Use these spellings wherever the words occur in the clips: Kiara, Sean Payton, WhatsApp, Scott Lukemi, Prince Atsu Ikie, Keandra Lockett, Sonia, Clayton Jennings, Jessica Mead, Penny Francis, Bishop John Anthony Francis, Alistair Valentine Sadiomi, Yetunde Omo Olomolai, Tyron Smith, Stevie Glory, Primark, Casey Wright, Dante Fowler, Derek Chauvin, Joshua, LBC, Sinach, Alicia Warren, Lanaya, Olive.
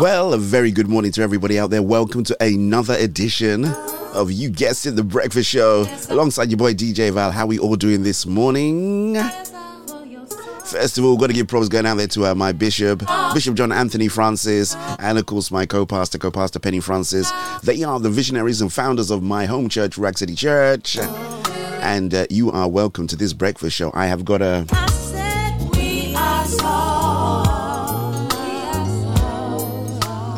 Well, a very good morning to everybody out there. Welcome to another edition of You Guessed It, The Breakfast Show, alongside your boy DJ Val. How we all doing this morning? First of all, got to give props going out there to my bishop, Bishop John Anthony Francis, and of course my co-pastor Penny Francis. They are the visionaries and founders of my home church, Rack City Church. And you are welcome to this breakfast show. I have got a...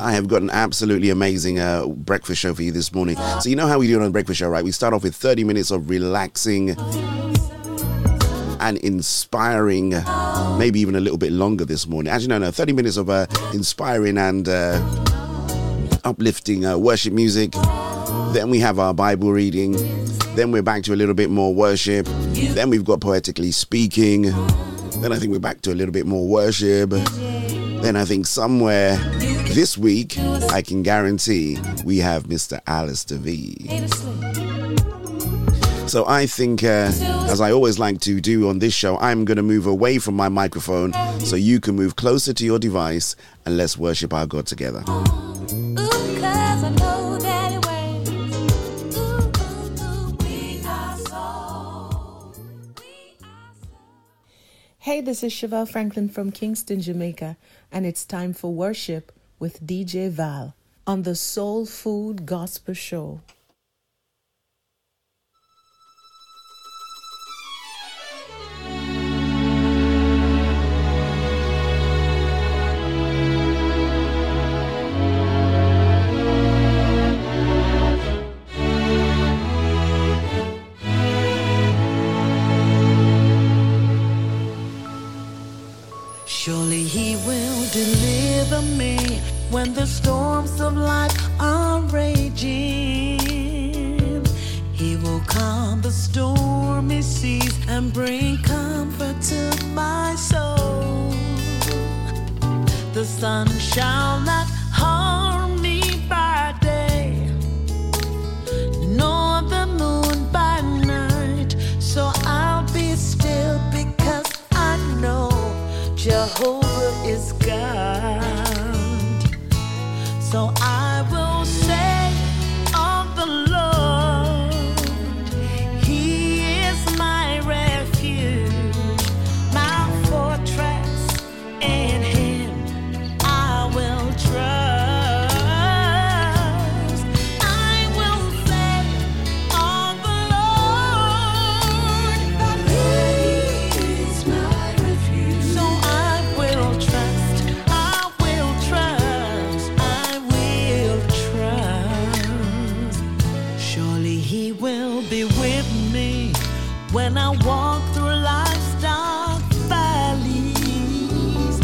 I have got an absolutely amazing breakfast show for you this morning. So you know how we do it on the breakfast show, right? We start off with 30 minutes of relaxing and inspiring, maybe even a little bit longer this morning. Actually, no, 30 minutes of inspiring and uplifting worship music. Then we have our Bible reading. Then we're back to a little bit more worship. Then we've got poetically speaking. Then I think we're back to a little bit more worship. Then I think somewhere this week, I can guarantee we have Mr. Alistair V. So I think, as I always like to do on this show, I'm going to move away from my microphone so you can move closer to your device and let's worship our God together. Hey, this is Chevelle Franklin from Kingston, Jamaica, and it's time for worship with DJ Val on the Soul Food Gospel Show. Surely he will deliver me when the storms of life are raging. He will calm the stormy seas and bring comfort to my soul. The sun shall not harm me by day, nor the moon by night. So I'll be still because I know Jehovah is God, so I will say of the Lord, He is my refuge, my fortress, in Him I will trust. I will say of the Lord, He is my refuge. So when I walk through life's dark valleys,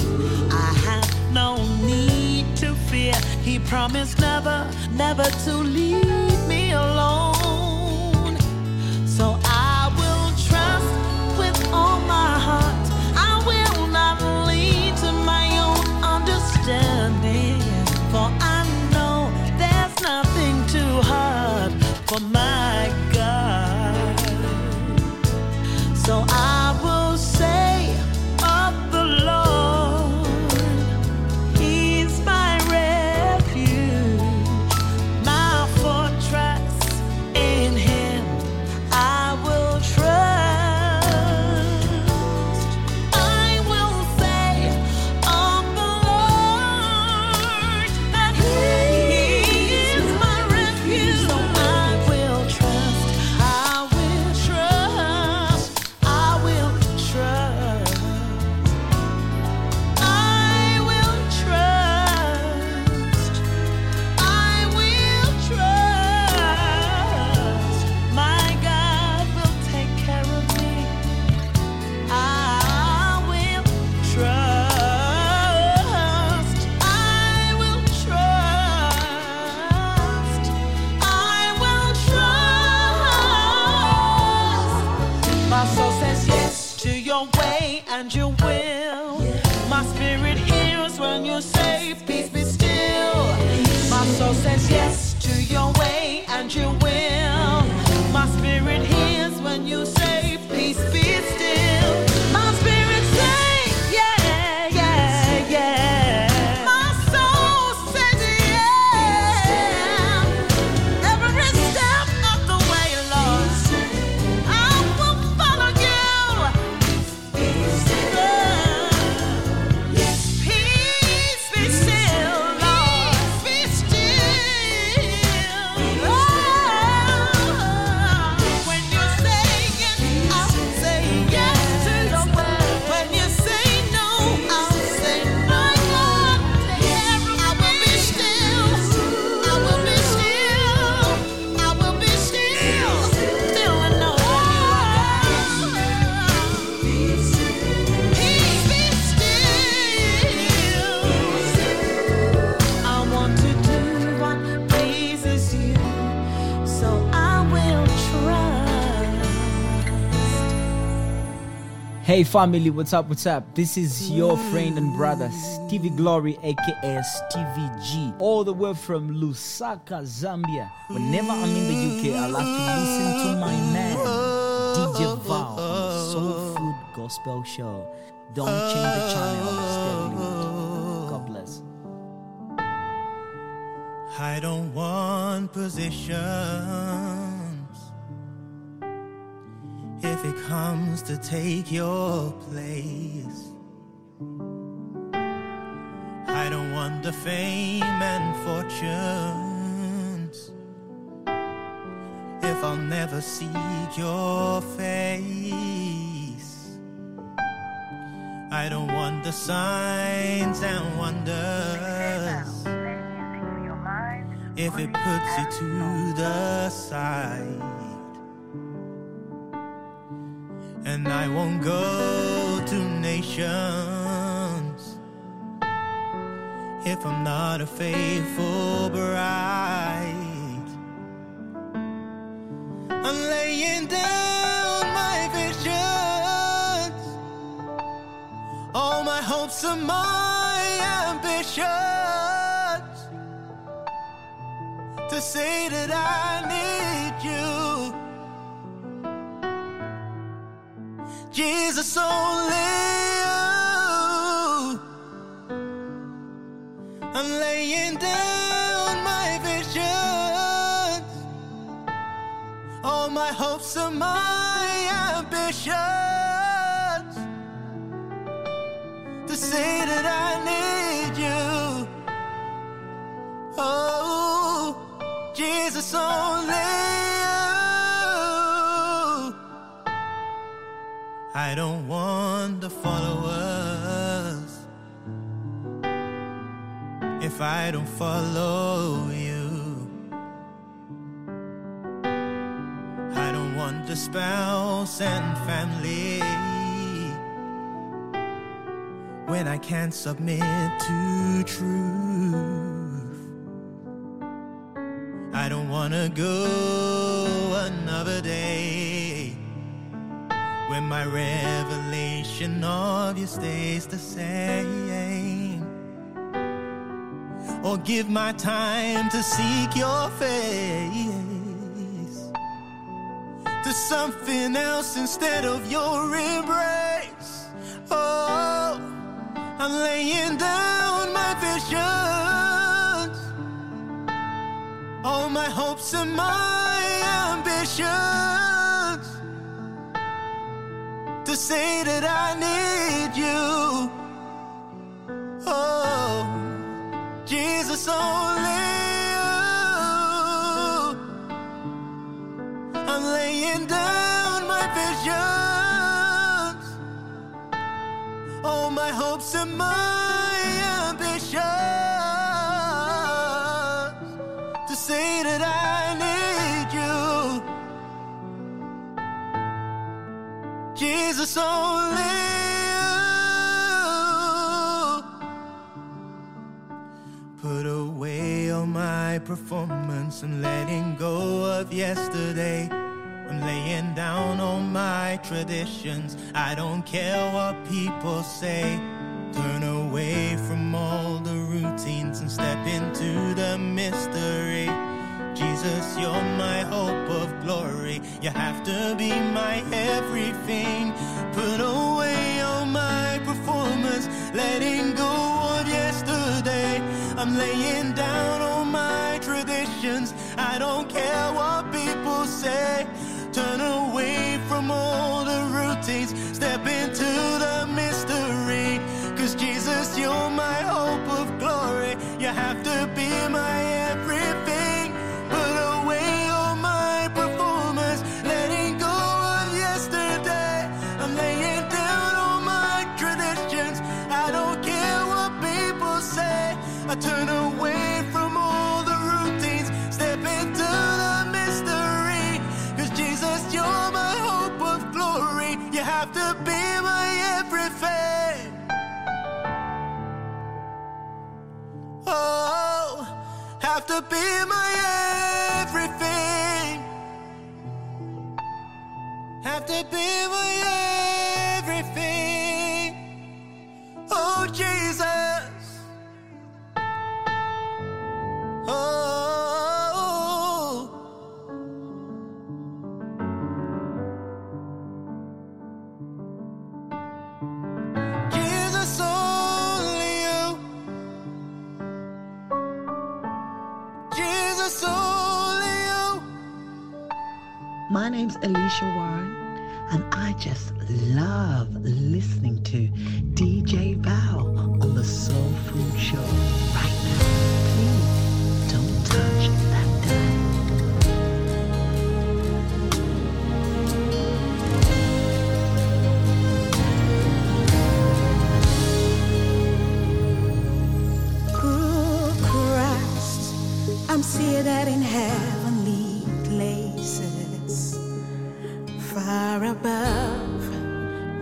I have no need to fear. He promised never, never to leave me alone. So I will trust with all my heart. I will not lean to my own understanding, for I know there's nothing too hard for my God. So I will say of the Lord, He's my refuge, my fortress, in Him I will trust. I will say of the Lord, that He is my refuge, so I will trust, I will trust. I will trust, I will trust, I will trust. My God will take care of me. I will trust, I will trust, I will trust. My soul says yes to your way and your will. My spirit hears when you say, peace be still. My soul says yes to your way and your will. My spirit hears when you say, peace be still. My spirit says, yeah, yeah, yeah. My soul says Hey family, what's up, what's up? This is your friend and brother, Stevie Glory, aka Stevie G, all the way from Lusaka, Zambia. Whenever I'm in the UK, I like to listen to my man, DJ Val, on the Soul Food Gospel Show. Don't change the channel, stay tuned. God bless. I don't want position. If it comes to take your place, I don't want the fame and fortunes if I'll never seek your face. I don't want the signs and wonders if it puts you to the side. And I won't go to nations if I'm not a faithful bride. I'm laying down my visions, all my hopes and my ambitions, to say that I need you. Jesus, only you. I'm laying down my visions, all my hopes and my ambitions, to say that I need you. Oh, Jesus, only you. I don't want the followers if I don't follow you. I don't want the spouse and family when I can't submit to truth. I don't want to go another day when my revelation of you stays the same, or give my time to seek your face to something else instead of your embrace. Oh, I'm laying down my visions, all my hopes and my ambitions, to say that I need you. Oh, Jesus, only you. I'm laying down my visions, all my hopes and my ambitions, to say that I need you. Jesus, only you. Put away all my performance. I'm letting go of yesterday. I'm laying down all my traditions. I don't care what people say. Turn away from all the routines and step into the mystery. Jesus, you're my hope of glory. You have to be my everything. Put away all my performance, letting go of yesterday. I'm laying down all my traditions. I don't care what people say. Turn away from all the routines. Step into the mystery. 'Cause Jesus, you're my hope of glory. You have to be my everything. I turn away from all the routines, step into the mystery. 'Cause Jesus, you're my hope of glory. You have to be my everything. Oh, have to be my everything. Have to be my everything. My name's Alicia Warren, and I just love listening to DJ Val on the Soul Food Show right now. Please don't touch that dial. I'm seated in heavenly places, far above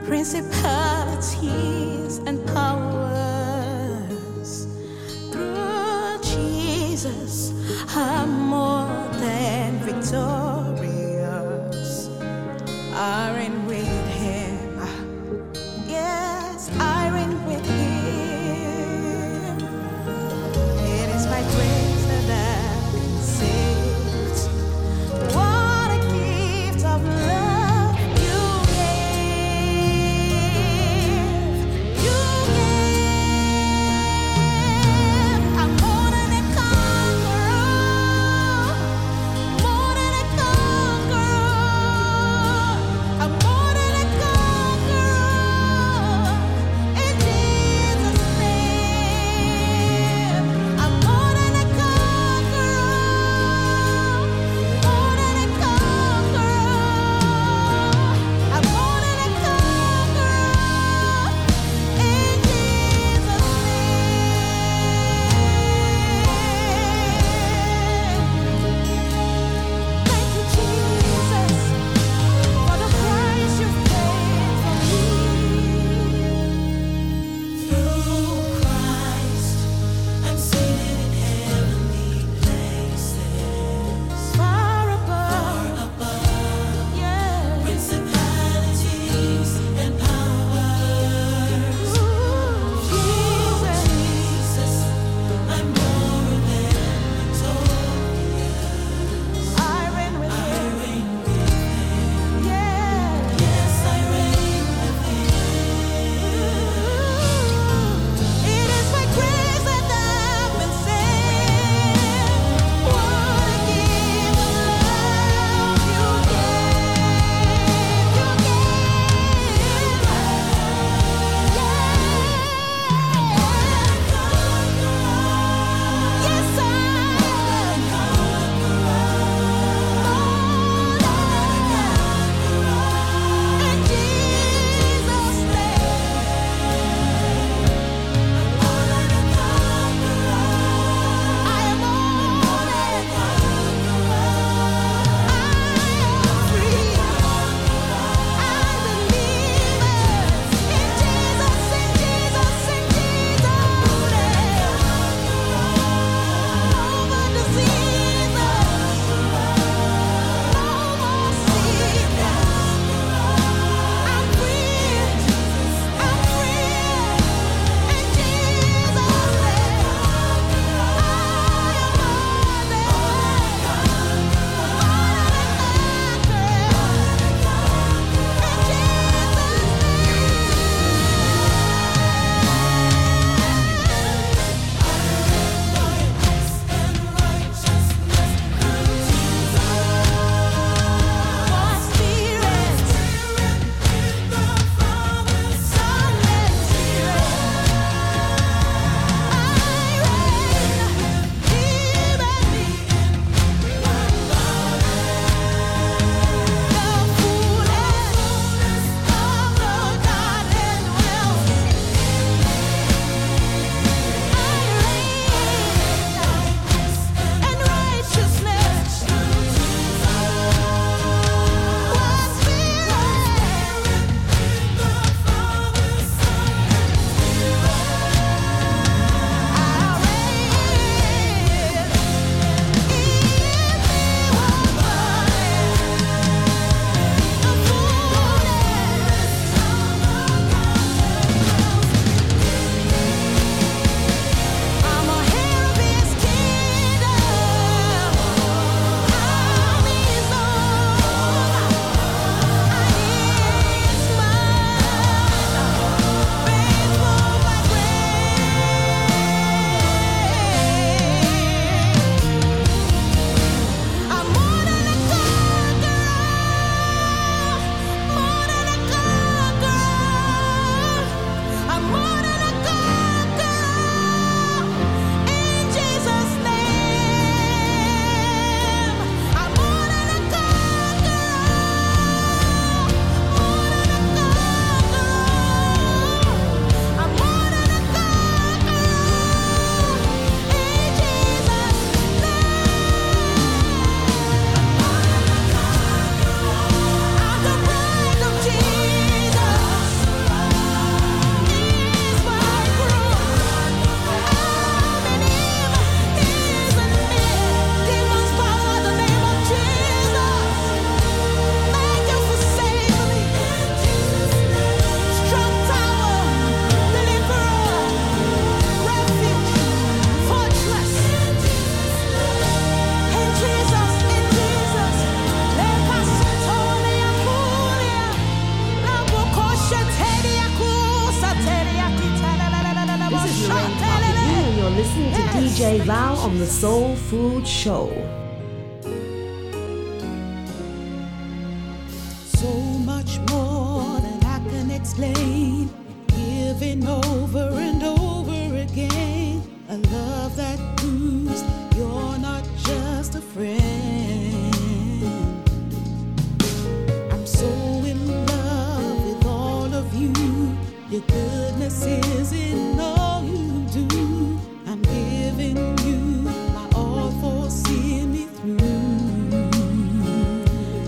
principalities and powers. Through Jesus, I'm more than victorious. I reign with Him. Yes, I reign with Him. It is my grace. You're listening to DJ Val on the Soul Food Show. So much more than I can explain, giving over and over again, a love that proves you're not just a friend. I'm so in love with all of you, your goodness is in all you do. Giving you my all for seeing me through.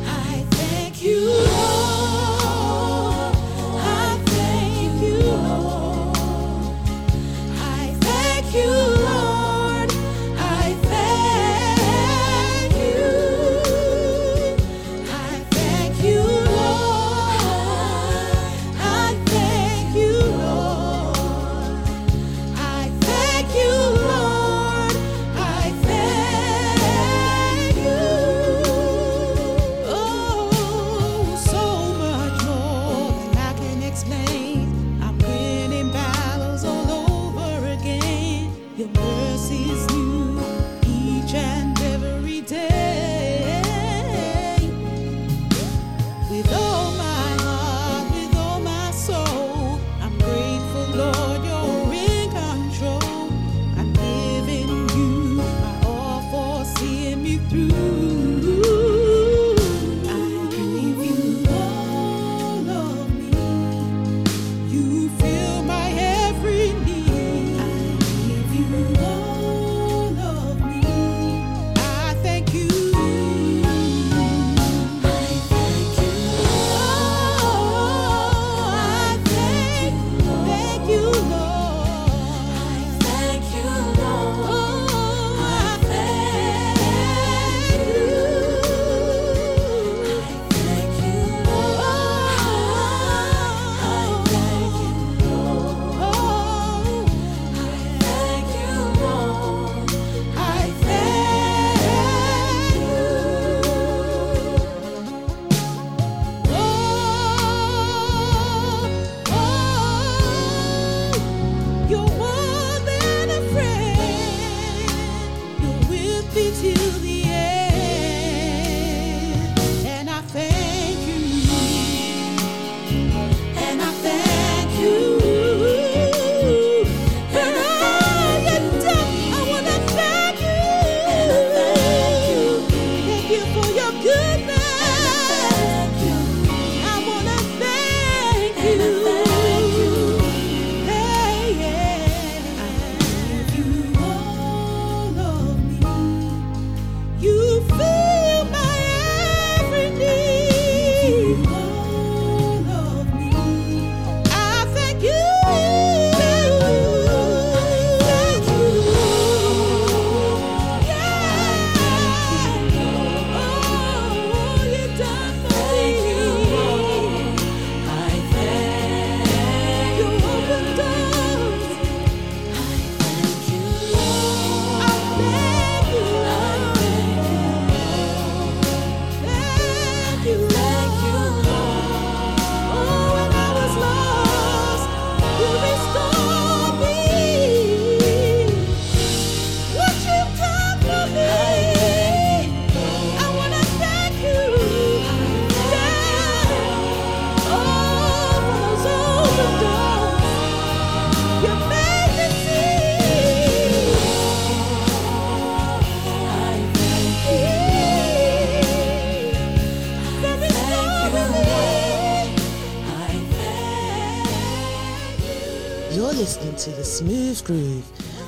I thank you, Lord. I thank you, Lord. I thank you, Lord. I thank you. I thank you, Lord. I thank you, Lord. I thank you.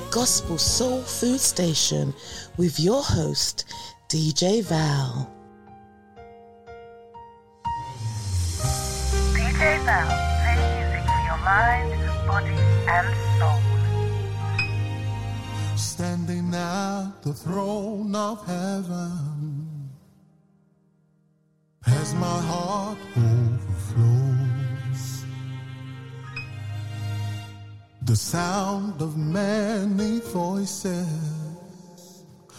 Gospel Soul Food Station with your host, DJ Val. DJ Val plays music for your mind, body, and soul. Standing at the throne of heaven, as my heart overflows, the sound of many voices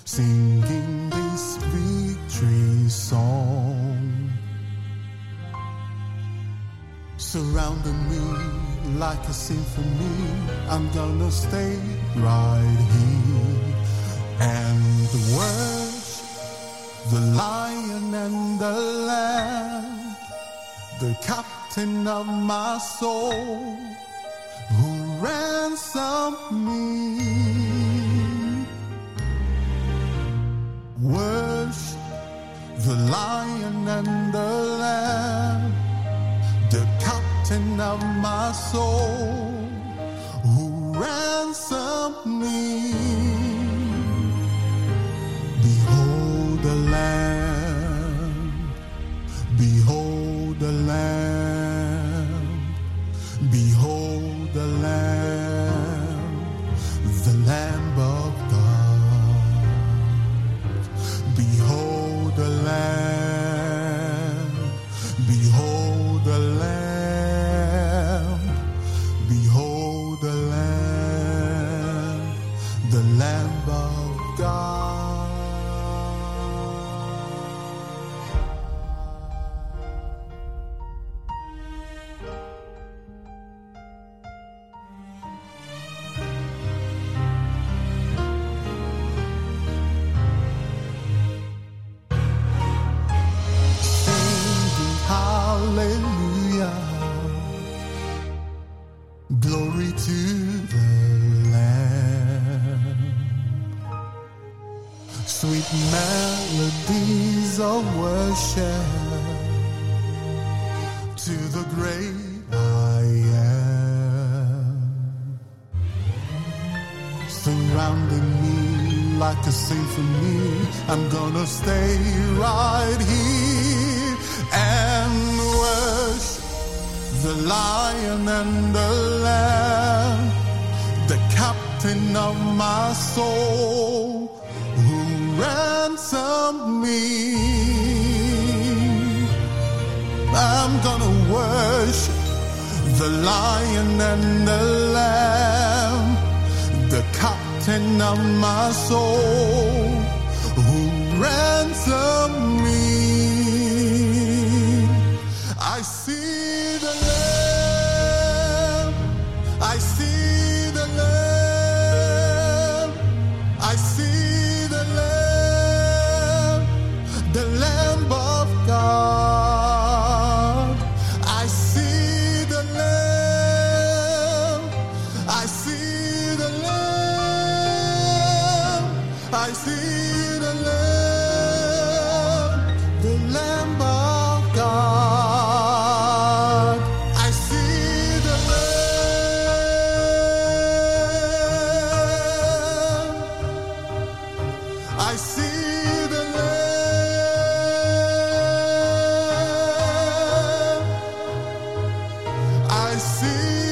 singing this victory song, surrounding me like a symphony. I'm gonna stay right here and worship the Lion and the Lamb, the captain of my soul, who ransomed me. Worship the Lion and the Lamb, the captain of my soul, who ransomed me. Behold the Lamb, behold the Lamb, behold the Lamb, the Lamb of God. Behold the Lamb, behold the Lamb. Melodies of worship to the great I am, surrounding me like a symphony. I'm gonna stay right here and worship the Lion and the Lamb, the captain of my soul, who ransomed me. I'm gonna worship the Lion and the Lamb, the captain of my soul, who ransomed me. I see the Lamb, I see the Lamb, I see God. I see the Lamb, I see the Lamb, I see the Lamb of God. I see the Lamb, I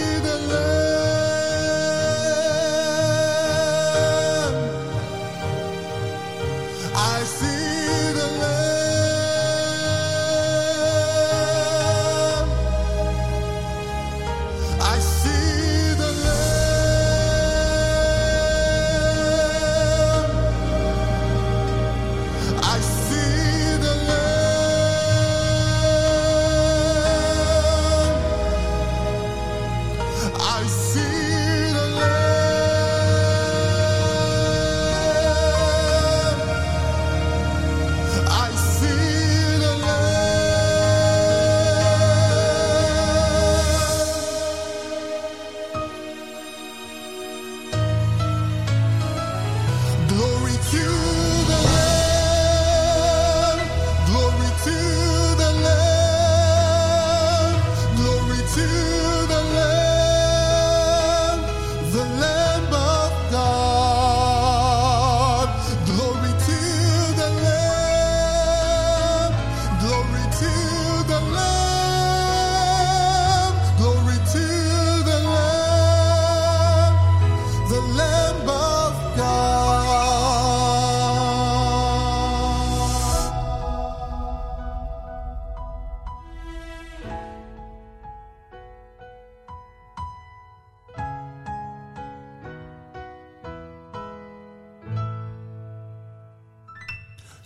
see the Lamb.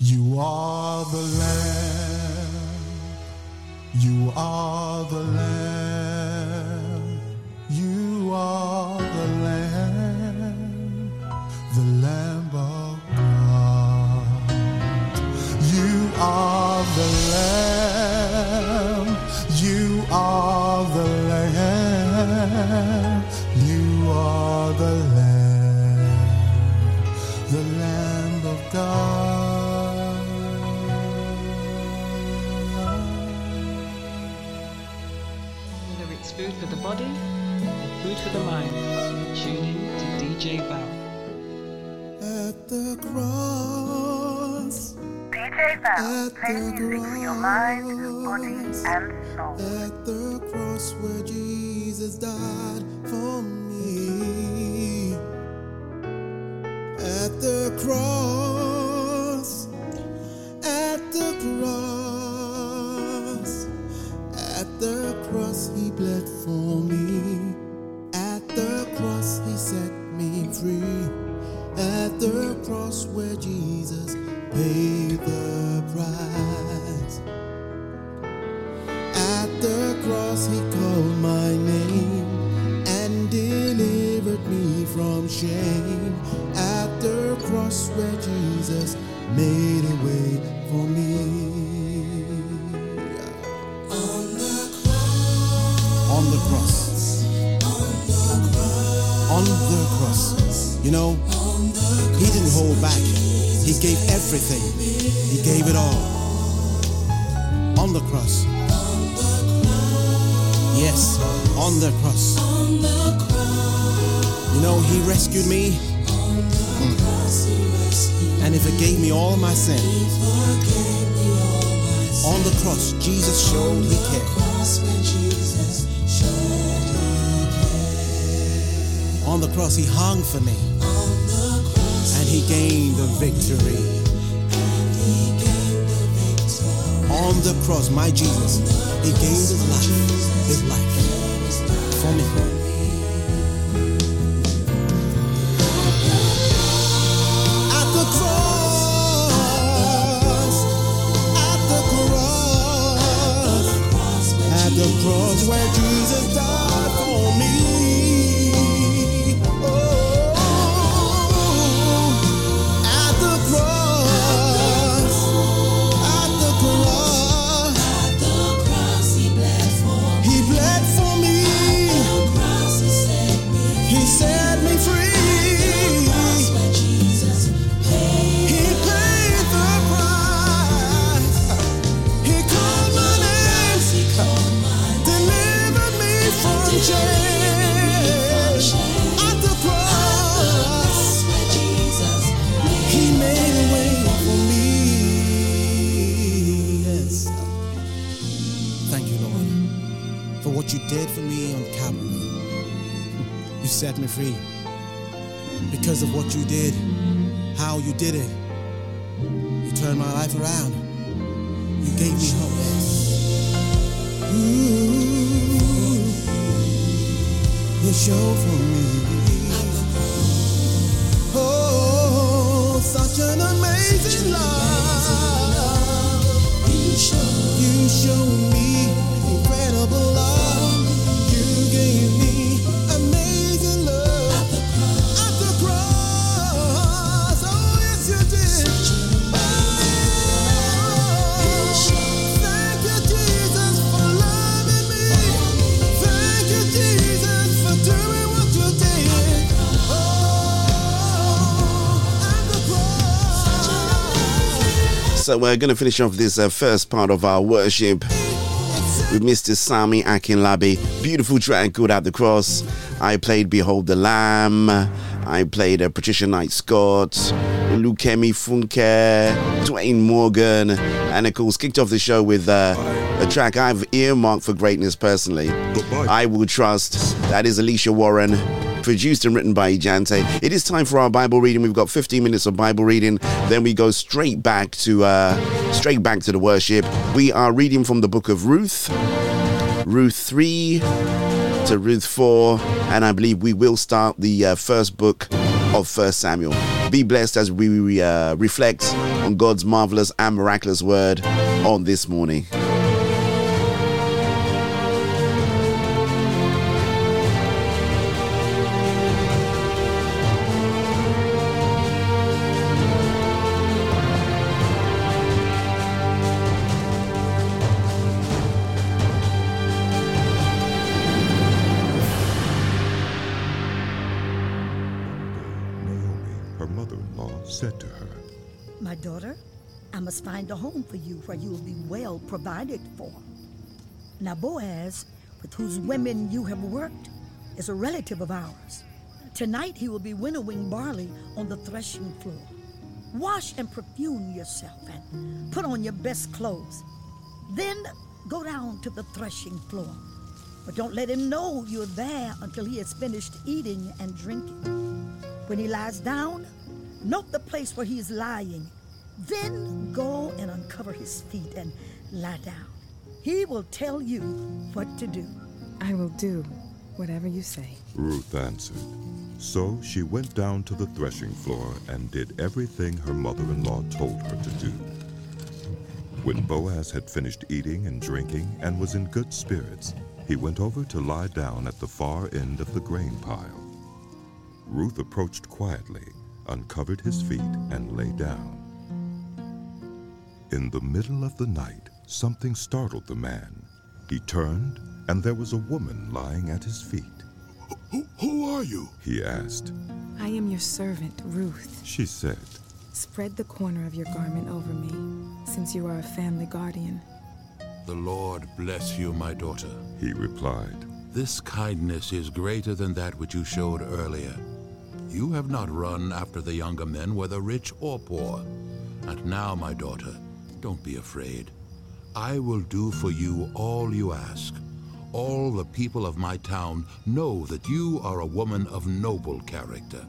You are the Lamb, you are the Lamb, you are the Lamb. Food for the body, food for the mind. Tune in to DJ Val. At the cross. DJ Val plays music for your mind, body, and soul. At the cross where Jesus died for me. At the cross. At the cross. At the cross he bled for me. At the cross he set me free. At the cross where Jesus paid the price. At the cross he called my name and delivered me from shame. At the cross where Jesus made a way for me. On the cross. On the cross. You know, he didn't hold back. He gave everything. He gave it all. On the cross. Yes, on the cross. You know, he rescued me. And he forgave me all my sins. On the cross, Jesus showed he cared. On the cross he hung for me, and he gained the victory. On the cross, my Jesus, he gained his life for me. At the cross, at the cross, at the cross where Jesus died for me. Dead for me on Calvary. You set me free because of what you did, how you did it. You turned my life around. You gave me hope. You showed for me. Oh, such an amazing love. You showed me incredible love. Gave me amazing love at the cross. Oh, yes, you did. Oh, thank you, Jesus, for loving me. Thank you, Jesus, for doing what you did. Oh, at the cross. So we're going to finish off this first part of our worship with Mr. Sami Akinlabi. Beautiful track called At the Cross. I played Behold the Lamb. I played Patricia Knight Scott, Lukemi Funke, Dwayne Morgan. And of course, kicked off the show with a track I've earmarked for greatness personally. Goodbye. I Will Trust. That is Alicia Warren. Produced and written by Ijante. It is time for our Bible reading. We've got 15 minutes of Bible reading. Then we go straight back to the worship. We are reading from the book of Ruth 3 to Ruth 4, and I believe we will start the first book of 1 Samuel. Be blessed as we reflect on God's marvelous and miraculous word on this morning. mother-in-law said to her, "My daughter, I must find a home for you where you will be well provided for. Now Boaz, with whose women you have worked, is a relative of ours. Tonight he will be winnowing barley on the threshing floor. Wash and perfume yourself and put on your best clothes. Then go down to the threshing floor. But don't let him know you're there until he has finished eating and drinking. When he lies down, note the place where he is lying. Then go and uncover his feet and lie down. He will tell you what to do." "I will do whatever you say," Ruth answered. So she went down to the threshing floor and did everything her mother-in-law told her to do. When Boaz had finished eating and drinking and was in good spirits, he went over to lie down at the far end of the grain pile. Ruth approached quietly, uncovered his feet, and lay down. In the middle of the night, something startled the man. He turned, and there was a woman lying at his feet. Who are you?" he asked. "I am your servant, Ruth," she said. "Spread the corner of your garment over me, since you are a family guardian." "The Lord bless you, my daughter," he replied. "This kindness is greater than that which you showed earlier. You have not run after the younger men, whether rich or poor. And now, my daughter, don't be afraid. I will do for you all you ask. All the people of my town know that you are a woman of noble character.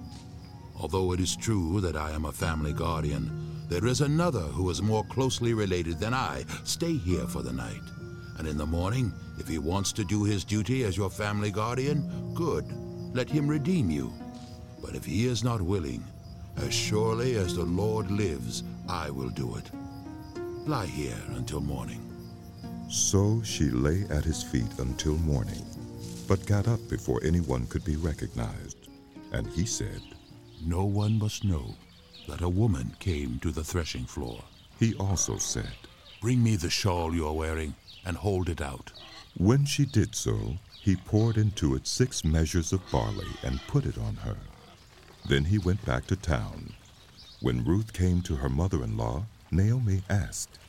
Although it is true that I am a family guardian, there is another who is more closely related than I. Stay here for the night. And in the morning, if he wants to do his duty as your family guardian, good. Let him redeem you. But if he is not willing, as surely as the Lord lives, I will do it. Lie here until morning." So she lay at his feet until morning, but got up before anyone could be recognized. And he said, "No one must know that a woman came to the threshing floor." He also said, "Bring me the shawl you are wearing and hold it out." When she did so, he poured into it 6 measures of barley and put it on her. Then he went back to town. When Ruth came to her mother-in-law, Naomi asked,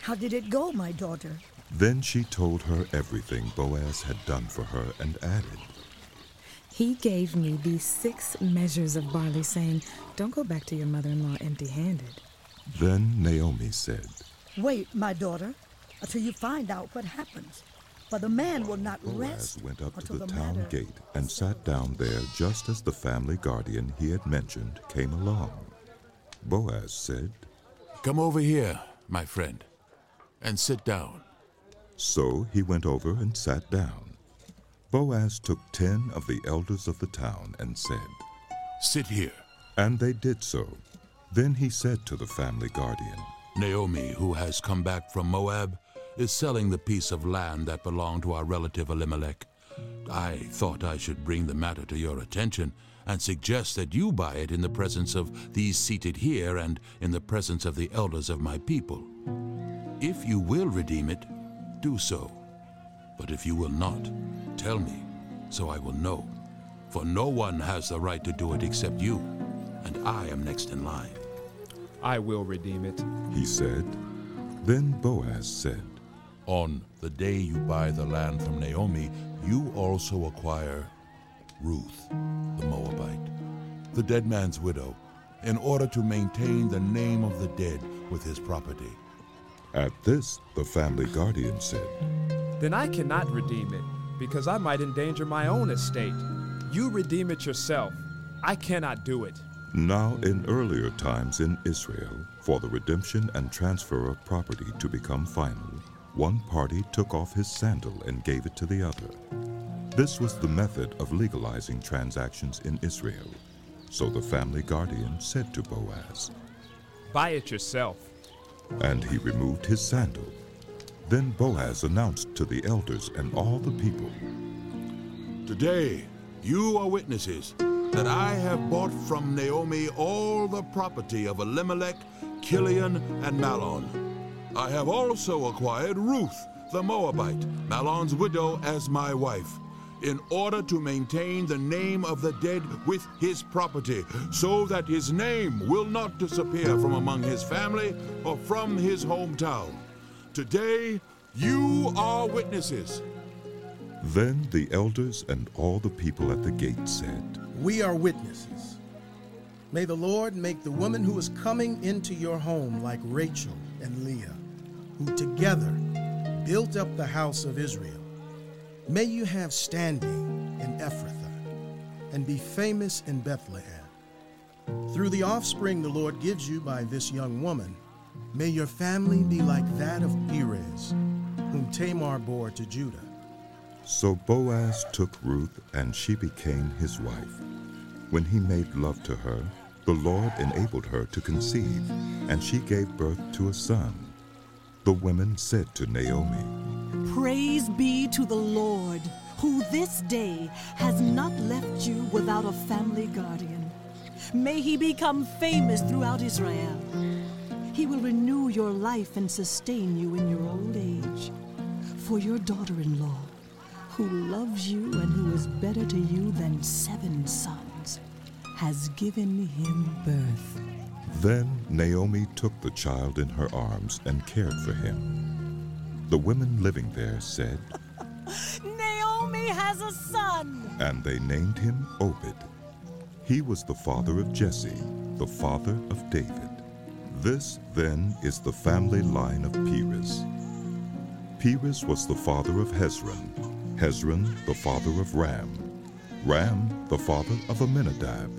"How did it go, my daughter?" Then she told her everything Boaz had done for her and added, "He gave me these 6 measures of barley, saying, 'Don't go back to your mother-in-law empty-handed.'" Then Naomi said, "Wait, my daughter, until you find out what happens. For the man will not rest." Boaz went up to the town gate and sat down there just as the family guardian he had mentioned came along. Boaz said, "Come over here, my friend, and sit down." So he went over and sat down. Boaz took 10 of the elders of the town and said, "Sit here." And they did so. Then he said to the family guardian, "Naomi, who has come back from Moab, is selling the piece of land that belonged to our relative Elimelech. I thought I should bring the matter to your attention and suggest that you buy it in the presence of these seated here and in the presence of the elders of my people. If you will redeem it, do so. But if you will not, tell me, so I will know. For no one has the right to do it except you, and I am next in line." "I will redeem it," he said. Then Boaz said, "On the day you buy the land from Naomi, you also acquire Ruth, the Moabite, the dead man's widow, in order to maintain the name of the dead with his property." At this, the family guardian said, "Then I cannot redeem it, because I might endanger my own estate. You redeem it yourself. I cannot do it." Now in earlier times in Israel, for the redemption and transfer of property to become final, one party took off his sandal and gave it to the other. This was the method of legalizing transactions in Israel. So the family guardian said to Boaz, "Buy it yourself." And he removed his sandal. Then Boaz announced to the elders and all the people, "Today you are witnesses that I have bought from Naomi all the property of Elimelech, Kilion, and Mahlon. I have also acquired Ruth, the Moabite, Mahlon's widow, as my wife. in order to maintain the name of the dead with his property, so that his name will not disappear from among his family or from his hometown. Today, you are witnesses. Then the elders and all the people at the gate said, We are witnesses. May the Lord make the woman who is coming into your home like Rachel and Leah, who together built up the house of Israel. May you have standing in Ephrathah and be famous in Bethlehem. Through the offspring the Lord gives you by this young woman, may your family be like that of Perez, whom Tamar bore to Judah. So Boaz took Ruth, and she became his wife. When he made love to her, the Lord enabled her to conceive, and she gave birth to a son. The women said to Naomi, Praise be to the Lord, who this day has not left you without a family guardian. May he become famous throughout Israel. He will renew your life and sustain you in your old age. For your daughter-in-law, who loves you and who is better to you than 7 sons, has given him birth. Then Naomi took the child in her arms and cared for him. The women living there said, Naomi has a son! And they named him Obed. He was the father of Jesse, the father of David. This, then, is the family line of Perez. Perez was the father of Hezron, Hezron the father of Ram, Ram the father of Amminadab,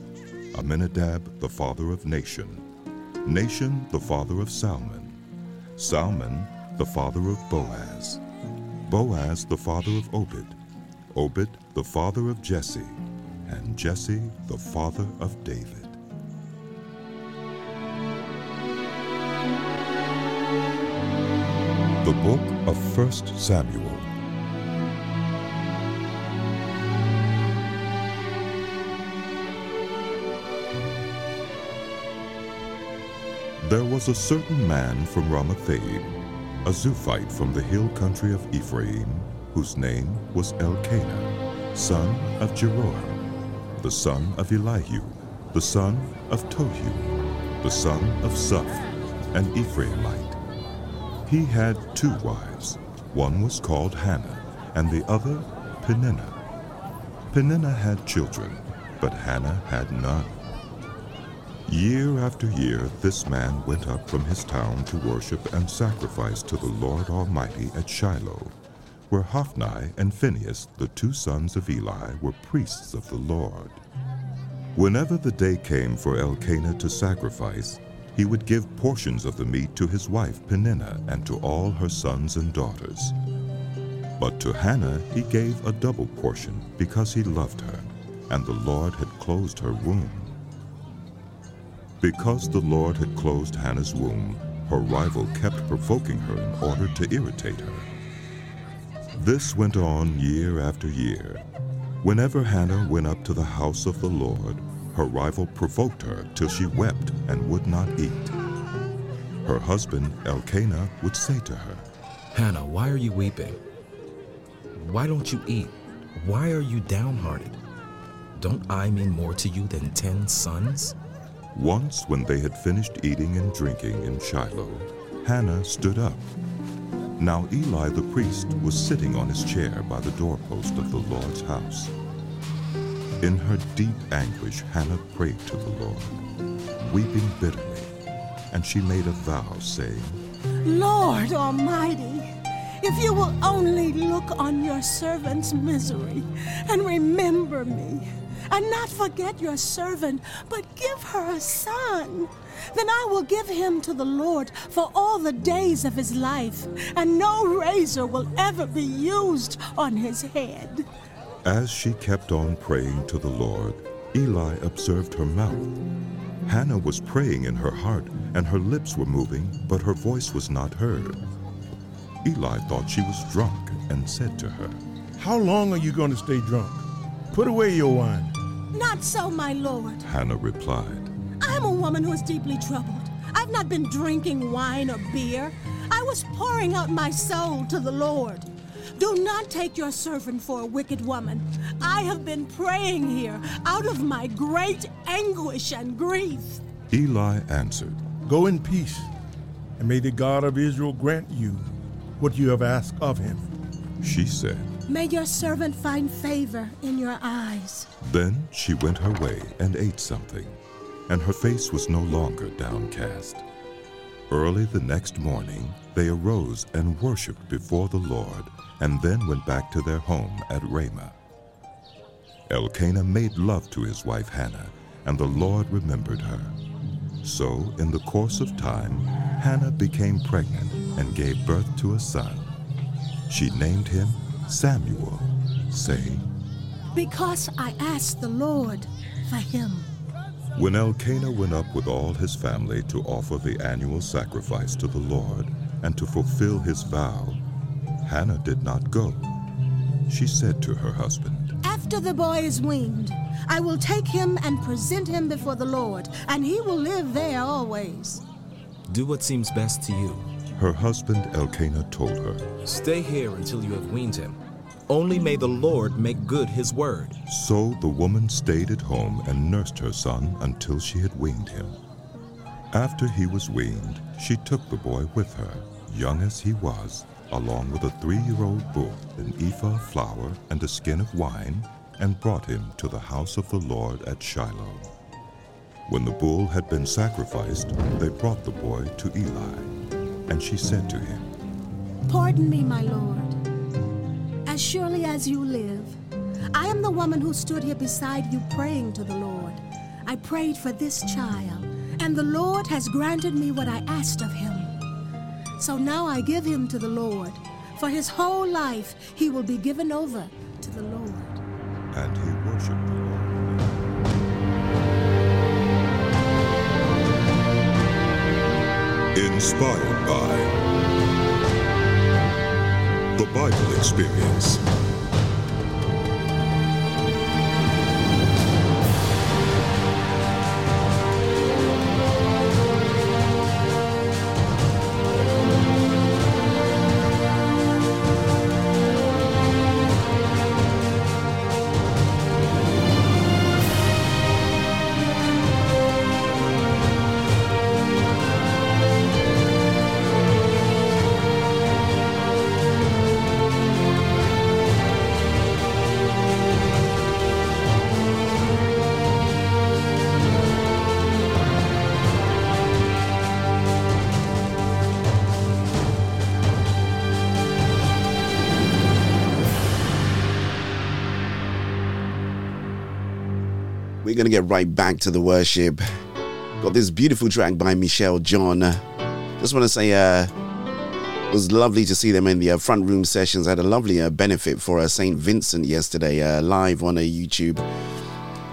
Amminadab the father of Nahshon, Nahshon the father of Salmon, Salmon the father of Boaz, Boaz the father of Obed, Obed the father of Jesse, and Jesse the father of David. The Book of 1 Samuel. There was a certain man from Ramathaim, a Zuphite from the hill country of Ephraim, whose name was Elkanah, son of Jeroham, the son of Elihu, the son of Tohu, the son of Suph, an Ephraimite. He had 2 wives. One was called Hannah, and the other Peninnah. Peninnah had children, but Hannah had none. Year after year, this man went up from his town to worship and sacrifice to the Lord Almighty at Shiloh, where Hophni and Phinehas, the 2 sons of Eli, were priests of the Lord. Whenever the day came for Elkanah to sacrifice, he would give portions of the meat to his wife Peninnah and to all her sons and daughters. But to Hannah he gave a double portion because he loved her, and the Lord had closed her womb. Because the Lord had closed Hannah's womb, her rival kept provoking her in order to irritate her. This went on year after year. Whenever Hannah went up to the house of the Lord, her rival provoked her till she wept and would not eat. Her husband, Elkanah, would say to her, Hannah, why are you weeping? Why don't you eat? Why are you downhearted? Don't I mean more to you than 10 sons? Once, when they had finished eating and drinking in Shiloh, Hannah stood up. Now Eli the priest was sitting on his chair by the doorpost of the Lord's house. In her deep anguish, Hannah prayed to the Lord, weeping bitterly, and she made a vow, saying, Lord Almighty, if you will only look on your servant's misery and remember me, and not forget your servant, but give her a son, then I will give him to the Lord for all the days of his life, and no razor will ever be used on his head. As she kept on praying to the Lord, Eli observed her mouth. Hannah was praying in her heart, and her lips were moving, but her voice was not heard. Eli thought she was drunk and said to her, How long are you going to stay drunk? Put away your wine. Not so, my Lord, Hannah replied. I am a woman who is deeply troubled. I've not been drinking wine or beer. I was pouring out my soul to the Lord. Do not take your servant for a wicked woman. I have been praying here out of my great anguish and grief. Eli answered, Go in peace, and may the God of Israel grant you what you have asked of him. She said, May your servant find favor in your eyes. Then she went her way and ate something, and her face was no longer downcast. Early the next morning, they arose and worshipped before the Lord, and then went back to their home at Ramah. Elkanah made love to his wife Hannah, and the Lord remembered her. So, in the course of time, Hannah became pregnant and gave birth to a son. She named him Samuel, saying, Because I asked the Lord for him. When Elkanah went up with all his family to offer the annual sacrifice to the Lord and to fulfill his vow, Hannah did not go. She said to her husband, After the boy is weaned, I will take him and present him before the Lord, and he will live there always. Do what seems best to you. Her husband Elkanah told her, Stay here until you have weaned him. Only may the Lord make good his word. So the woman stayed at home and nursed her son until she had weaned him. After he was weaned, she took the boy with her, young as he was, along with a 3-year-old bull, an ephah of flour, and a skin of wine, and brought him to the house of the Lord at Shiloh. When the bull had been sacrificed, they brought the boy to Eli, and she said to him, Pardon me, my Lord. As surely as you live, I am the woman who stood here beside you praying to the Lord. I prayed for this child, and the Lord has granted me what I asked of him. So now I give him to the Lord. For his whole life, he will be given over to the Lord. And he worshiped the Lord. Inspired by The Bible Experience. We're going to get right back to the worship. Got this beautiful track by Michelle John. Just want to say it was lovely to see them in the front room sessions. I had a lovely benefit for St. Vincent yesterday, live on YouTube.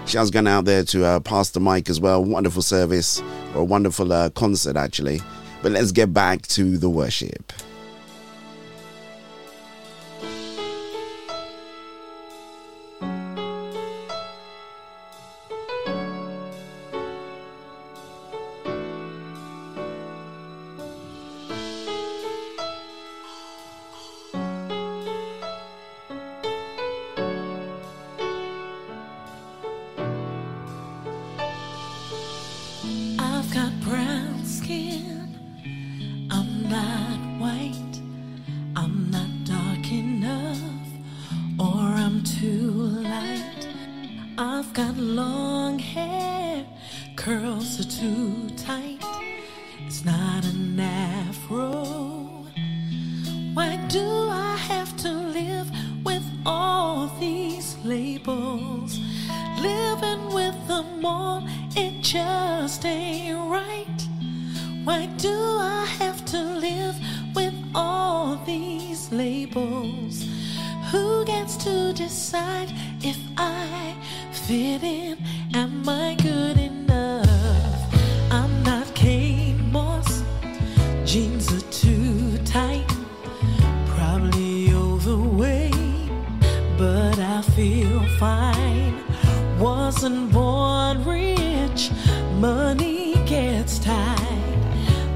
Shouts going out there to Pastor Mike as well. Wonderful service, or a wonderful concert actually. But let's get back to the worship.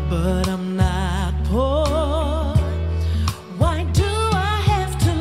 But I'm not poor. Why do I have to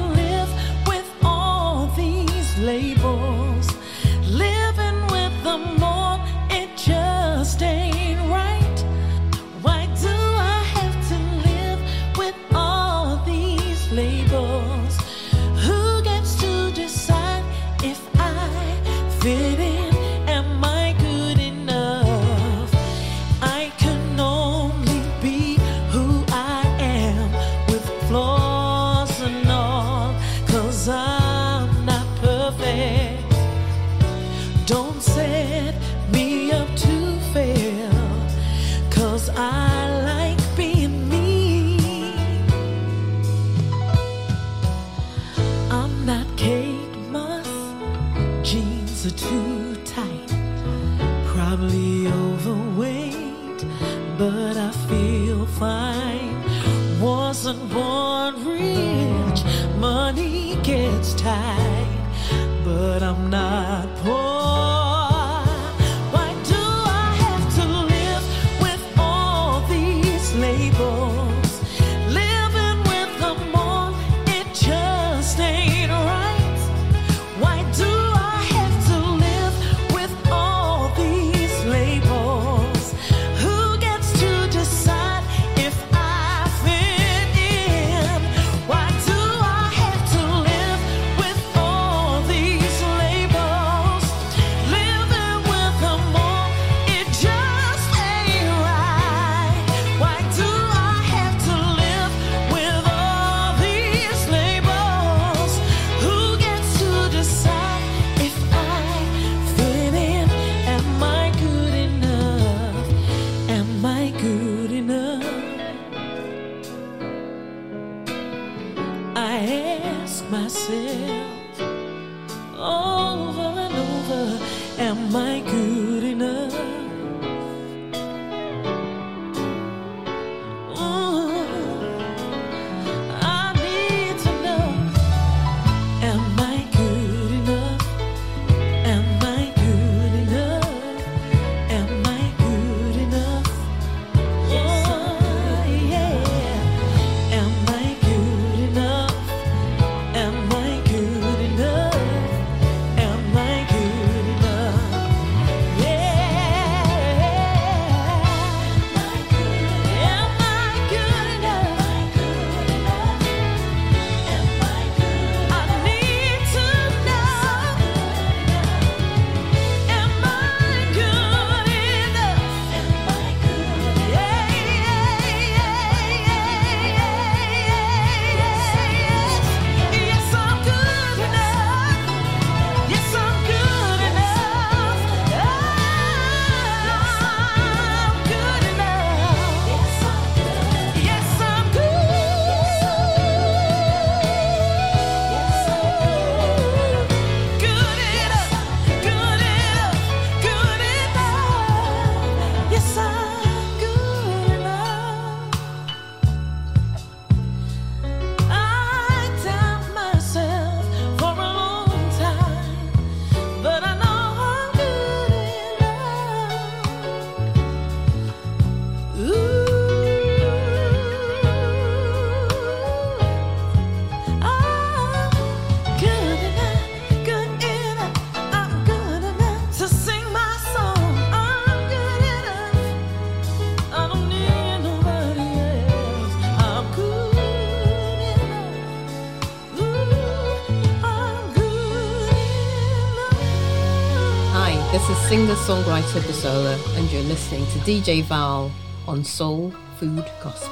Singer-songwriter Busola, and you're listening to DJ Val on Soul Food Gospel.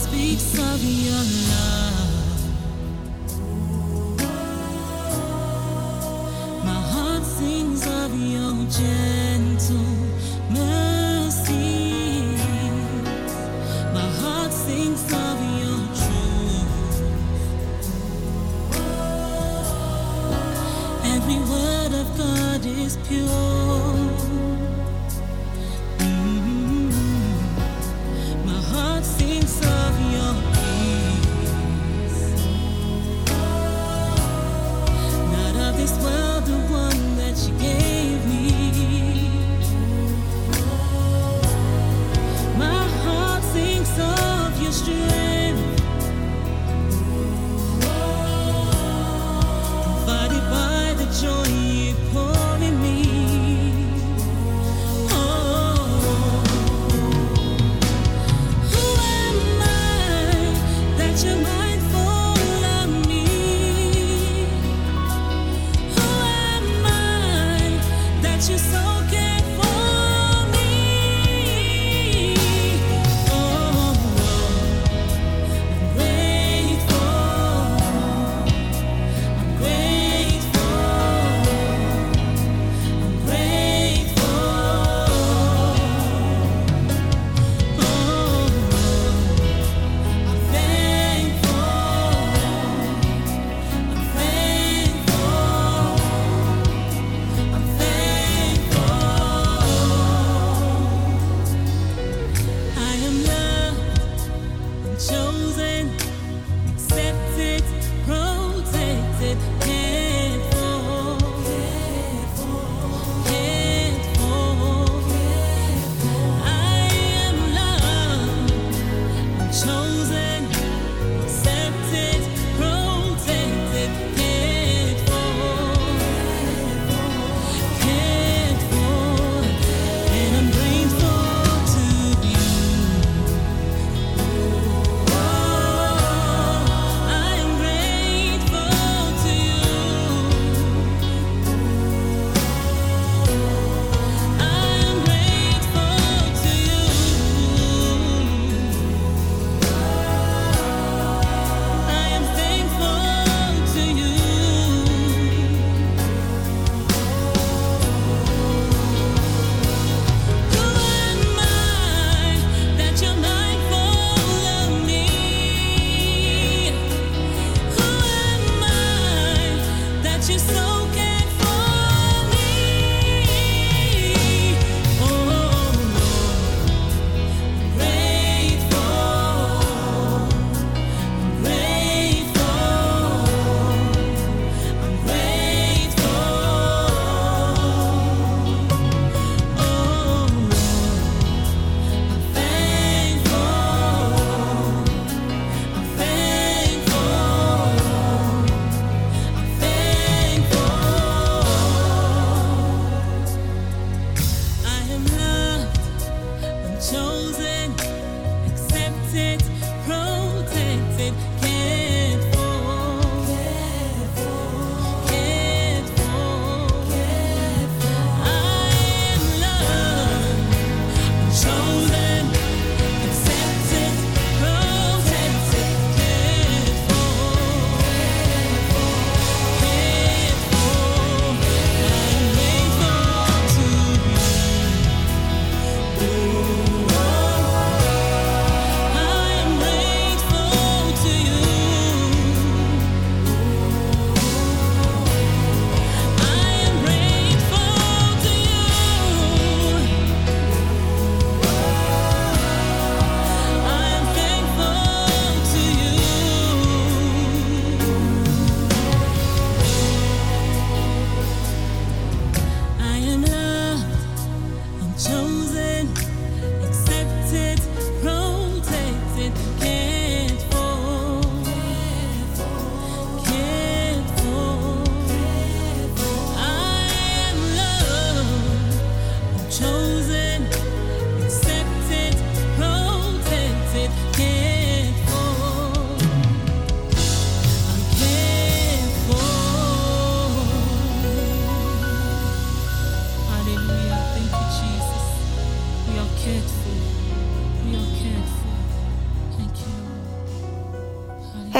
Speaks of your love.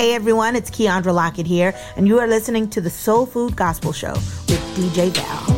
Hey everyone, it's Keandra Lockett here, and you are listening to the Soul Food Gospel Show with DJ Val.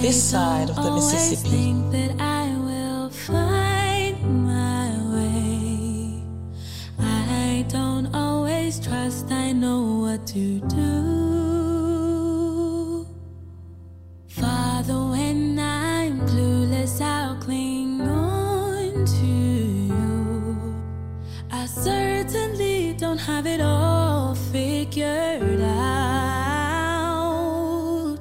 This side of the Mississippi. Think that I will find my way. I don't always trust, I know what to do. Father, when I'm clueless, I'll cling on. have it all figured out.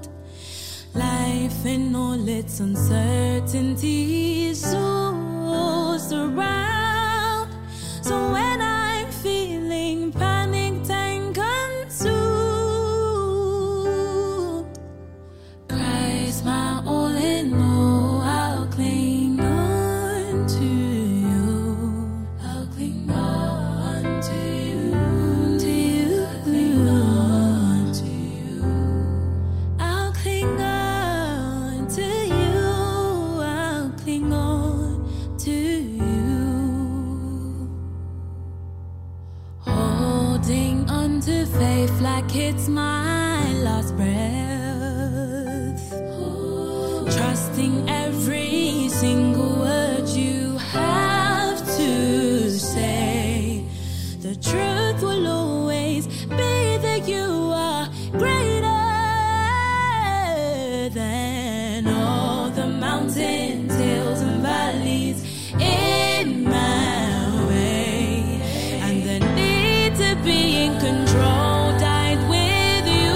Life and all its uncertainties zoos around. So when I'm feeling panicked and consumed, Christ, my all in all, I'll cling on to you. I'll cling on to you. To you. I'll cling on to you. I'll cling on to you. I'll cling on to you. Holding on to faith like it's my last breath. Trusting every single word you have to say. The truth will always be that you are greater than all the mountains, hills, and valleys in my way. And the need to be in control died with you.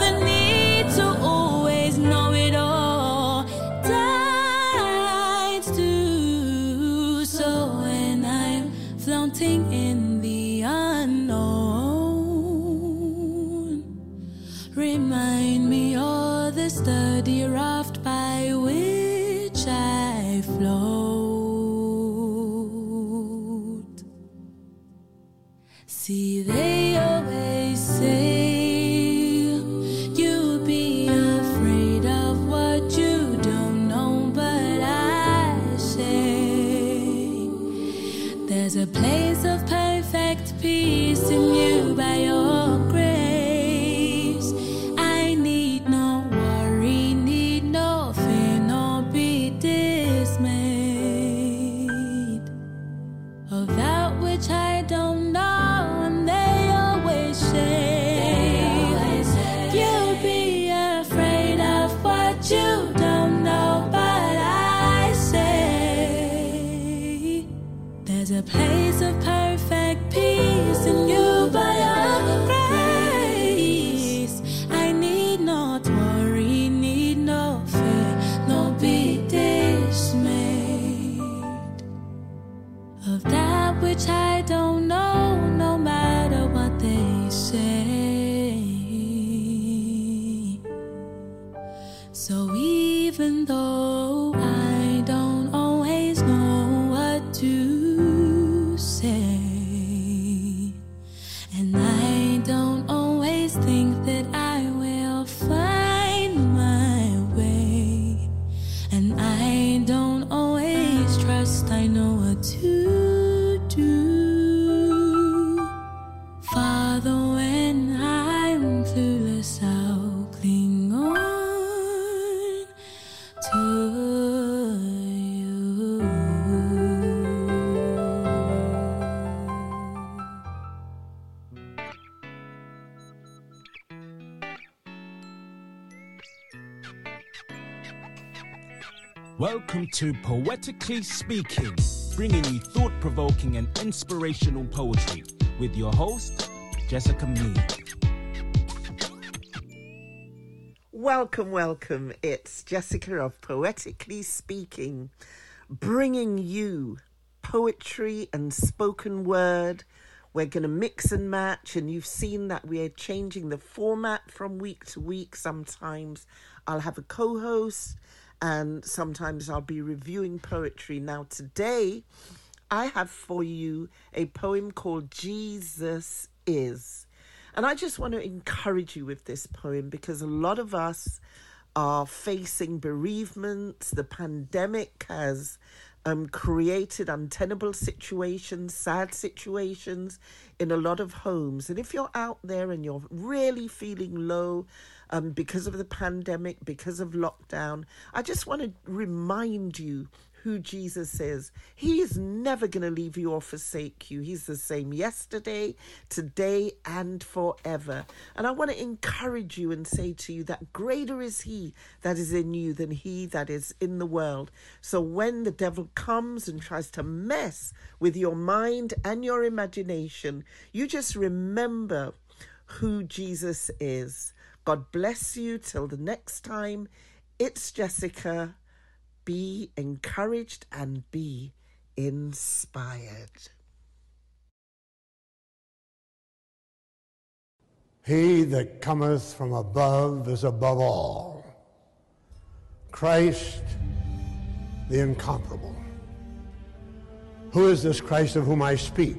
The need to always know it all died too. So when I'm floating in the unknown, remind me of the sturdy raft by which I float. See, they always say you be afraid of what you don't know, but I say there's a place of perfect peace in you by your grace. I need no worry, need no fear, nor be dismayed. Of that which I don't know, and they always say, you be afraid of what you don't know, but I say, there's a place of perfect peace in you by your grace. I need not worry, need no fear, nor be dismayed. Of that which I don't know, no matter what they say. So even though I don't always know what to say, and I don't always think that I will find my way, and I don't always trust I know what to do, Father, when I'm clueless, I'll cling on to you. Welcome to Poetically Speaking, bringing you thought-provoking and inspirational poetry with your host, Jessica Mead. Welcome, welcome. It's Jessica of Poetically Speaking, bringing you poetry and spoken word. We're going to mix and match, and you've seen that we're changing the format from week to week. Sometimes I'll have a co-host, and sometimes I'll be reviewing poetry. Now, today, I have for you a poem called Jesus Is. And I just want to encourage you with this poem because a lot of us are facing bereavement. The pandemic has created untenable situations, sad situations in a lot of homes. And if you're out there and you're really feeling low because of the pandemic, because of lockdown, I just want to remind you who Jesus is. He is never going to leave you or forsake you. He's the same yesterday, today, and forever. And I want to encourage you and say to you that greater is he that is in you than he that is in the world. So when the devil comes and tries to mess with your mind and your imagination, you just remember who Jesus is. God bless you till the next time. It's Jessica. Be encouraged and be inspired. He that cometh from above is above all. Christ, the incomparable. Who is this Christ of whom I speak?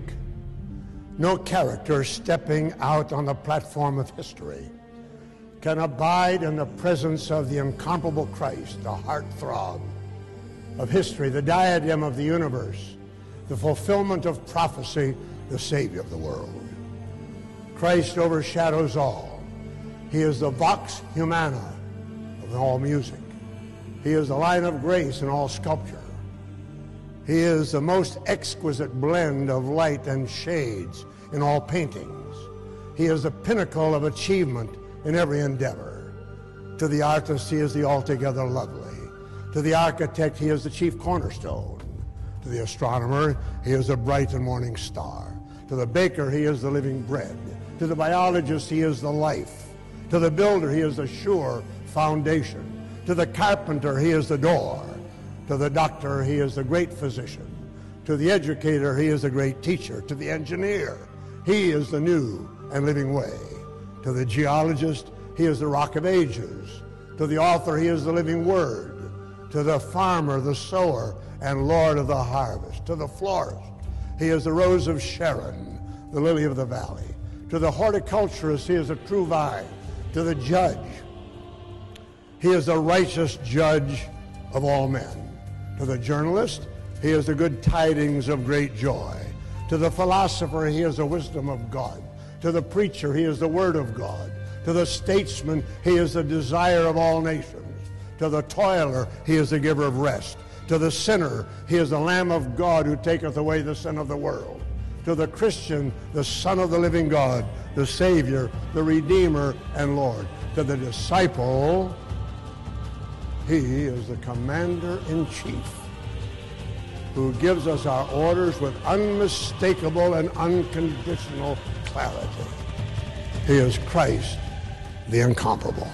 No character stepping out on the platform of history can abide in the presence of the incomparable Christ, the heartthrob of history, the diadem of the universe, the fulfillment of prophecy, the Savior of the world. Christ overshadows all. He is the vox humana of all music. He is the line of grace in all sculpture. He is the most exquisite blend of light and shades in all paintings. He is the pinnacle of achievement in every endeavor. To the artist, he is the altogether lovely. To the architect, he is the chief cornerstone. To the astronomer, he is the bright and morning star. To the baker, he is the living bread. To the biologist, he is the life. To the builder, he is the sure foundation. To the carpenter, he is the door. To the doctor, he is the great physician. To the educator, he is the great teacher. To the engineer, he is the new and living way. To the geologist, he is the rock of ages. To the author, he is the living word. To the farmer, the sower, and Lord of the harvest. To the florist, he is the rose of Sharon, the lily of the valley. To the horticulturist, he is the true vine. To the judge, he is the righteous judge of all men. To the journalist, he is the good tidings of great joy. To the philosopher, he is the wisdom of God. To the preacher, he is the word of God. To the statesman, he is the desire of all nations. To the toiler, he is the giver of rest. To the sinner, he is the Lamb of God who taketh away the sin of the world. To the Christian, the Son of the living God, the Savior, the Redeemer, and Lord. To the disciple, he is the Commander-in-Chief who gives us our orders with unmistakable and unconditional clarity. He is Christ, the incomparable.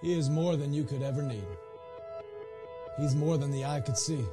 He is more than you could ever need. He's more than the eye could see.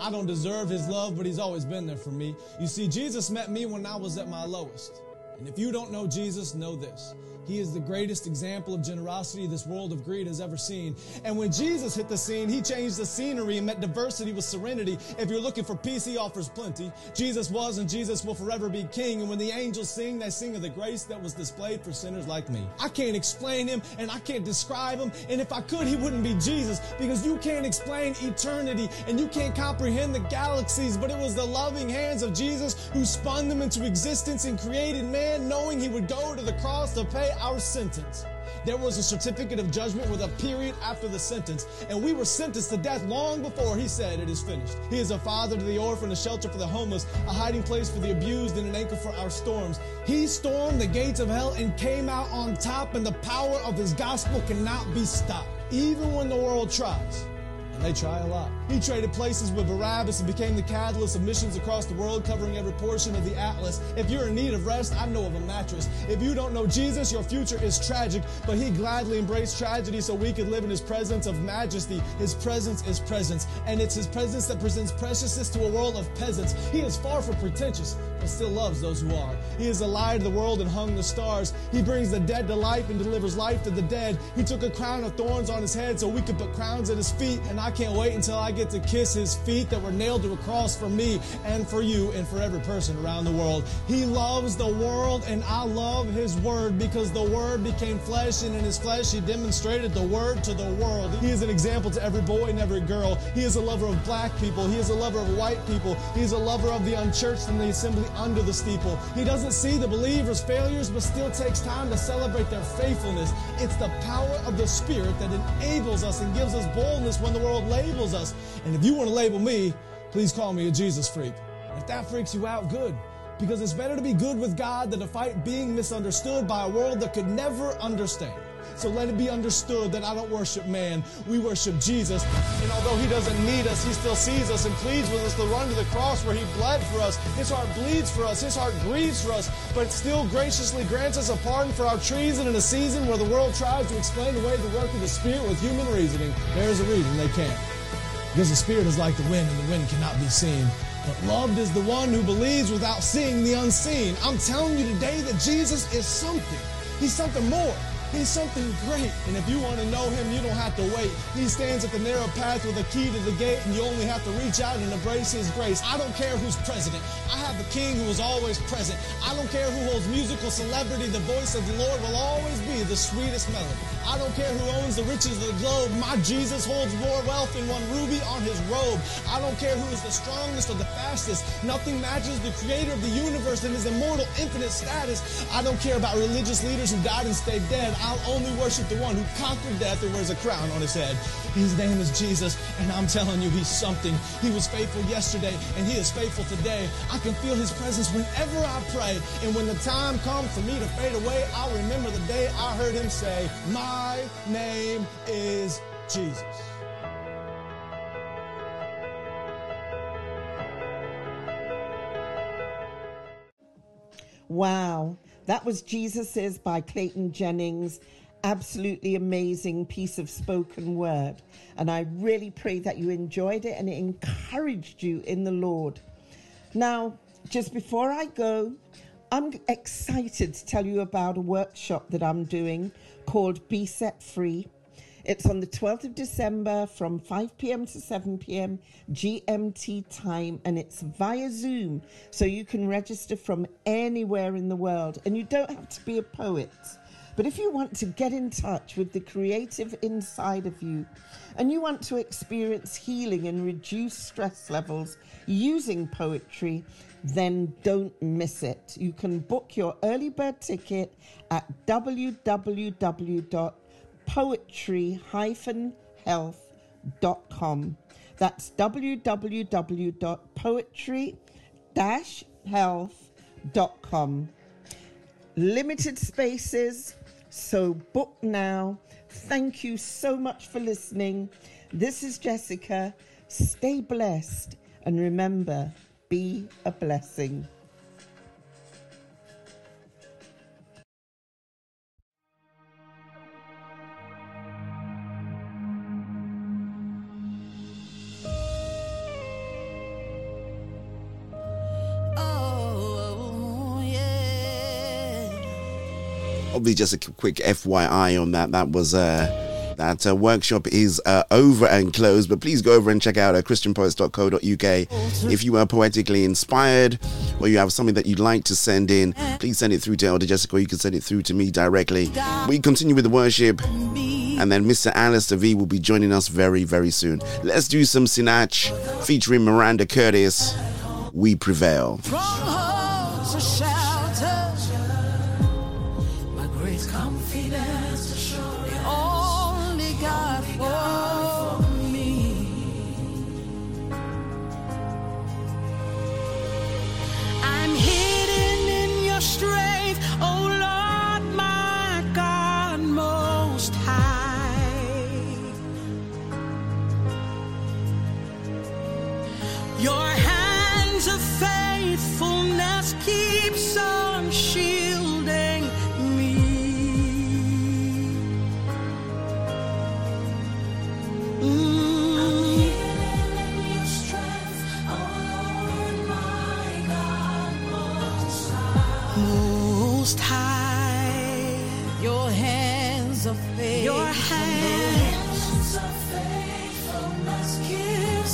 I don't deserve his love, but he's always been there for me. You see, Jesus met me when I was at my lowest. And if you don't know Jesus, know this. He is the greatest example of generosity this world of greed has ever seen. And when Jesus hit the scene, he changed the scenery and met diversity with serenity. If you're looking for peace, he offers plenty. Jesus was and Jesus will forever be king. And when the angels sing, they sing of the grace that was displayed for sinners like me. I can't explain him and I can't describe him. And if I could, he wouldn't be Jesus, because you can't explain eternity and you can't comprehend the galaxies. But it was the loving hands of Jesus who spun them into existence and created man, knowing he would go to the cross to pay our sentence. There was a certificate of judgment with a period after the sentence, and we were sentenced to death long before he said, "It is finished." He is a father to the orphan, a shelter for the homeless, a hiding place for the abused, and an anchor for our storms. He stormed the gates of hell and came out on top, and the power of his gospel cannot be stopped, even when the world tries. And they try a lot. He traded places with Barabbas and became the catalyst of missions across the world, covering every portion of the atlas. If you're in need of rest, I know of a mattress. If you don't know Jesus, your future is tragic, but he gladly embraced tragedy so we could live in his presence of majesty. His presence is presence, and it's his presence that presents preciousness to a world of peasants. He is far from pretentious, but still loves those who are. He is the light of the world and hung the stars. He brings the dead to life and delivers life to the dead. He took a crown of thorns on his head so we could put crowns at his feet, and I can't wait until I get to kiss his feet that were nailed to a cross for me and for you and for every person around the world. He loves the world, and I love his word, because the word became flesh, and in his flesh he demonstrated the word to the world. He is an example to every boy and every girl. He is a lover of black people. He is a lover of white people. He is a lover of the unchurched and the assembly under the steeple. He doesn't see the believers' failures, but still takes time to celebrate their faithfulness. It's the power of the Spirit that enables us and gives us boldness when the world labels us. And if you want to label me, please call me a Jesus freak. If that freaks you out, good. Because it's better to be good with God than to fight being misunderstood by a world that could never understand. So let it be understood that I don't worship man, we worship Jesus. And although he doesn't need us, he still sees us and pleads with us to run to the cross where he bled for us. His heart bleeds for us, his heart grieves for us, but still graciously grants us a pardon for our treason in a season where the world tries to explain away the work of the Spirit with human reasoning. There's a reason they can't. Because the Spirit is like the wind, and the wind cannot be seen. But loved is the one who believes without seeing the unseen. I'm telling you today that Jesus is something. He's something more. He's something great, and if you want to know him, you don't have to wait. He stands at the narrow path with a key to the gate, and you only have to reach out and embrace his grace. I don't care who's president. I have the King who is always present. I don't care who holds musical celebrity. The voice of the Lord will always be the sweetest melody. I don't care who owns the riches of the globe. My Jesus holds more wealth than one ruby on his robe. I don't care who is the strongest or the fastest. Nothing matches the creator of the universe and his immortal, infinite status. I don't care about religious leaders who died and stayed dead. I'll only worship the one who conquered death and wears a crown on his head. His name is Jesus, and I'm telling you, he's something. He was faithful yesterday, and he is faithful today. I can feel his presence whenever I pray, and when the time comes for me to fade away, I'll remember the day I heard him say, "My name is Jesus." Wow. That was Jesus Is by Clayton Jennings. Absolutely amazing piece of spoken word. And I really pray that you enjoyed it and it encouraged you in the Lord. Now, just before I go, I'm excited to tell you about a workshop that I'm doing called Be Set Free. It's on the 12th of December from 5 p.m. to 7 p.m. GMT time, and it's via Zoom, so you can register from anywhere in the world, and you don't have to be a poet. But if you want to get in touch with the creative inside of you, and you want to experience healing and reduce stress levels using poetry, then don't miss it. You can book your early bird ticket at www.poetry-health.com. That's www.poetry-health.com. Limited spaces, so book now. Thank you so much for listening. This is Jessica. Stay blessed, and remember, be a blessing. Just a quick FYI on that. That was that workshop is over and closed, but please go over and check out christianpoets.co.uk. If you are poetically inspired or you have something that you'd like to send in, please send it through to Elder Jessica, or you can send it through to me directly. We continue with the worship, and then Mr. Alistair V will be joining us very, very soon. Let's do some Sinach featuring Miranda Curtis. We Prevail. From her to shelter. Confidence to show the only God for me. I'm hidden in your strength, oh Lord, my God, most high. Your hands of faithfulness keeps on shielding. Most high, your hands of faith, your hands of faith must give.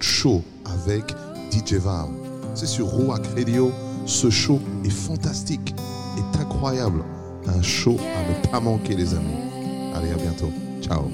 Show avec DJ Val. C'est sur Roac Radio. Ce show est fantastique, est incroyable. un show à ne pas manquer, les amis. Allez, à bientôt. Ciao.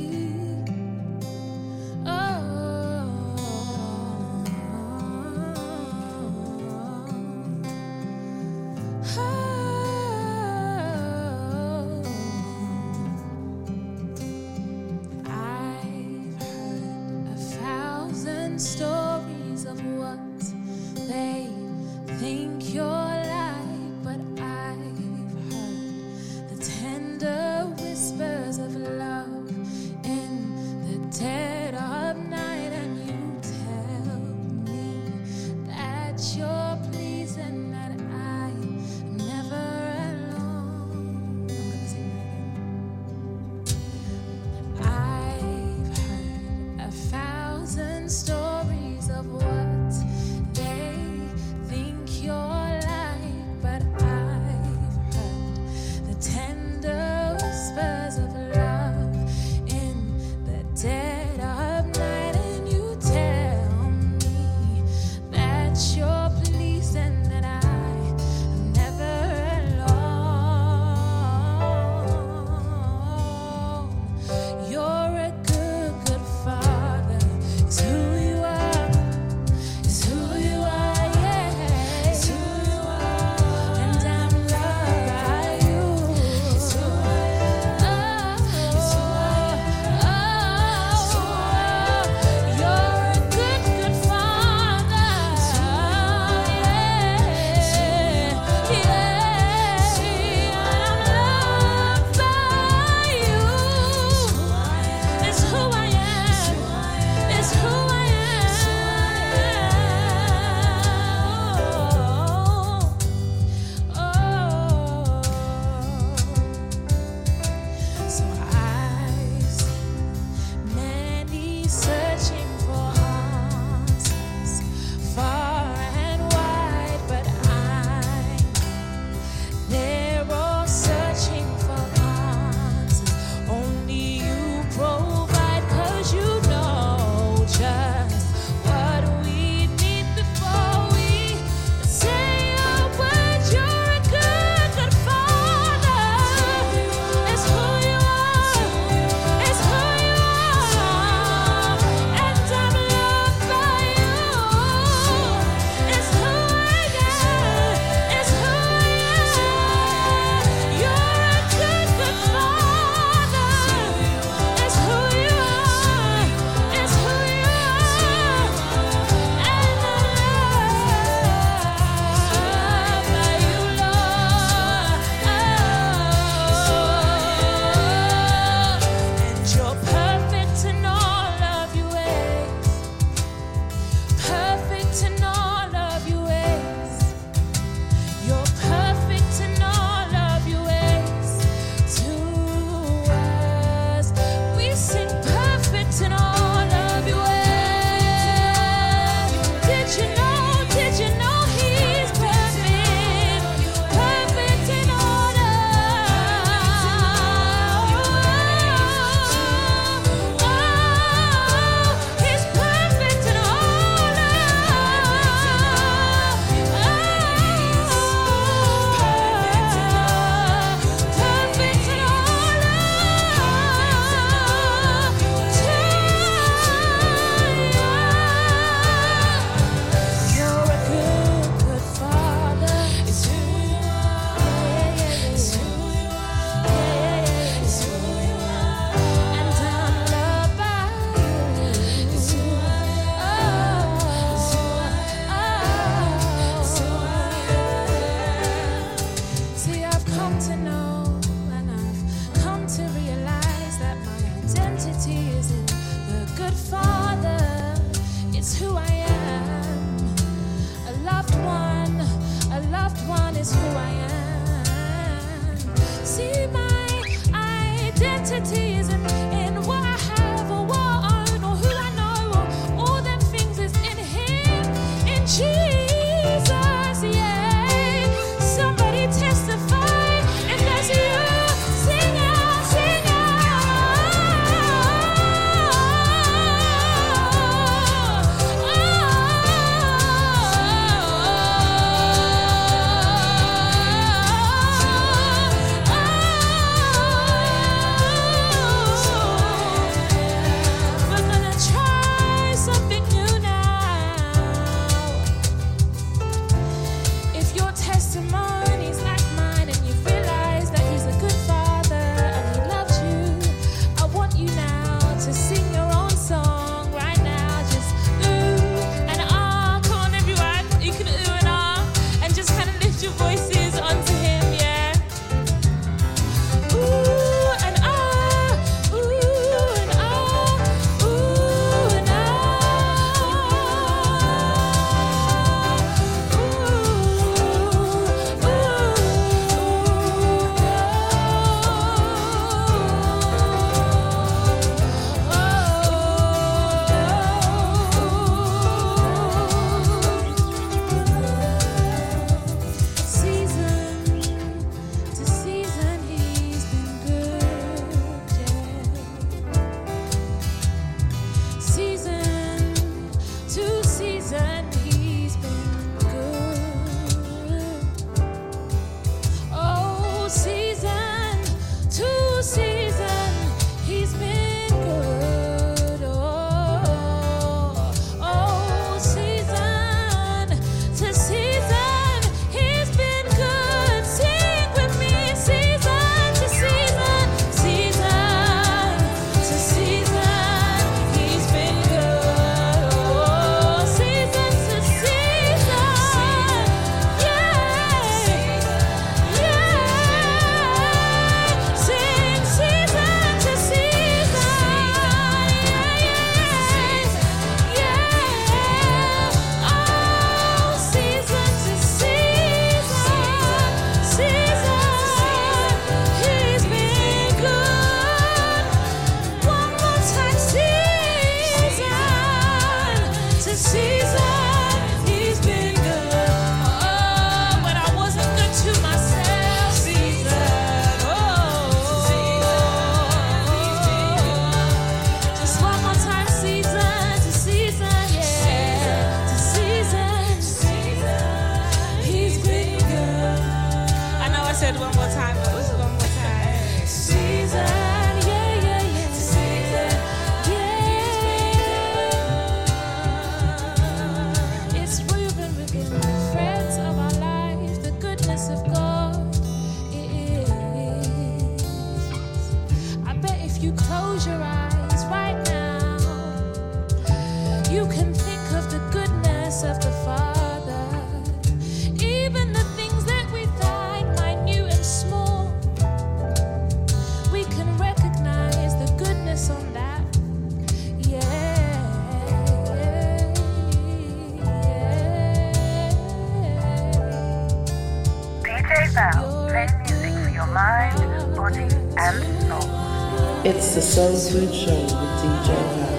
It's the Soul Food Show with DJ Val.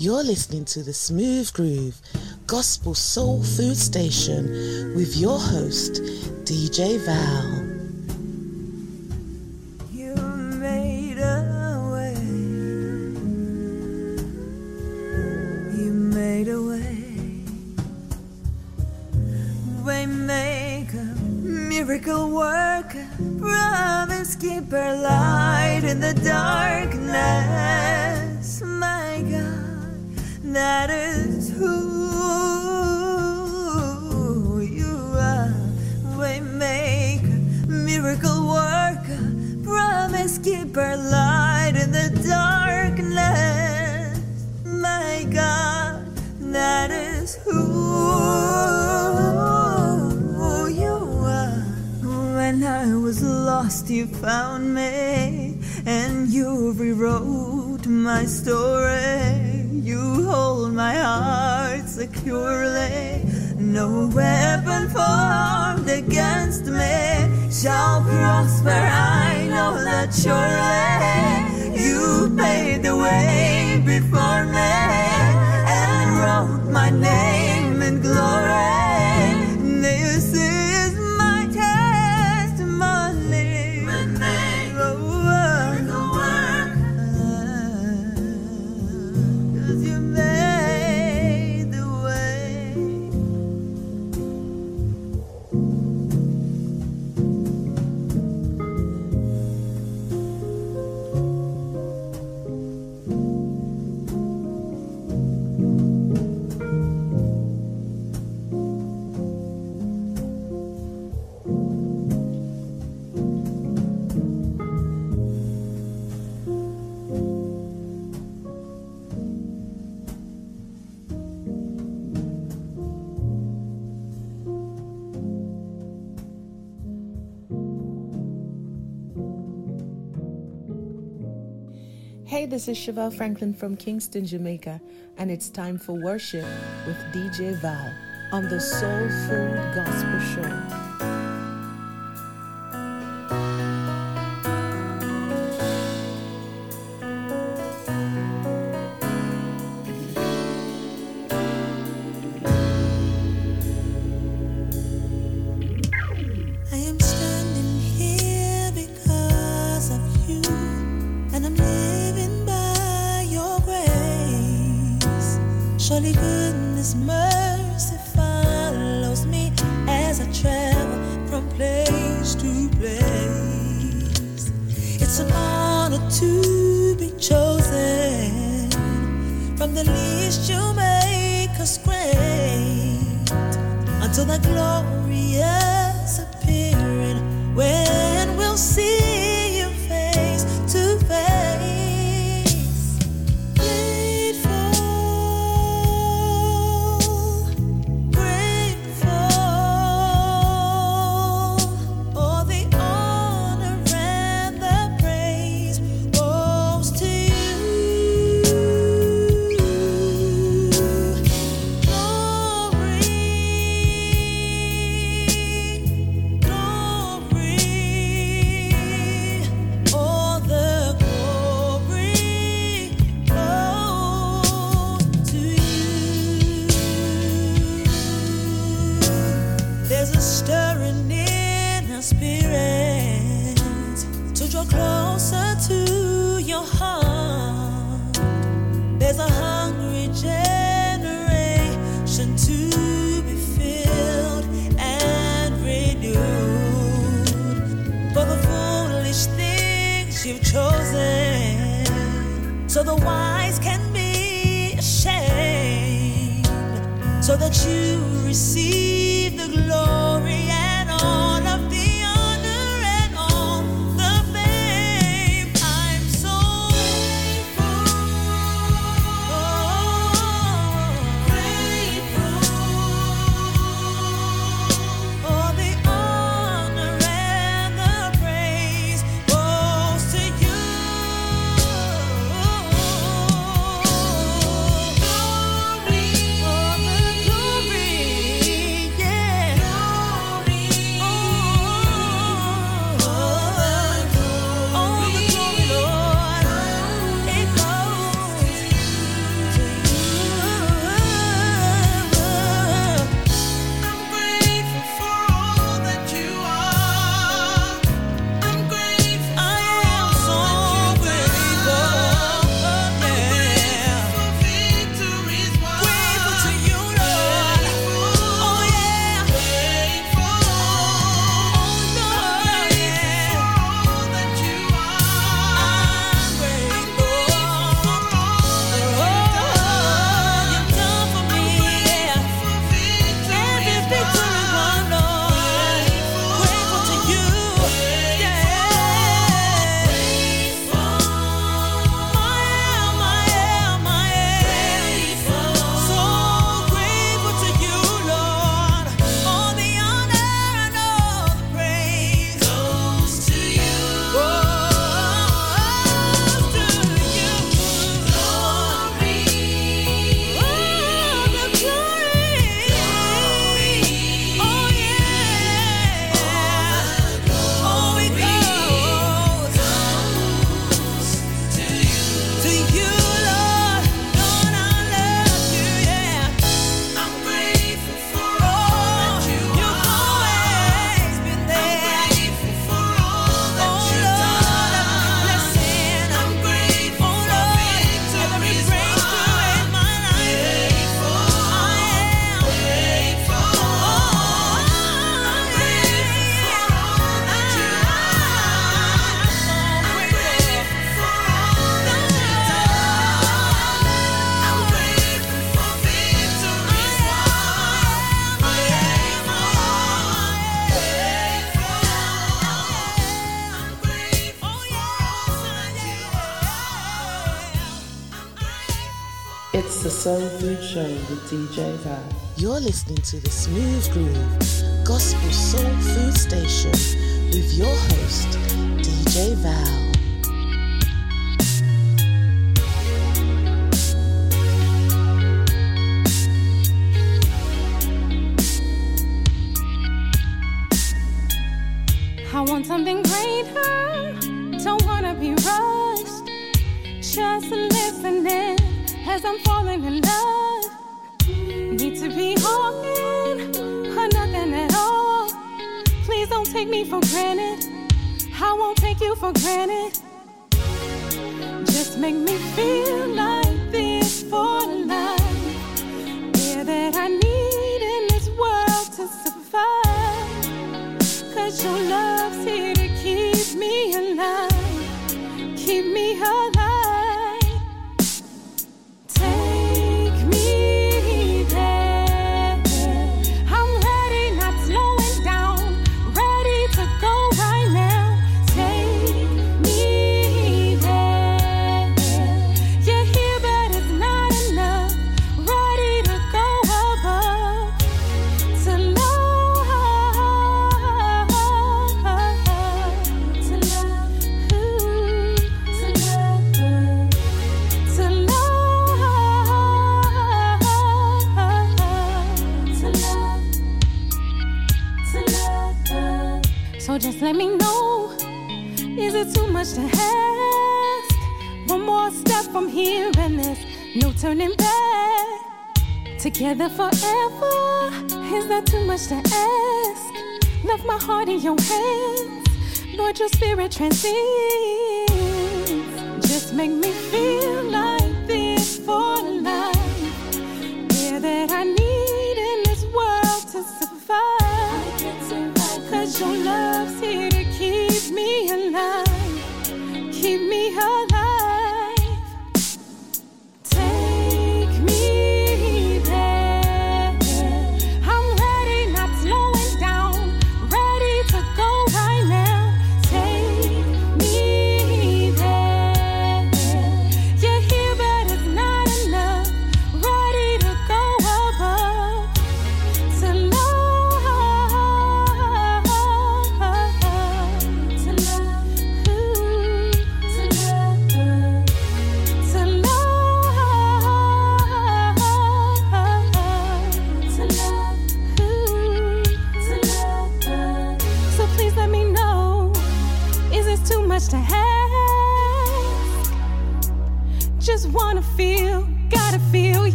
You're listening to the Smooth Groove Gospel Soul Food Station with your host, DJ Val. This is Chevelle Franklin from Kingston, Jamaica, and it's time for worship with DJ Val on the Soul Food Gospel Show. Surely goodness, mercy follows me as I travel from place to place. It's an honor to be chosen from the least you make us great until the glorious appearing when we'll see. It's the Soul Food Show with DJ Val. You're listening to the Smooth Groove Gospel Soul Food Station with your host, DJ Val. Just make me feel like this for life. let me know. Is it too much to ask? One more step from here and there's no turning back. Together forever, is that too much to ask? Left my heart in your hands, Lord, your spirit transcends. Just make me feel like this for life. Yeah, that I need in this world to survive. Cause your love's here to keep me alive. Keep me alive.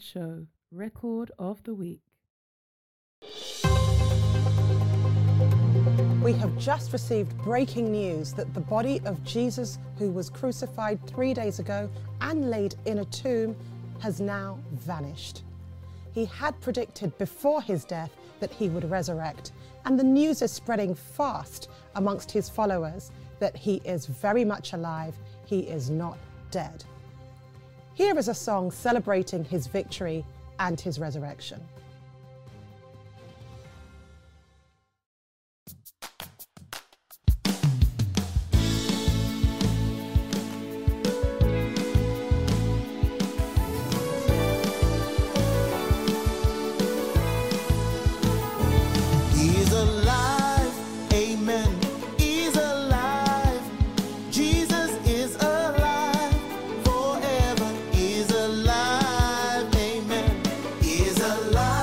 Show record of the week. We have just received breaking news that the body of Jesus, who was crucified 3 days ago and laid in a tomb, has now vanished. He had predicted before his death that he would resurrect, and the news is spreading fast amongst his followers that he is very much alive. He is not dead. Here is a song celebrating his victory and his resurrection. He's alive, amen. Alive.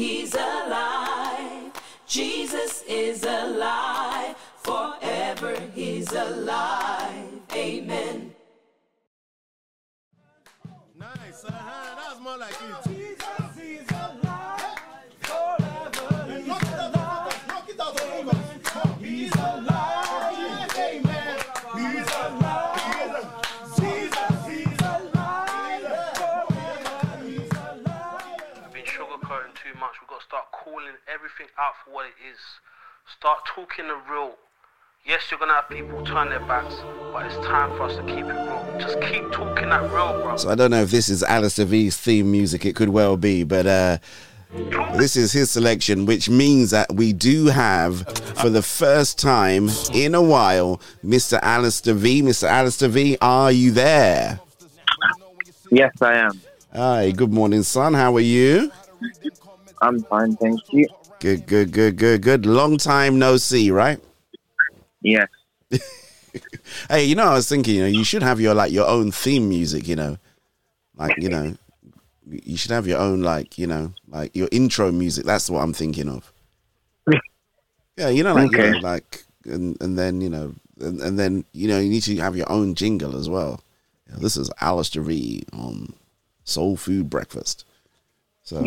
He's alive. Jesus is alive. Forever he's alive. Amen. Nice. Uh-huh. That was more like it. Jesus is alive. Forever he's alive. Knock it out. Amen. He's alive. Amen. He's alive. Much. We've got to start calling everything out for what it is. Start talking the real. Yes, you're going to have people turn their backs, but it's time for us to keep it real. Just keep talking that real, bro. So I don't know if this is Alistair V's theme music. It could well be, but this is his selection, which means that we do have, for the first time in a while, Mr. Alistair V. Mr. Alistair V, are you there? Yes, I am. Hi, good morning, son. How are you? I'm fine, thank you. Good. Long time no see, right? Yes. Hey, you know, I was thinking, you know, you should have your your own theme music, you know, like, you know, you should have your own, like, you know, like your intro music. That's what I'm thinking of. Yeah, you know, like, okay. You know, like, and then, you know, and then, you know, you need to have your own jingle as well. You know, this is Alistair V on Soul Food Breakfast. So.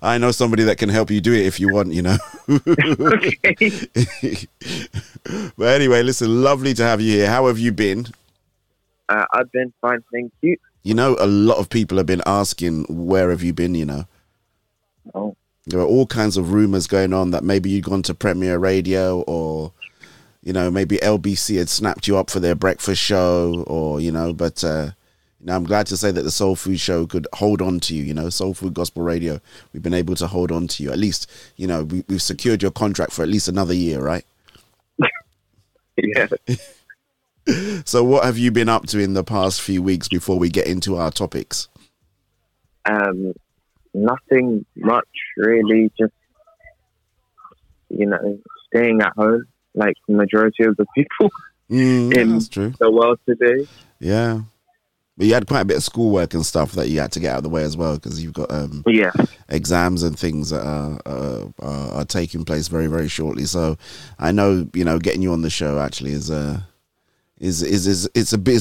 I know somebody that can help you do it if you want, you know. But anyway, listen, lovely to have you here. How have you been? I've been fine, thank you. You know, a lot of people have been asking, where have you been, you know? Oh. There are all kinds of rumours going on that maybe you've gone to Premier Radio, or, you know, maybe LBC had snapped you up for their breakfast show, or, you know, but... Now, I'm glad to say that the Soul Food Show could hold on to you, you know, Soul Food Gospel Radio. We've been able to hold on to you. At least, you know, we've secured your contract for at least another year, right? Yeah. So what have you been up to in the past few weeks before we get into our topics? Nothing much, really. Just, you know, staying at home, like the majority of the people in that's true. The world today. Yeah. But you had quite a bit of schoolwork and stuff that you had to get out of the way as well, because you've got exams and things that are taking place very, very shortly. So I know, you know, getting you on the show actually it's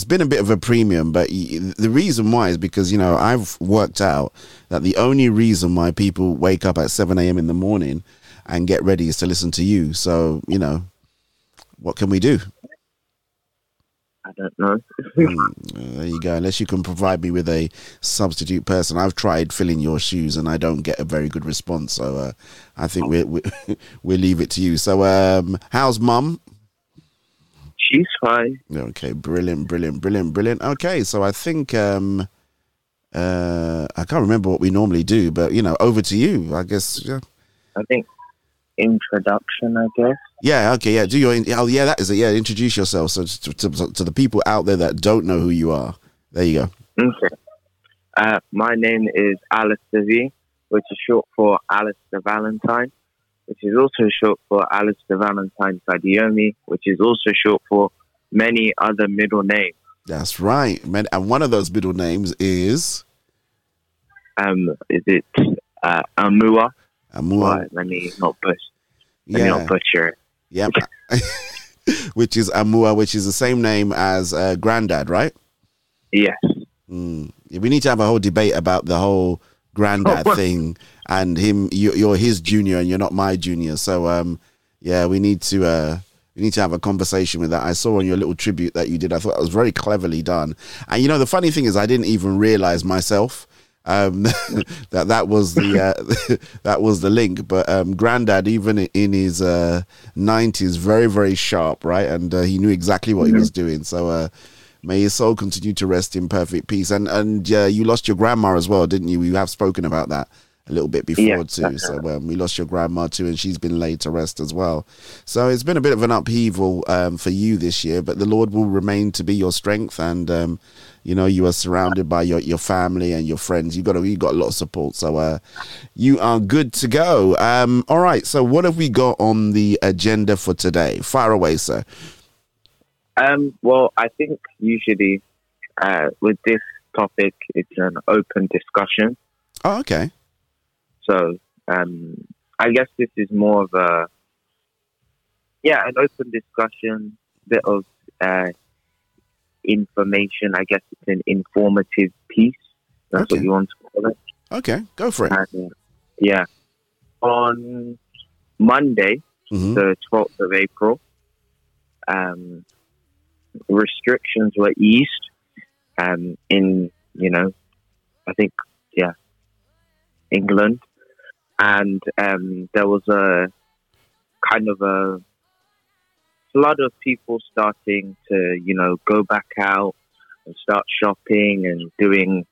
been a bit of a premium. But the reason why is because, you know, I've worked out that the only reason why people wake up at 7 a.m. in the morning and get ready is to listen to you. So, you know, what can we do? I don't know. There you go. Unless you can provide me with a substitute person. I've tried filling your shoes and I don't get a very good response. So I think we'll leave it to you. So how's mum? She's fine. Okay, brilliant. Okay, so I think I can't remember what we normally do, but, you know, over to you, I guess. Yeah. I think introduction, I guess. Yeah, okay, yeah, that is it, yeah, introduce yourself, so to the people out there that don't know who you are. There you go. Okay. My name is Alistair V, which is short for Alistair Valentine, which is also short for Alistair Valentine Sadiomi, which is also short for many other middle names. That's right, man, and one of those middle names is? Is it Amua? Amua. Let me not push. Yeah. Let me not butcher it. Yep. Which is Amua, which is the same name as Grandad, right? Yes. We need to have a whole debate about the whole Grandad thing, and him. You're his junior, and you're not my junior. So, yeah, we need to have a conversation with that. I saw on your little tribute that you did. I thought that was very cleverly done. And you know, the funny thing is, I didn't even realize myself. That was the link, but Grandad, even in his 90s, very, very sharp, right? And he knew exactly what he was doing. So may his soul continue to rest in perfect peace. And you lost your grandma as well, didn't you? We have spoken about that a little bit before too. So we lost your grandma too, and she's been laid to rest as well. So it's been a bit of an upheaval for you this year, but the Lord will remain to be your strength, and you know, you are surrounded by your family and your friends. You got a lot of support, so you are good to go. All right, so what have we got on the agenda for today? Fire away, sir. Well, I think usually with this topic, it's an open discussion. Oh, okay. So I guess this is more of a, yeah, an open discussion, bit of information. I guess it's an informative piece. That's okay. What you want to call it. Okay, go for it. And, yeah. On Monday, the 12th of April, restrictions were eased in, you know, I think, yeah, England. And there was a kind of a flood of people starting to, you know, go back out and start shopping and doing,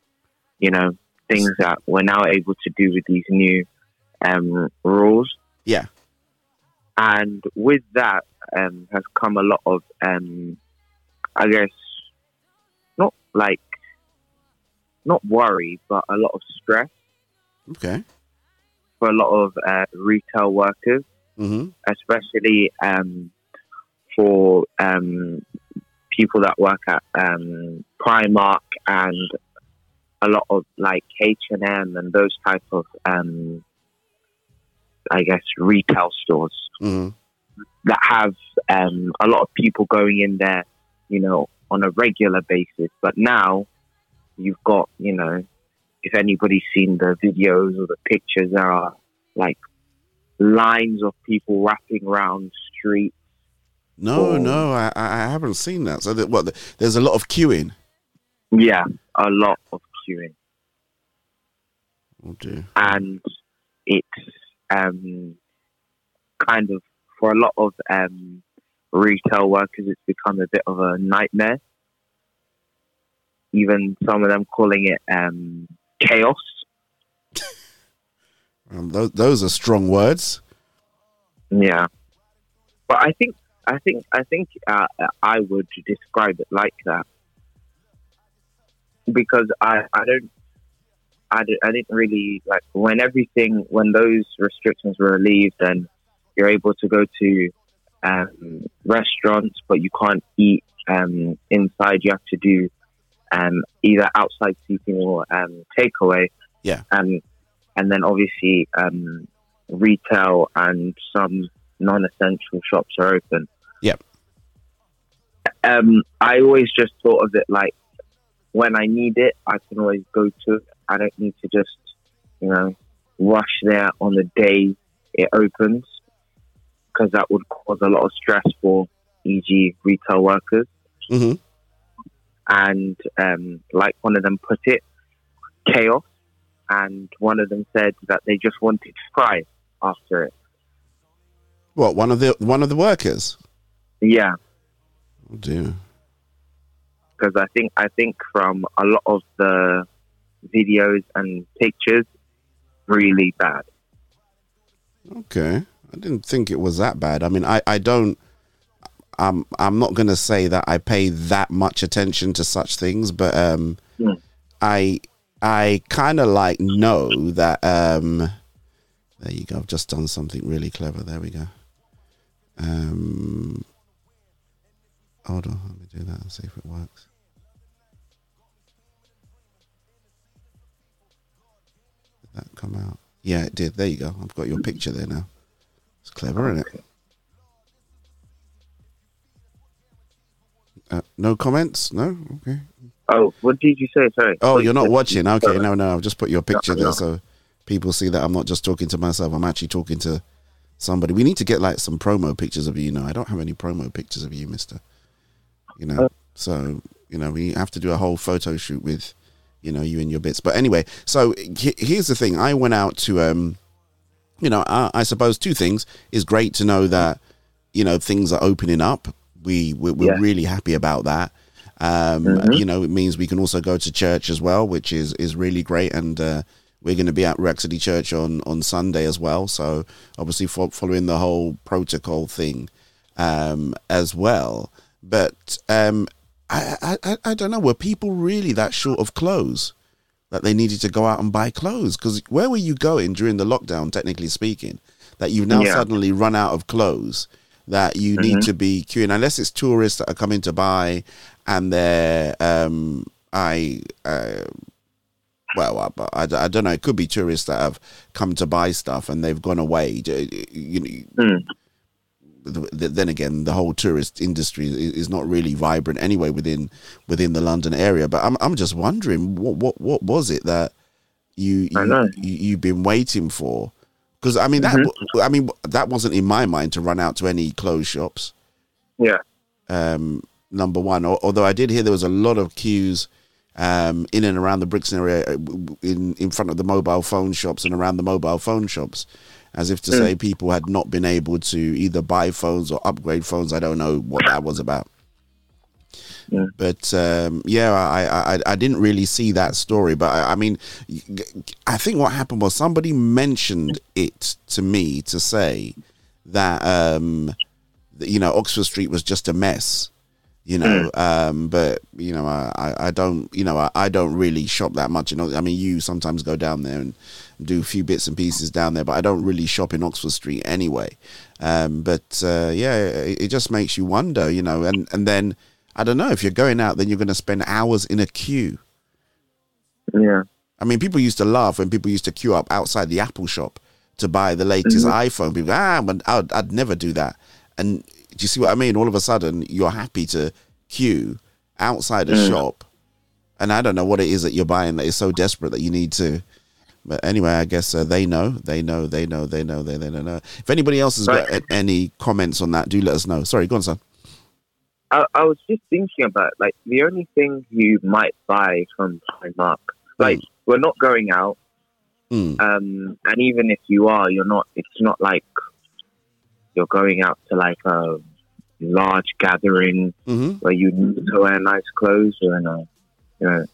you know, things that we're now able to do with these new rules. Yeah. And with that has come a lot of, I guess, not like, not worry, but a lot of stress. Okay. For a lot of retail workers, especially for people that work at Primark and a lot of like H&M and those type of, I guess, retail stores that have a lot of people going in there, you know, on a regular basis. But now you've got, you know, if anybody's seen the videos or the pictures, there are like lines of people wrapping around streets. No, I haven't seen that. So that, what, there's a lot of queuing? Yeah, a lot of queuing. Oh dear. And it's kind of, for a lot of retail workers, it's become a bit of a nightmare. Even some of them calling it chaos. Those are strong words. Yeah, but I think I would describe it like that, because I didn't really like when those restrictions were relieved and you're able to go to restaurants, but you can't eat inside. You have to do either outside seating or takeaway. Yeah. And then obviously retail and some non-essential shops are open. Yep. I always just thought of it like, when I need it, I can always go to it. I don't need to just, you know, rush there on the day it opens, because that would cause a lot of stress for, e.g., retail workers. Mm-hmm. And like one of them put it, chaos. And one of them said that they just wanted to cry after it. What, one of the workers? Yeah. Oh dear. Because I think from a lot of the videos and pictures, really bad. Okay, I didn't think it was that bad. I mean, I'm not going to say that I pay that much attention to such things, but I kind of like know that. There you go. I've just done something really clever. There we go. Hold on. Let me do that and see if it works. Did that come out? Yeah, it did. There you go. I've got your picture there now. It's clever, isn't it? No comments? No? Okay. Oh, what did you say? Sorry. Oh, you're not watching. Okay, no. I've just put your picture there so people see that I'm not just talking to myself. I'm actually talking to somebody. We need to get like some promo pictures of you. You know, I don't have any promo pictures of you, mister. You know, so, you know, we have to do a whole photo shoot with, you know, you and your bits. But anyway, so here's the thing. I went out to, you know, I suppose two things. It's great to know that, you know, things are opening up. We're really happy about that. You know, it means we can also go to church as well, which is really great. And we're going to be at Rack City Church on Sunday as well. So obviously following the whole protocol thing as well. But I don't know, were people really that short of clothes that they needed to go out and buy clothes? Because where were you going during the lockdown, technically speaking, that you've now suddenly run out of clothes that you need to be queuing, unless it's tourists that are coming to buy and they're Well, I don't know. It could be tourists that have come to buy stuff and they've gone away. You know, Then again, the whole tourist industry is not really vibrant anyway within the London area. But I'm just wondering what was it that you've been waiting for? Because I mean that wasn't in my mind to run out to any clothes shops. Yeah. Number one, although I did hear there was a lot of queues in and around the Brixton area, in front of the mobile phone shops and around the mobile phone shops, as if to say people had not been able to either buy phones or upgrade phones. I don't know what that was about. Yeah. But I didn't really see that story. But I mean, I think what happened was somebody mentioned it to me to say that, you know, Oxford Street was just a mess. You know, but you know, I don't, you know, I don't really shop that much. You know, I mean, you sometimes go down there and do a few bits and pieces down there, but I don't really shop in Oxford Street anyway. It just makes you wonder, you know. And then I don't know, if you're going out, then you're going to spend hours in a queue. Yeah, I mean, people used to laugh when people used to queue up outside the Apple shop to buy the latest iPhone. People, I'd never do that. And do you see what I mean? All of a sudden, you're happy to queue outside a shop, and I don't know what it is that you're buying that is so desperate that you need to. But anyway, I guess they know. If anybody else has got any comments on that, do let us know. Sorry, go on, son. I was just thinking about, like, the only thing you might buy from Primark, like, we're not going out, and even if you are, you're not. It's not like you're going out to like a large gathering where you need to wear nice clothes. Or in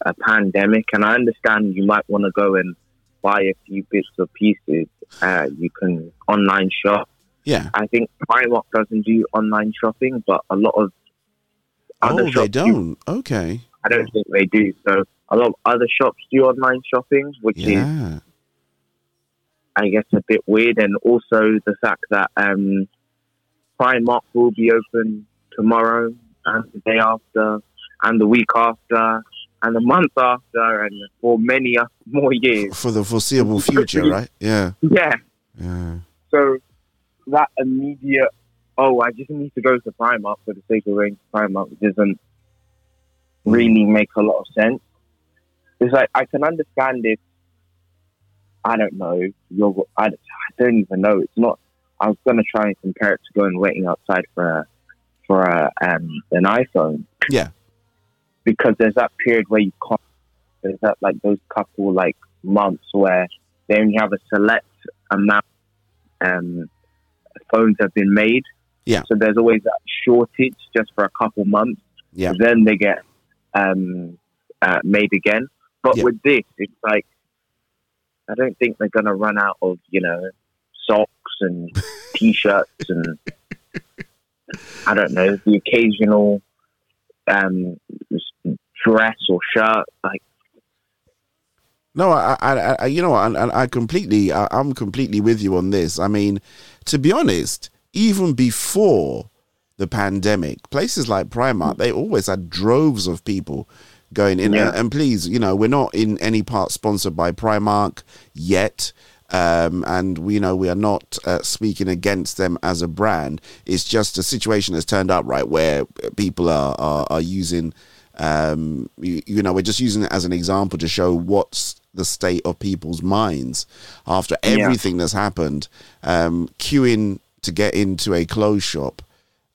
a pandemic, and I understand you might want to go and buy a few bits or pieces. You can online shop. Yeah, I think Primark doesn't do online shopping, but a lot of other shops they don't. Do. Okay, I don't think they do. So a lot of other shops do online shopping, which is, I guess, a bit weird. And also the fact that Primark will be open tomorrow and the day after and the week after and the month after and for many more years. For the foreseeable future, right? Yeah. Yeah. So that immediate, I just need to go to Primark for the sake of going to Primark doesn't really make a lot of sense. It's like, I can understand if, I don't know. I don't even know. It's not. I was going to try and compare it to going waiting outside for an iPhone. Yeah. Because there's that period where you can't. There's that, like, those couple like months where they only have a select amount phones have been made. Yeah. So there's always that shortage just for a couple months. Yeah. Then they get made again. But with this, it's like, I don't think they're going to run out of, you know, socks and T-shirts and, I don't know, the occasional dress or shirt. Like, no, I you know what, I'm completely with you on this. I mean, to be honest, even before the pandemic, places like Primark, they always had droves of people going in. And please, you know, we're not in any part sponsored by Primark yet, and we know we are not speaking against them as a brand. It's just a situation has turned up right where people are using, you know, we're just using it as an example to show what's the state of people's minds after everything that's happened. Queuing to get into a clothes shop,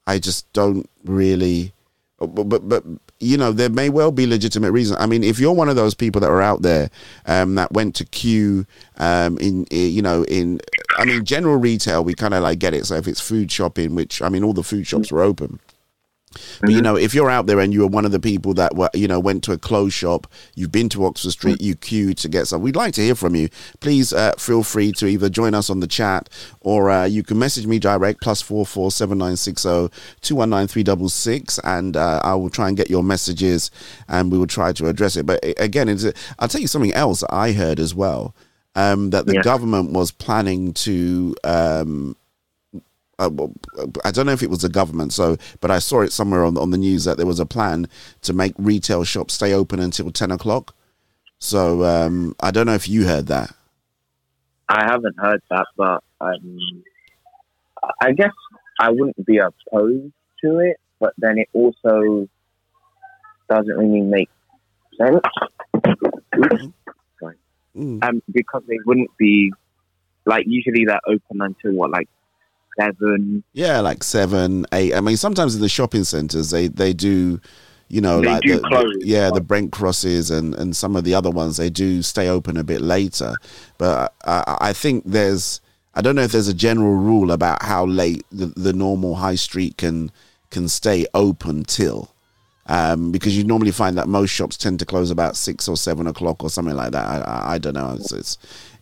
I just don't really. But you know, there may well be legitimate reasons. I mean, if you're one of those people that are out there that went to queue in general retail, we kind of like get it. So if it's food shopping, which, I mean, all the food shops were open. But, you know, if you're out there and you were one of the people that were, you know, went to a clothes shop, you've been to Oxford Street, you queued to get some, we'd like to hear from you. Please feel free to either join us on the chat or you can message me direct +44 7960 219 366, and I will try and get your messages and we will try to address it. But again, I'll tell you something else I heard as well, that the government was planning to. I don't know if it was the government, but I saw it somewhere on the news that there was a plan to make retail shops stay open until 10 o'clock. So I don't know if you heard that. I haven't heard that, but I guess I wouldn't be opposed to it, but then it also doesn't really make sense. Because they wouldn't be, like, usually they're open until what, like 7? Yeah, like 7, 8. I mean, sometimes in the shopping centres they do, you know, they like do close. The Brent Crosses and some of the other ones, they do stay open a bit later. But I think there's, I don't know if there's a general rule about how late the normal high street can stay open till. Because you normally find that most shops tend to close about 6 or 7 o'clock or something like that. I don't know.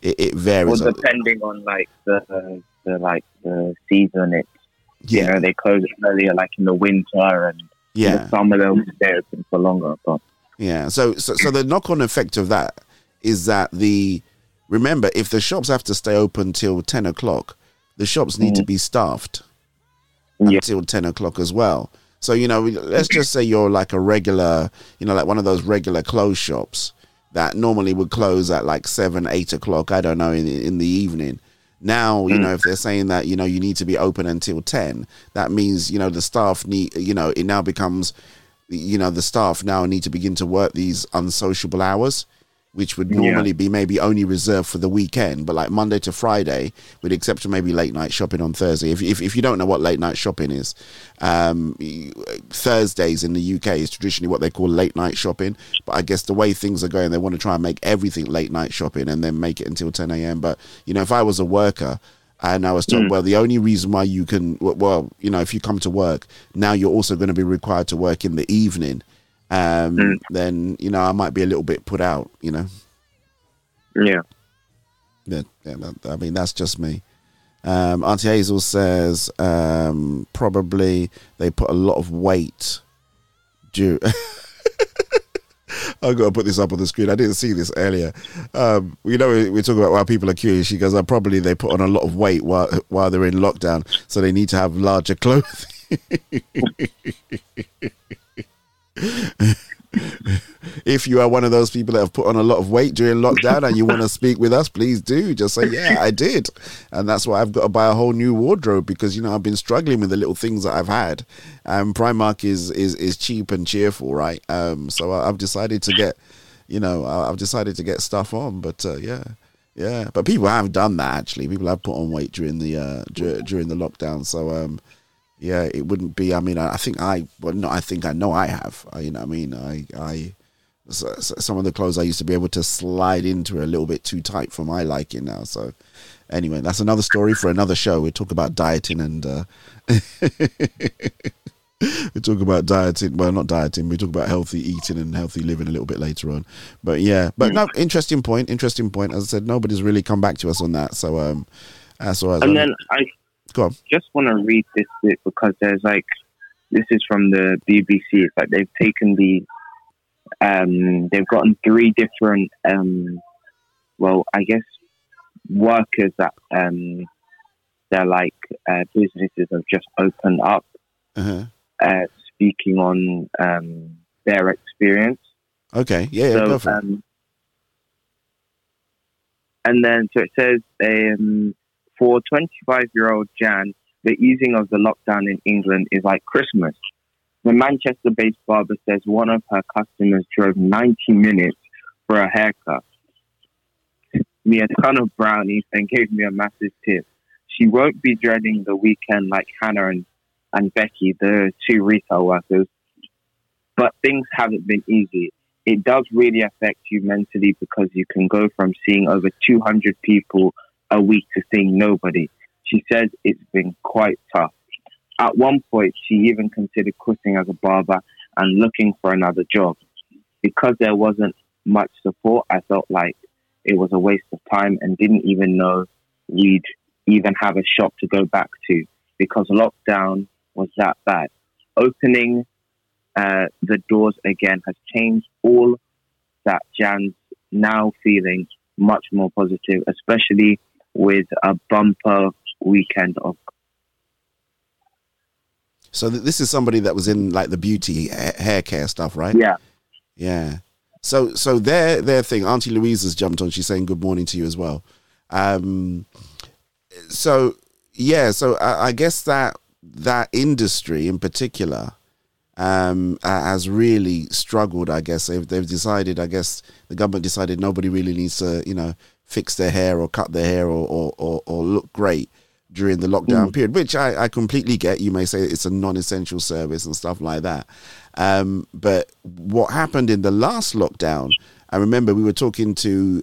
It varies. Well, depending on like the season, you know, they close earlier, like in the winter, and in the summer they'll stay open for longer. But so the knock-on effect of that is that remember, if the shops have to stay open till 10 o'clock, the shops need to be staffed until 10 o'clock as well. So, you know, let's just say you're like a regular, you know, like one of those regular clothes shops that normally would close at like 7, 8 o'clock, I don't know, in the evening. Now, you know, if they're saying that, you know, you need to be open until 10, that means, you know, the staff need, you know, it now becomes, you know, the staff now need to begin to work these unsociable hours, which would normally be maybe only reserved for the weekend, but like Monday to Friday, with exception maybe late night shopping on Thursday. If you don't know what late night shopping is, Thursdays in the UK is traditionally what they call late night shopping. But I guess the way things are going, they want to try and make everything late night shopping and then make it until 10 a.m. But, you know, if I was a worker and I was told, well, the only reason why you can, well, you know, if you come to work, now you're also going to be required to work in the evening, then, you know, I might be a little bit put out, you know. I mean, that's just me. Auntie Hazel says probably they put a lot of weight due I've got to put this up on the screen. I didn't see this earlier. You know, we're talking about why people are curious. She goes, probably they put on a lot of weight while they're in lockdown, so they need to have larger clothing. If you are one of those people that have put on a lot of weight during lockdown and you want to speak with us, please do. Just say, I did, and that's why I've got to buy a whole new wardrobe, because, you know, I've been struggling with the little things that I've had, and Primark is cheap and cheerful, right? So I've decided to get, you know, I've decided to get stuff on. But but people have done that, actually. People have put on weight during the during the lockdown. So yeah, it wouldn't be. I mean, I know I have. You know what I mean? Some of the clothes I used to be able to slide into are a little bit too tight for my liking now. So, anyway, that's another story for another show. We talk about dieting and we talk about dieting. Well, not dieting. We talk about healthy eating and healthy living a little bit later on. But yeah, no, interesting point. As I said, nobody's really come back to us on that. So that's all right. And then I just want to read this bit, because there's like, this is from the BBC. It's like they've taken they've gotten 3 different, I guess workers that they're like businesses have just opened up, speaking on their experience. Okay, yeah, perfect. And then so it says for 25-year-old Jan, the easing of the lockdown in England is like Christmas. The Manchester-based barber says one of her customers drove 90 minutes for a haircut, me a ton of brownies, and gave me a massive tip. She won't be dreading the weekend like Hannah and Becky, the 2 retail workers, but things haven't been easy. It does really affect you mentally, because you can go from seeing over 200 people a week to seeing nobody. She says it's been quite tough. At one point, she even considered quitting as a barber and looking for another job. Because there wasn't much support, I felt like it was a waste of time and didn't even know we'd even have a shop to go back to, because lockdown was that bad. Opening the doors again has changed all that. Jan's now feeling much more positive, especially with a bumper weekend of. So this is somebody that was in like the beauty hair care stuff, right? Yeah. So their thing, Auntie Louise has jumped on. She's saying good morning to you as well. So I guess that industry in particular has really struggled. I guess they've decided. I guess the government decided nobody really needs to, fix their hair or cut their hair or look great during the lockdown period, which I completely get. You may say it's a non-essential service and stuff like that. But what happened in the last lockdown, I remember we were talking to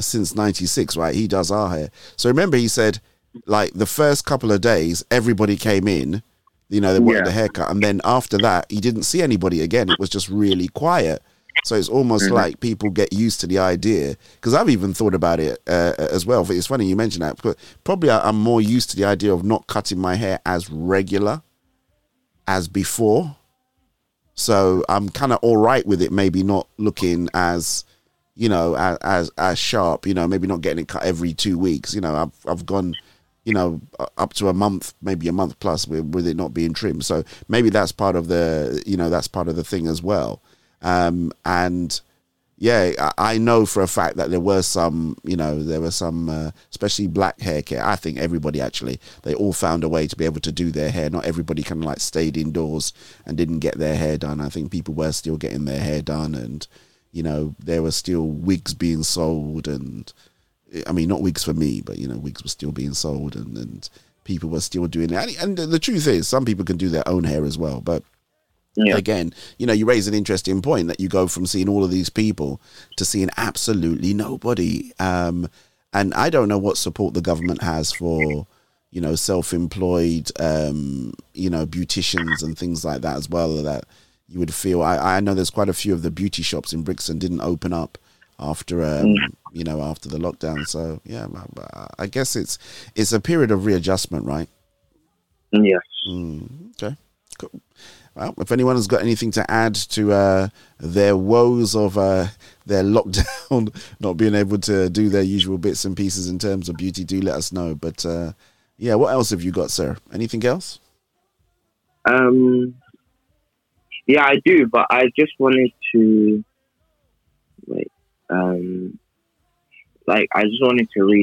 since 96, right? He does our hair. So remember he said, like, the first couple of days, everybody came in, they wanted a haircut. And then after that, he didn't see anybody again. It was just really quiet. So it's almost like people get used to the idea, because I've even thought about it as well. It's funny you mentioned that, because probably I'm more used to the idea of not cutting my hair as regular as before. So I'm kind of all right with it, maybe not looking as, as sharp, maybe not getting it cut every 2 weeks. I've gone, up to a month, maybe a month plus with it not being trimmed. So maybe that's part of the, that's part of the thing as well. I know for a fact that there were some especially black hair care. I think everybody they all found a way to be able to do their hair. Not everybody kind of stayed indoors and didn't get their hair done. I think people were still getting their hair done, and there were still wigs being sold, and I mean not wigs for me, but wigs were still being sold, and people were still doing it. And the truth is, some people can do their own hair as well, but. Yeah. Again, you raise an interesting point that you go from seeing all of these people to seeing absolutely nobody. And I don't know what support the government has for, self-employed, beauticians and things like that as well. That you would feel. I know there's quite a few of the beauty shops in Brixton didn't open up after, after the lockdown. So yeah, I guess it's a period of readjustment, right? Yes. Okay. Cool. Well, if anyone has got anything to add to their woes of their lockdown, not being able to do their usual bits and pieces in terms of beauty, do let us know. But what else have you got, sir? Anything else? Yeah, I do, but I just wanted to read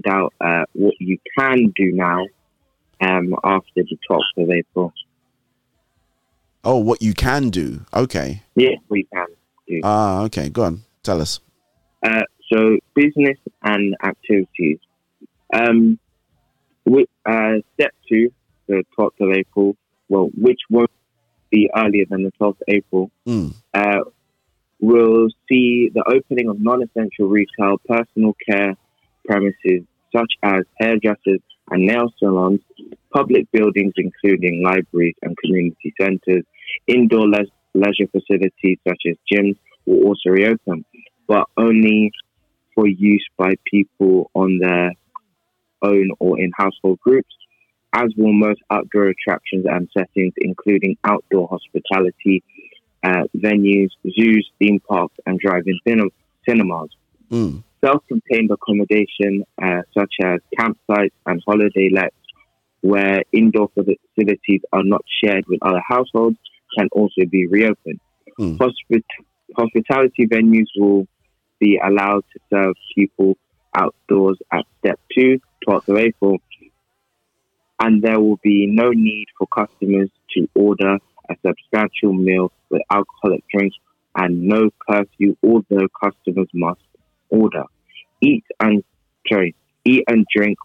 out what you can do now after the 12th of April. Oh, what you can do. Okay. Yeah, we can do. Ah, okay. Go on. Tell us. So, business and activities. Step 2, the 12th of April, well, which won't be earlier than the 12th of April, will see the opening of non-essential retail, personal care premises, such as hairdressers and nail salons, public buildings including libraries and community centres, indoor leisure facilities such as gyms will also reopen, but only for use by people on their own or in household groups, as will most outdoor attractions and settings, including outdoor hospitality venues, zoos, theme parks and drive-in cinemas. Self-contained accommodation such as campsites and holiday lets, where indoor facilities are not shared with other households, can also be reopened. Hospitality venues will be allowed to serve people outdoors at step 2, 12th of April, and there will be no need for customers to order a substantial meal with alcoholic drinks and no curfew, although customers must order. Eat and drink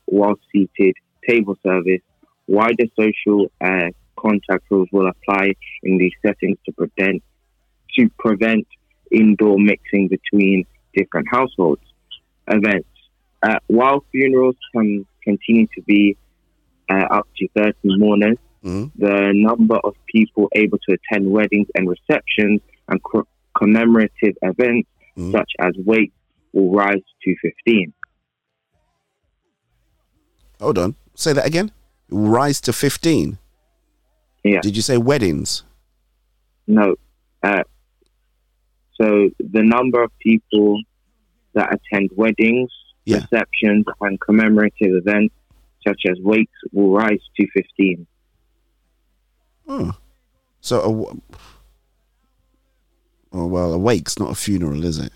while seated, table service. Wider social contact rules will apply in these settings to prevent indoor mixing between different households. Events. While funerals can continue to be up to 30 mourners, the number of people able to attend weddings and receptions and commemorative events such as wakes will rise to 15. Hold on. Say that again. Rise to 15. Yeah. Did you say weddings? No. So the number of people that attend weddings, receptions, and commemorative events such as wakes will rise to 15. Oh. So Oh, well, a wake's not a funeral, is it?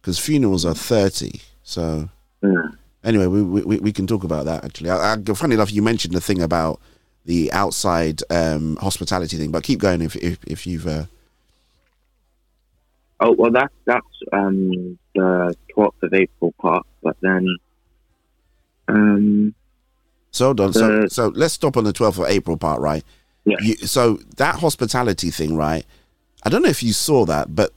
Because funerals are 30. So anyway, we can talk about that, actually. Funny enough, you mentioned the thing about the outside hospitality thing, but keep going if you've... Oh, well, that's the 12th of April part, but then... So hold on. So let's stop on the 12th of April part, right? Yeah. So that hospitality thing, right? I don't know if you saw that, but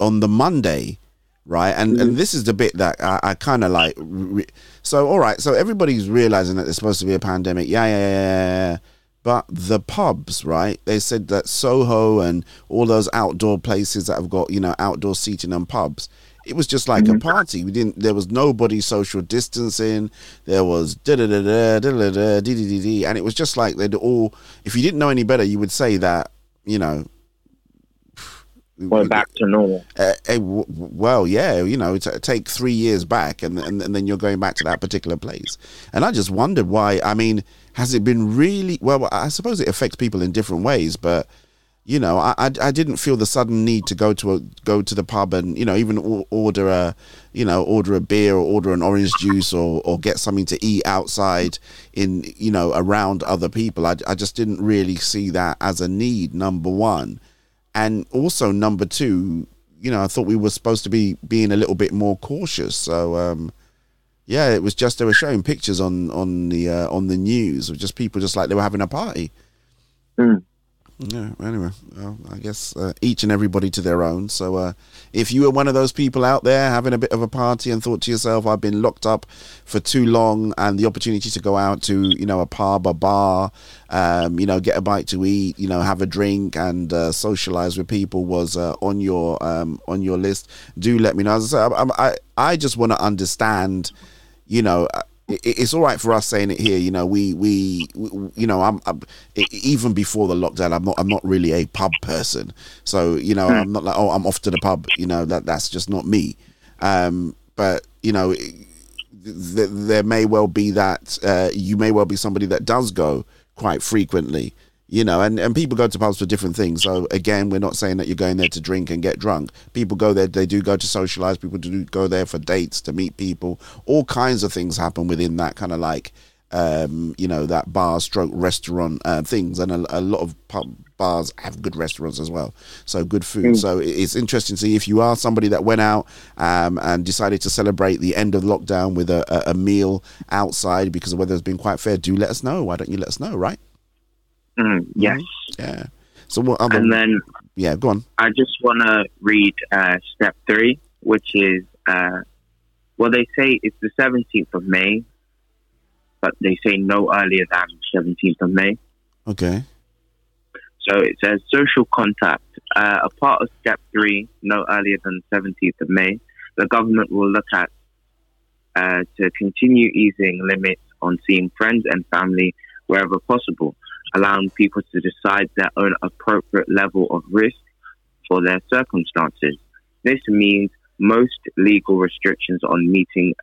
on the Monday, right? And this is the bit that I kind of like. So all right, so everybody's realizing that there's supposed to be a pandemic. Yeah. But the pubs, right? They said that Soho and all those outdoor places that have got, outdoor seating and pubs. It was just like a party. There was nobody social distancing. There was and it was just like they'd all. If you didn't know any better, you would say that we're back to normal. Well, yeah, take 3 years back, and then you're going back to that particular place. And I just wondered why. I mean, has it been really? Well, I suppose it affects people in different ways, but. I didn't feel the sudden need to go to the pub and even order a order a beer or order an orange juice or get something to eat outside in around other people. I just didn't really see that as a need, number one, and also number two. I thought we were supposed to be being a little bit more cautious. So it was just they were showing pictures on the news of just people just like they were having a party. Mm. Yeah, anyway, well, I guess each and everybody to their own. So if you were one of those people out there having a bit of a party and thought to yourself, I've been locked up for too long and the opportunity to go out to, a pub, a bar, get a bite to eat, have a drink and socialize with people was on your list, do let me know. As I said, I just want to understand, it's all right for us saying it here, I'm even before the lockdown, I'm not really a pub person, so I'm not like, oh, I'm off to the pub, that's just not me, but there may well be that you may well be somebody that does go quite frequently, and people go to pubs for different things. So again, we're not saying that you're going there to drink and get drunk. People go there, they do go to socialize, people do go there for dates, to meet people, all kinds of things happen within that kind of like that bar stroke restaurant things, and a lot of pub bars have good restaurants as well, so good food. So it's interesting to see if you are somebody that went out and decided to celebrate the end of lockdown with a meal outside because the weather's been quite fair. Do let us know. Why don't you let us know, right? Yes. Yeah. So what other? And then go on. I just want to read step 3, which is they say it's the 17th of May, but they say no earlier than the 17th of May. Okay. So it says social contact. A part of step 3, no earlier than the 17th of May, the government will look at to continue easing limits on seeing friends and family wherever possible, allowing people to decide their own appropriate level of risk for their circumstances. This means most legal restrictions on meeting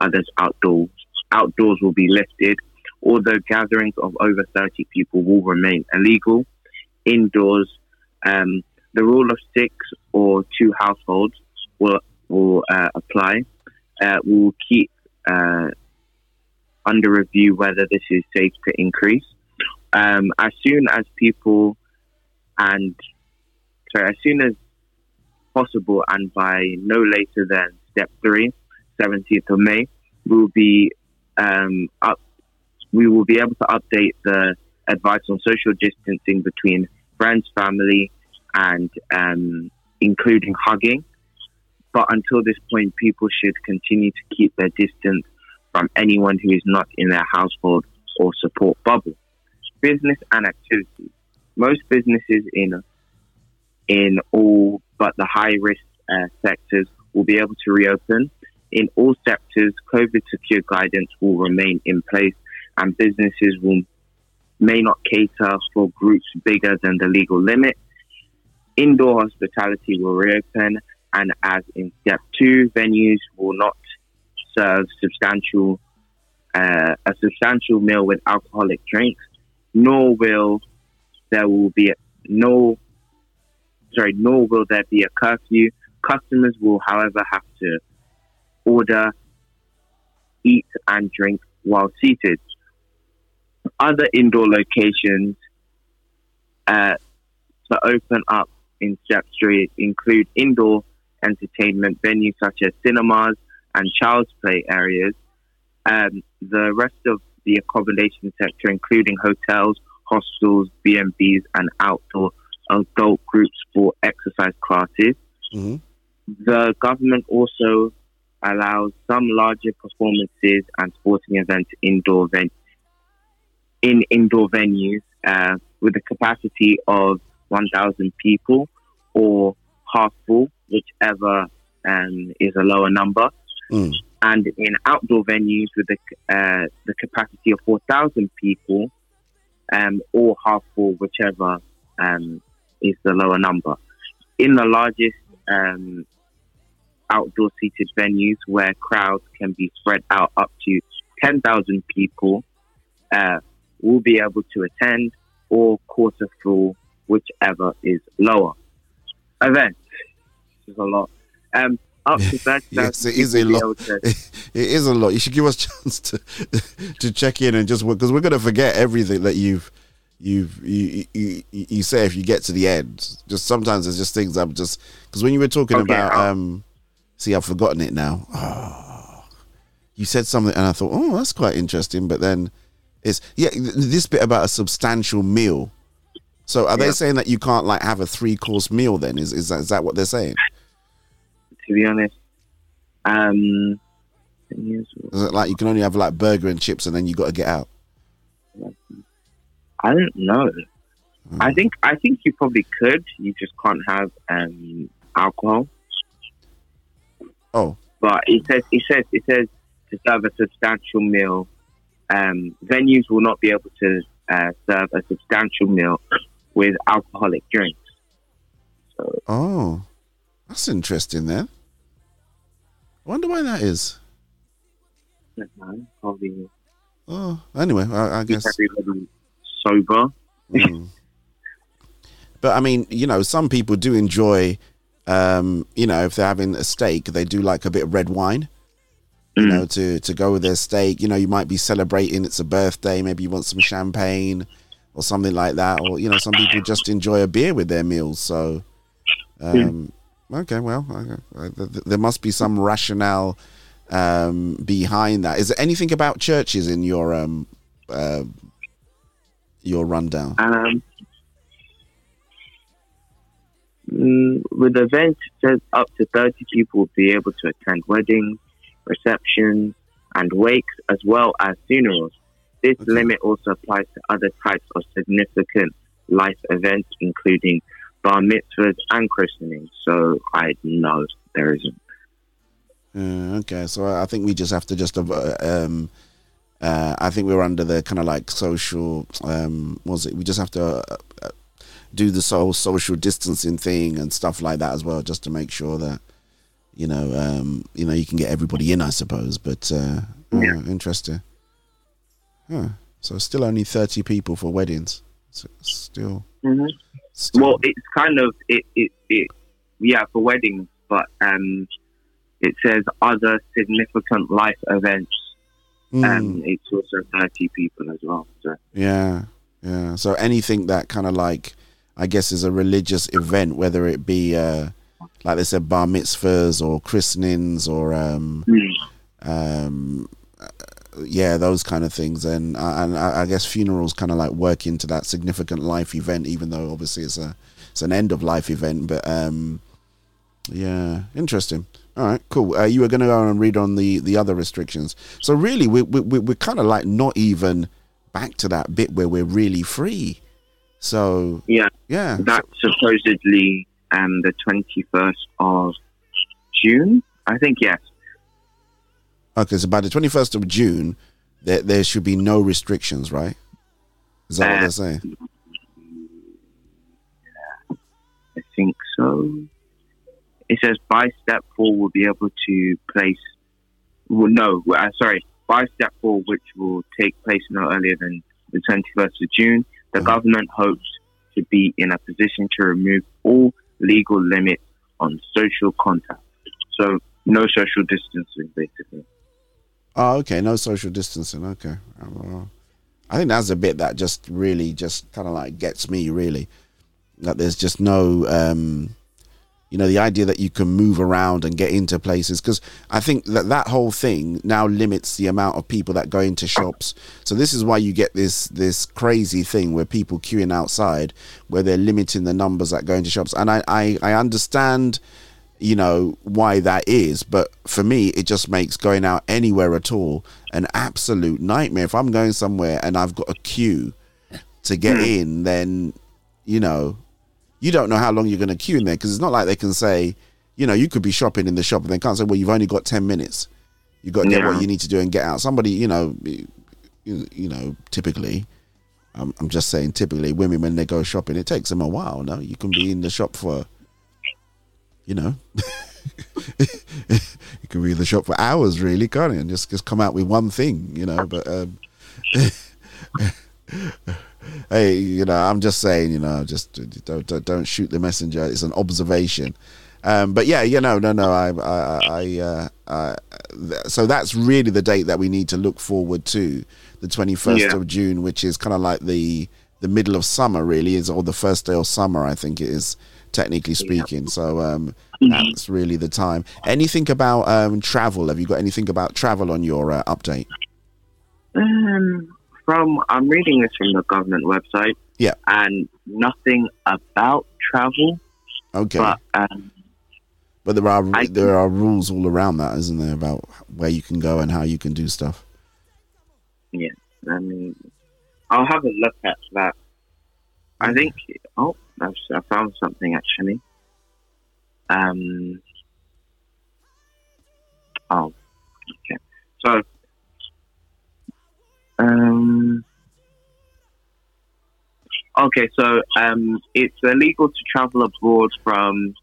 others outdoors will be lifted, although gatherings of over 30 people will remain illegal. Indoors, the rule of 6 or 2 households will apply. We'll keep under review whether this is safe to increase. As soon as possible, and by no later than step 3, 17th of May, we will be able to update the advice on social distancing between friends, family, and including hugging. But until this point, people should continue to keep their distance from anyone who is not in their household or support bubble. Business and activities. Most businesses in all but the high-risk sectors will be able to reopen. In all sectors, COVID secure guidance will remain in place, and businesses may not cater for groups bigger than the legal limit. Indoor hospitality will reopen, and as in step 2, venues will not serve a substantial meal with alcoholic drinks. Nor will there will be no nor will there be a curfew. Customers will, however, have to order, eat and drink while seated. Other indoor locations to open up in Step Street include indoor entertainment venues such as cinemas and child's play areas. The rest of the accommodation sector, including hotels, hostels, B&Bs, and outdoor adult group sport exercise classes. Mm-hmm. The government also allows some larger performances and sporting events in indoor venues with a capacity of 1,000 people or half full, whichever is a lower number. Mm. And in outdoor venues with the capacity of 4,000 people or half full, whichever is the lower number. In the largest outdoor seated venues where crowds can be spread out up to 10,000 people will be able to attend or quarter full, whichever is lower. Events. This is a lot. Up to 30,000 yes, it is a lot. You should give us a chance to check in and just work, because we're going to forget everything that you say if you get to the end. Just sometimes there's just things I'm just, because when you were talking about see, I've forgotten it now. Oh, you said something and I thought, oh, that's quite interesting, but then it's this bit about a substantial meal. So are they saying that you can't like have a 3-course meal then? Is that what they're saying? To be honest, is it like you can only have like burger and chips and then you got to get out? I don't know. I think you probably could. You just can't have alcohol. Oh, but it says to serve a substantial meal. Venues will not be able to serve a substantial meal with alcoholic drinks. So, oh, that's interesting then. I wonder why that is. I don't know, probably. Oh, anyway, I guess everybody's sober. Mm. But I mean, you know, some people do enjoy, you know, if they're having a steak, they do like a bit of red wine, you know, to go with their steak. You know, you might be celebrating, it's a birthday, maybe you want some champagne or something like that. Or, you know, some people just enjoy a beer with their meals. So, okay, well, there must be some rationale behind that. Is there anything about churches in your rundown? With events, it says up to 30 people will be able to attend weddings, receptions, and wakes, as well as funerals. This limit also applies to other types of significant life events, including bar mitzvahs and christenings. So I know there isn't. Okay, so I think we just have to just I think we're under the kind of like social we just have to do the whole social distancing thing and stuff like that as well, just to make sure that you can get everybody in, I suppose. But interesting. Huh. So still only 30 people for weddings. So still. Mm-hmm. Well, it's kind of it for weddings, but it says other significant life events. It's also 30 people as well. So. Yeah. So anything that kind of like, I guess, is a religious event, whether it be like they said, bar mitzvahs or christenings or those kind of things, and I guess funerals kind of like work into that significant life event, even though obviously it's an end of life event. But interesting. All right, cool. You were going to go and read on the other restrictions. So really, we're kind of like not even back to that bit where we're really free. So yeah, that's supposedly the 21st of June, I think. Yes. Okay, so by the 21st of June, there should be no restrictions, right? Is that what they're saying? Yeah, I think so. It says by step 4 will be able to place... Well, no, sorry. By step 4, which will take place no earlier than the 21st of June, the government hopes to be in a position to remove all legal limit on social contact. So no social distancing, basically. Oh, okay. No social distancing. Okay. I think that's a bit that just really just kind of like gets me, really. That there's just no, you know, the idea that you can move around and get into places. Because I think that that whole thing now limits the amount of people that go into shops. So this is why you get this crazy thing where people queuing outside, where they're limiting the numbers that go into shops. And I understand, you know, why that is. But for me, it just makes going out anywhere at all an absolute nightmare. If I'm going somewhere and I've got a queue to get in, then, you know, you don't know how long you're going to queue in there, because it's not like they can say, you know, you could be shopping in the shop and they can't say, well, you've only got 10 minutes. You've got to get what you need to do and get out. Somebody, you know, typically, I'm just saying typically, women, when they go shopping, it takes them a while. No, you can be in the shop for, you know, you can be in the shop for hours, really, can't you? And just come out with one thing, you know, but... Hey, you know, I'm just saying, you know, just don't shoot the messenger. It's an observation, but yeah, you know, no, so that's really the date that we need to look forward to, the 21st of June, which is kind of like the middle of summer, really, is, or the first day of summer, I think it is, technically speaking. So that's really the time. Anything about travel? Have you got anything about travel on your update? I'm reading this from the government website. Yeah. And nothing about travel. Okay. But there are rules all around that, isn't there, about where you can go and how you can do stuff. Yeah. I mean, I'll have a look at that. I think, I found something, actually. Okay. So, it's illegal to travel abroad from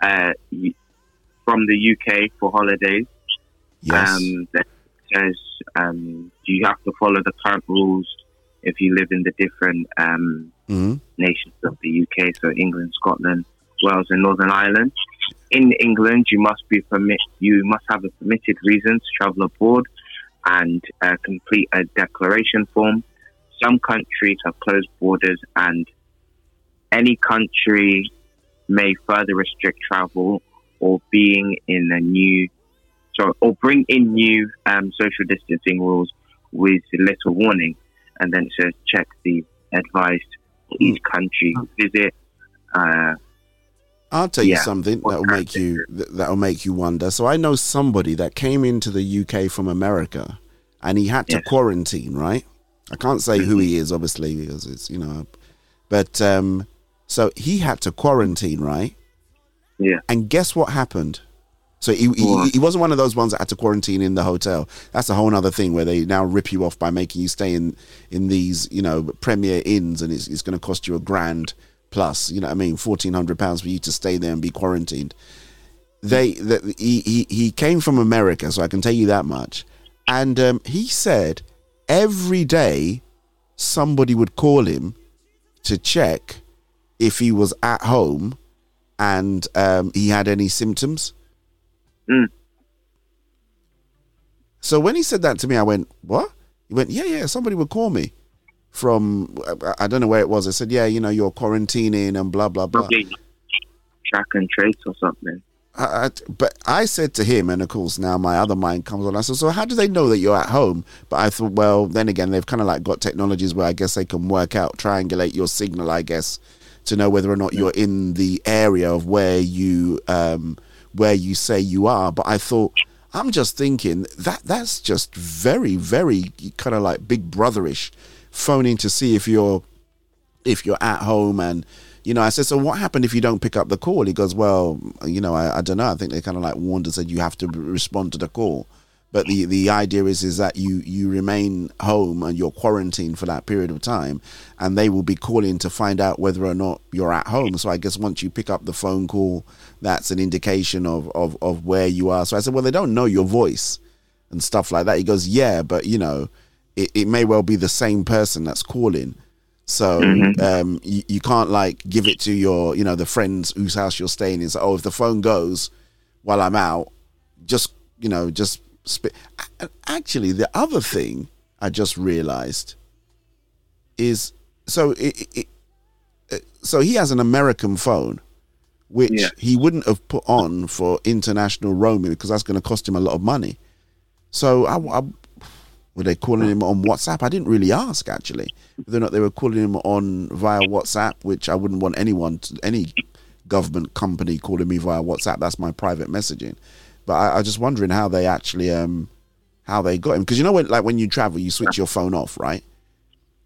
the UK for holidays. Yes. There's you have to follow the current rules if you live in the different nations of the UK, so England, Scotland, Wales, and Northern Ireland. In England, you must have a permitted reason to travel abroad and complete a declaration form. Some countries have closed borders, and any country may further restrict travel or bring in new social distancing rules with little warning. And then it says, check the advice to each country visit. I'll tell you something that'll make you wonder. So I know somebody that came into the UK from America, and he had to quarantine, right? I can't say who he is, obviously, because it's, you know, but so he had to quarantine, right? Yeah. And guess what happened? So he wasn't one of those ones that had to quarantine in the hotel. That's a whole other thing where they now rip you off by making you stay in these, you know, premier inns, and it's going to cost you £1,000. Plus, you know what I mean, £1,400 for you to stay there and be quarantined. He came from America, so I can tell you that much. And he said every day somebody would call him to check if he was at home and he had any symptoms. So when he said that to me, I went, what? He went, yeah, somebody would call me from, I don't know where it was. I said, yeah, you know, you're quarantining and blah, blah, blah. Probably track and trace or something. But I said to him, and of course now my other mind comes on, I said, so how do they know that you're at home? But I thought, well, then again, they've kind of like got technologies where I guess they can work out, triangulate your signal, I guess, to know whether or not you're in the area of where you say you are. But I thought, I'm just thinking that's just very, very kind of like big brotherish, phoning to see if you're at home. And, you know, I said, so what happened if you don't pick up the call? He goes, well, you know, I don't know, I think they kind of like warned us that you have to respond to the call, but the idea is that you remain home and you're quarantined for that period of time, and they will be calling to find out whether or not you're at home. So I guess once you pick up the phone call, that's an indication of where you are. So I said, well, they don't know your voice and stuff like that. He goes, yeah, but you know, it may well be the same person that's calling. So you can't like give it to your, you know, the friends whose house you're staying in. So, oh, if the phone goes while I'm out, just, you know, just spit. Actually, the other thing I just realized is, so so he has an American phone, which he wouldn't have put on for international roaming because that's going to cost him a lot of money. So I were they calling him on WhatsApp? I didn't really ask, actually, whether or not they were calling him on via WhatsApp, which I wouldn't want anyone, any government company calling me via WhatsApp. That's my private messaging. But I was just wondering how they actually, how they got him. Because you know, when, like when you travel, you switch your phone off, right?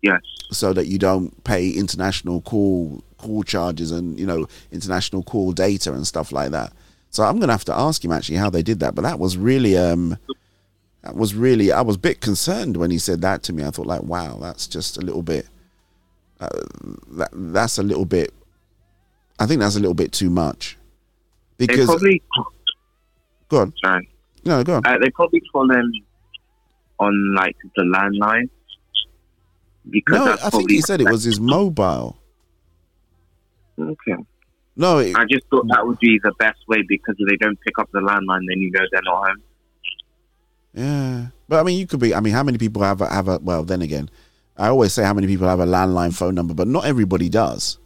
Yes. So that you don't pay international call charges and, you know, international call data and stuff like that. So I'm going to have to ask him actually how they did that. But that was really... I was a bit concerned when he said that to me. I thought, like, wow, that's just a little bit, I think that's a little bit too much. Because they probably, go on. Sorry. No, go on. They probably call him on, like, the landline. Because no, I think he said it was his mobile. Okay. No, I just thought that would be the best way because if they don't pick up the landline, then you know they're not home. Yeah, but I mean, you could be. I mean, how many people have a? Well, then again, I always say how many people have a landline phone number, but not everybody does.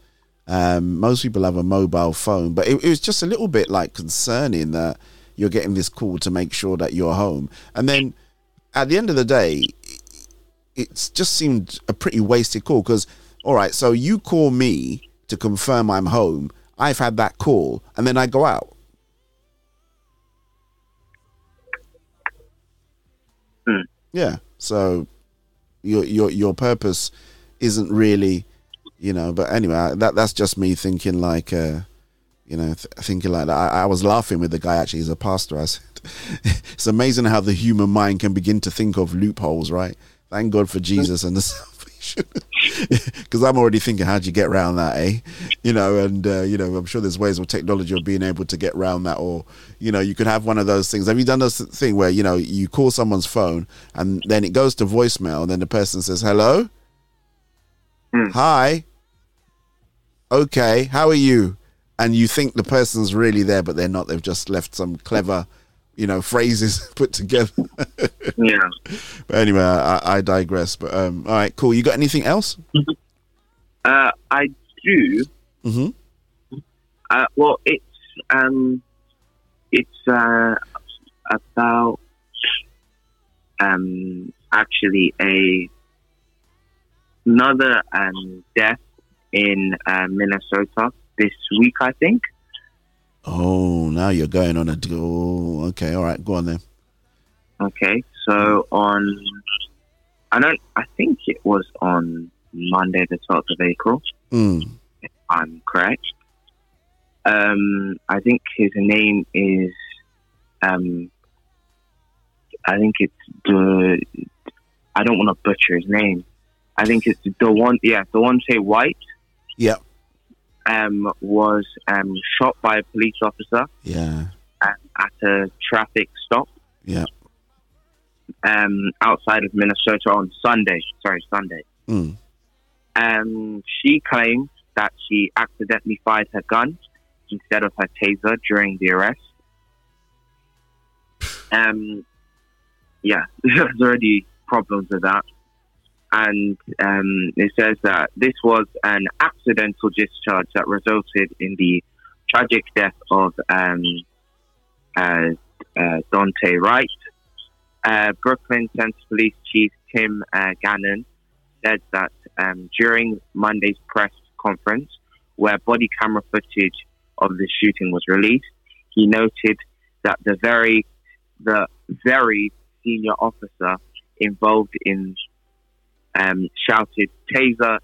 Most people have a mobile phone, but it was just a little bit like concerning that you're getting this call to make sure that you're home, and then at the end of the day, it just seemed a pretty wasted call. Because all right, so you call me to confirm I'm home. I've had that call, and then I go out. Yeah, so your purpose isn't really, you know. But anyway, that's just me thinking like, you know, thinking like that. I was laughing with the guy. Actually, he's a pastor. I said, it's amazing how the human mind can begin to think of loopholes, right? Thank God for Jesus and the salvation, because I'm already thinking, how'd you get around that, eh? You know, and you know, I'm sure there's ways with technology of being able to get around that, or you know, you could have one of those things. Have you done this thing where you know you call someone's phone and then it goes to voicemail, and then the person says, "Hello, hi, okay, how are you?" And you think the person's really there, but they're not. They've just left some clever, you know, phrases put together. Yeah. But anyway, I digress. But all right, cool. You got anything else? I do. Mm-hmm. Well, it's about actually another death in Minnesota this week, I think. Oh, now you're going on a... Oh, okay, all right, go on then. Okay, so on... I think it was on Monday the 12th of April, if I'm correct. I think his name is... I think it's... I don't want to butcher his name. I think it's Daunte Wright. Yeah. Was shot by a police officer. Yeah. At a traffic stop. Yeah. Outside of Minnesota on Sunday. Sunday. Mm. She claimed that she accidentally fired her gun instead of her taser during the arrest. Yeah, there's already problems with that. And it says that this was an accidental discharge that resulted in the tragic death of Daunte Wright. Brooklyn Center Police Chief Tim Gannon said that during Monday's press conference, where body camera footage of the shooting was released, he noted that the very senior officer involved in shouted taser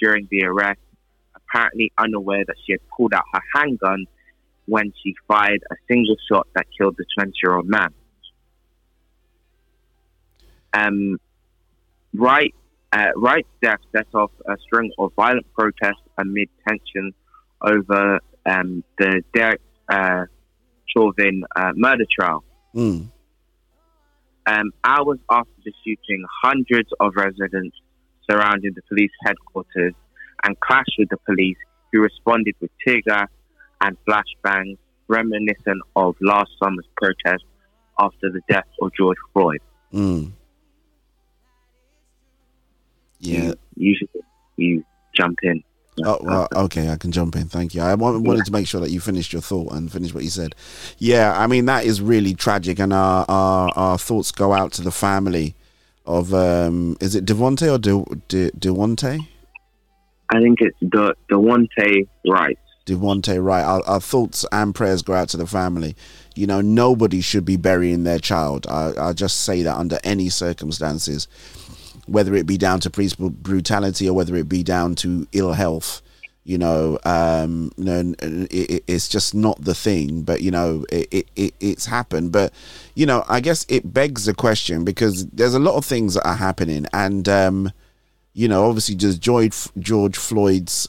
during the arrest, apparently unaware that she had pulled out her handgun when she fired a single shot that killed the 20-year-old man. Wright's death set off a string of violent protests amid tension over the Derek Chauvin murder trial. Mm. Hours after the shooting, hundreds of residents surrounding the police headquarters and clashed with the police, who responded with tear gas and flashbangs, reminiscent of last summer's protest after the death of George Floyd. Mm. Yeah. Usually you jump in. Oh, well, okay, I can jump in. Thank you. I wanted to make sure that you finished your thought and finished what you said. Yeah, I mean, that is really tragic, and our thoughts go out to the family of is it Daunte or Daunte? I think it's Daunte Wright. Daunte Wright. Our thoughts and prayers go out to the family. You know, nobody should be burying their child. I just say that under any circumstances, whether it be down to police brutality or whether it be down to ill health, you know, it's just not the thing. But, you know, it's happened. But, you know, I guess it begs the question, because there's a lot of things that are happening. And, you know, obviously just George Floyd's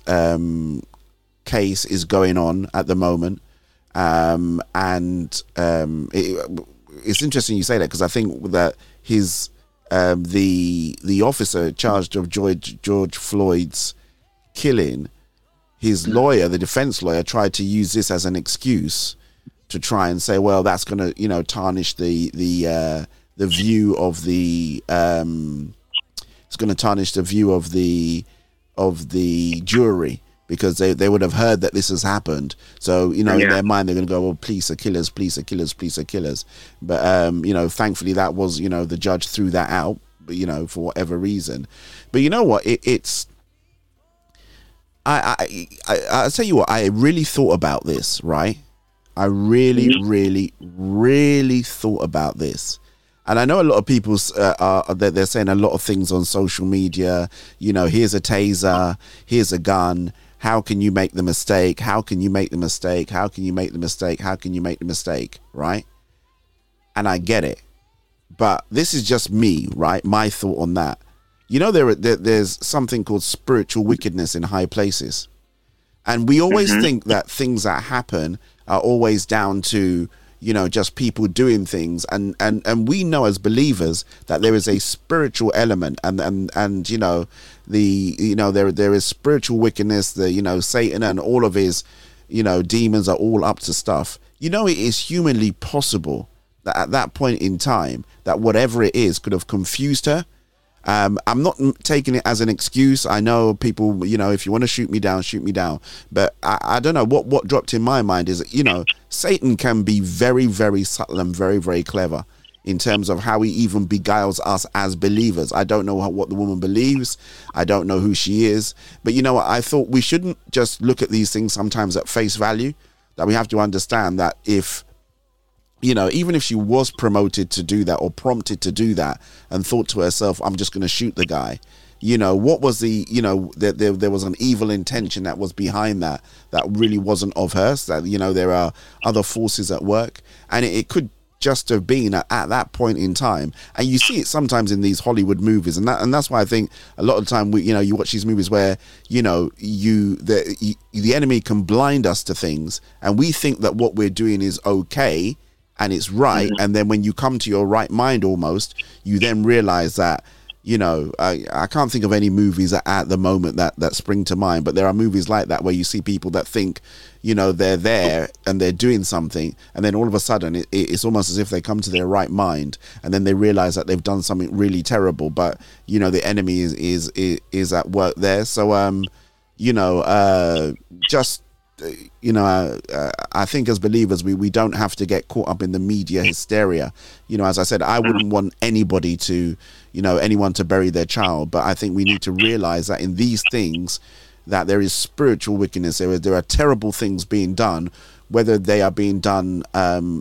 case is going on at the moment. It's interesting you say that, because I think that his... the officer charged of George Floyd's killing, his lawyer, the defense lawyer, tried to use this as an excuse to try and say, well, that's going to, you know, tarnish the view of the it's going to tarnish the view of the jury, because they would have heard that this has happened. So, you know, in their mind, they're going to go, well, police are killers, police are killers, police are killers. But, you know, thankfully that was, you know, the judge threw that out, you know, for whatever reason. But you know what, I'll tell you what, I really thought about this, right? I really, really, really thought about this. And I know a lot of people they're saying a lot of things on social media, you know, here's a taser, here's a gun. How can you make the mistake? How can you make the mistake? How can you make the mistake? How can you make the mistake? Right. And I get it. But this is just me, right? My thought on that. You know, there's something called spiritual wickedness in high places. And we always think that things that happen are always down to, you know, just people doing things, and we know as believers that there is a spiritual element, and you know, there is spiritual wickedness. The, you know, Satan and all of his, you know, demons are all up to stuff. You know, it is humanly possible that at that point in time, that whatever it is could have confused her. I'm not taking it as an excuse. I know people, you know, if you want to shoot me down, shoot me down. But I don't know what dropped in my mind is, you know, Satan can be very, very subtle and very, very clever in terms of how he even beguiles us as believers. I don't know what the woman believes. I don't know who she is. But, you know, I thought we shouldn't just look at these things sometimes at face value, that we have to understand that if, you know, even if she was promoted to do that or prompted to do that and thought to herself, I'm just going to shoot the guy. You know, what was the, you know, there was an evil intention that was behind that really wasn't of hers, that, you know, there are other forces at work, and it could just have been at that point in time. And you see it sometimes in these Hollywood movies, and that's why I think a lot of the time we, you know, you watch these movies where, you know, the enemy can blind us to things, and we think that what we're doing is okay and it's right, and then when you come to your right mind, almost, you then realize that, you know, I can't think of any movies at the moment that spring to mind, but there are movies like that where you see people that think, you know, they're there and they're doing something, and then all of a sudden it's almost as if they come to their right mind, and then they realize that they've done something really terrible, but, you know, the enemy is at work there. So, you know, just, you know, I think as believers we don't have to get caught up in the media hysteria. You know, as I said, I wouldn't want anybody to, you know, anyone to bury their child, but I think we need to realize that in these things that there is spiritual wickedness, there are terrible things being done, whether they are being done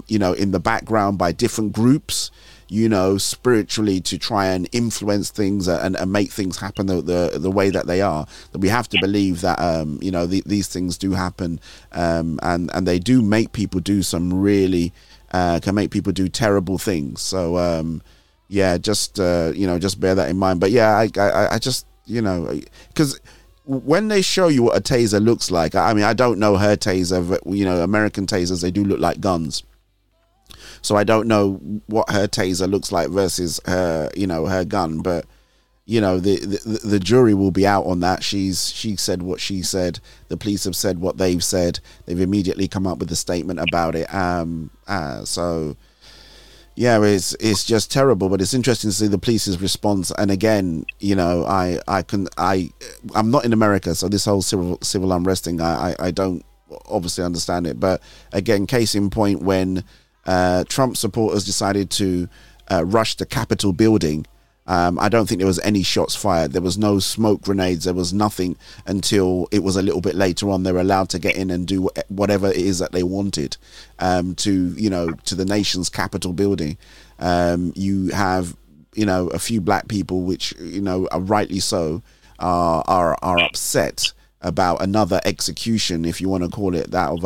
you know, in the background by different groups, you know, spiritually, to try and influence things and make things happen the way that they are. That we have to believe that, you know, these things do happen, and they do make people do some really, can make people do terrible things. So, yeah, just, you know, just bear that in mind. But yeah, I just, you know, because when they show you what a taser looks like, I mean, I don't know her taser, but, you know, American tasers, they do look like guns. So I don't know what her taser looks like versus her, you know, her gun. But you know, the jury will be out on that. She said what she said. The police have said what they've said. They've immediately come up with a statement about it. So, yeah, it's just terrible. But it's interesting to see the police's response. And again, you know, I'm not in America, so this whole civil unrest thing, I don't obviously understand it. But again, case in point, when Trump supporters decided to rush the Capitol building. I don't think there was any shots fired. There was no smoke grenades. There was nothing until it was a little bit later on. They were allowed to get in and do whatever it is that they wanted to the nation's Capitol building. You have, you know, a few black people, which, you know, are rightly so, are upset about another execution, if you want to call it that, of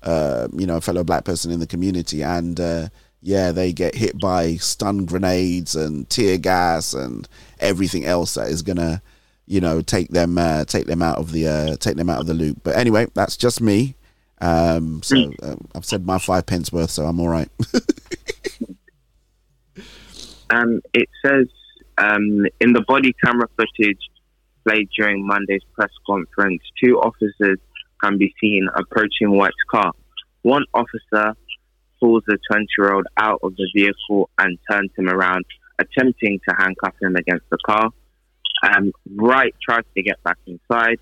a fellow black person in the community. And, yeah, they get hit by stun grenades and tear gas and everything else that is gonna, you know, take them out of the loop. But anyway, that's just me. So I've said my 5 pence worth, so I'm all right. It says in the body camera footage played during Monday's press conference, 2 officers can be seen approaching White's car. One officer pulls the 20-year-old out of the vehicle and turns him around, attempting to handcuff him against the car. Wright tries to get back inside.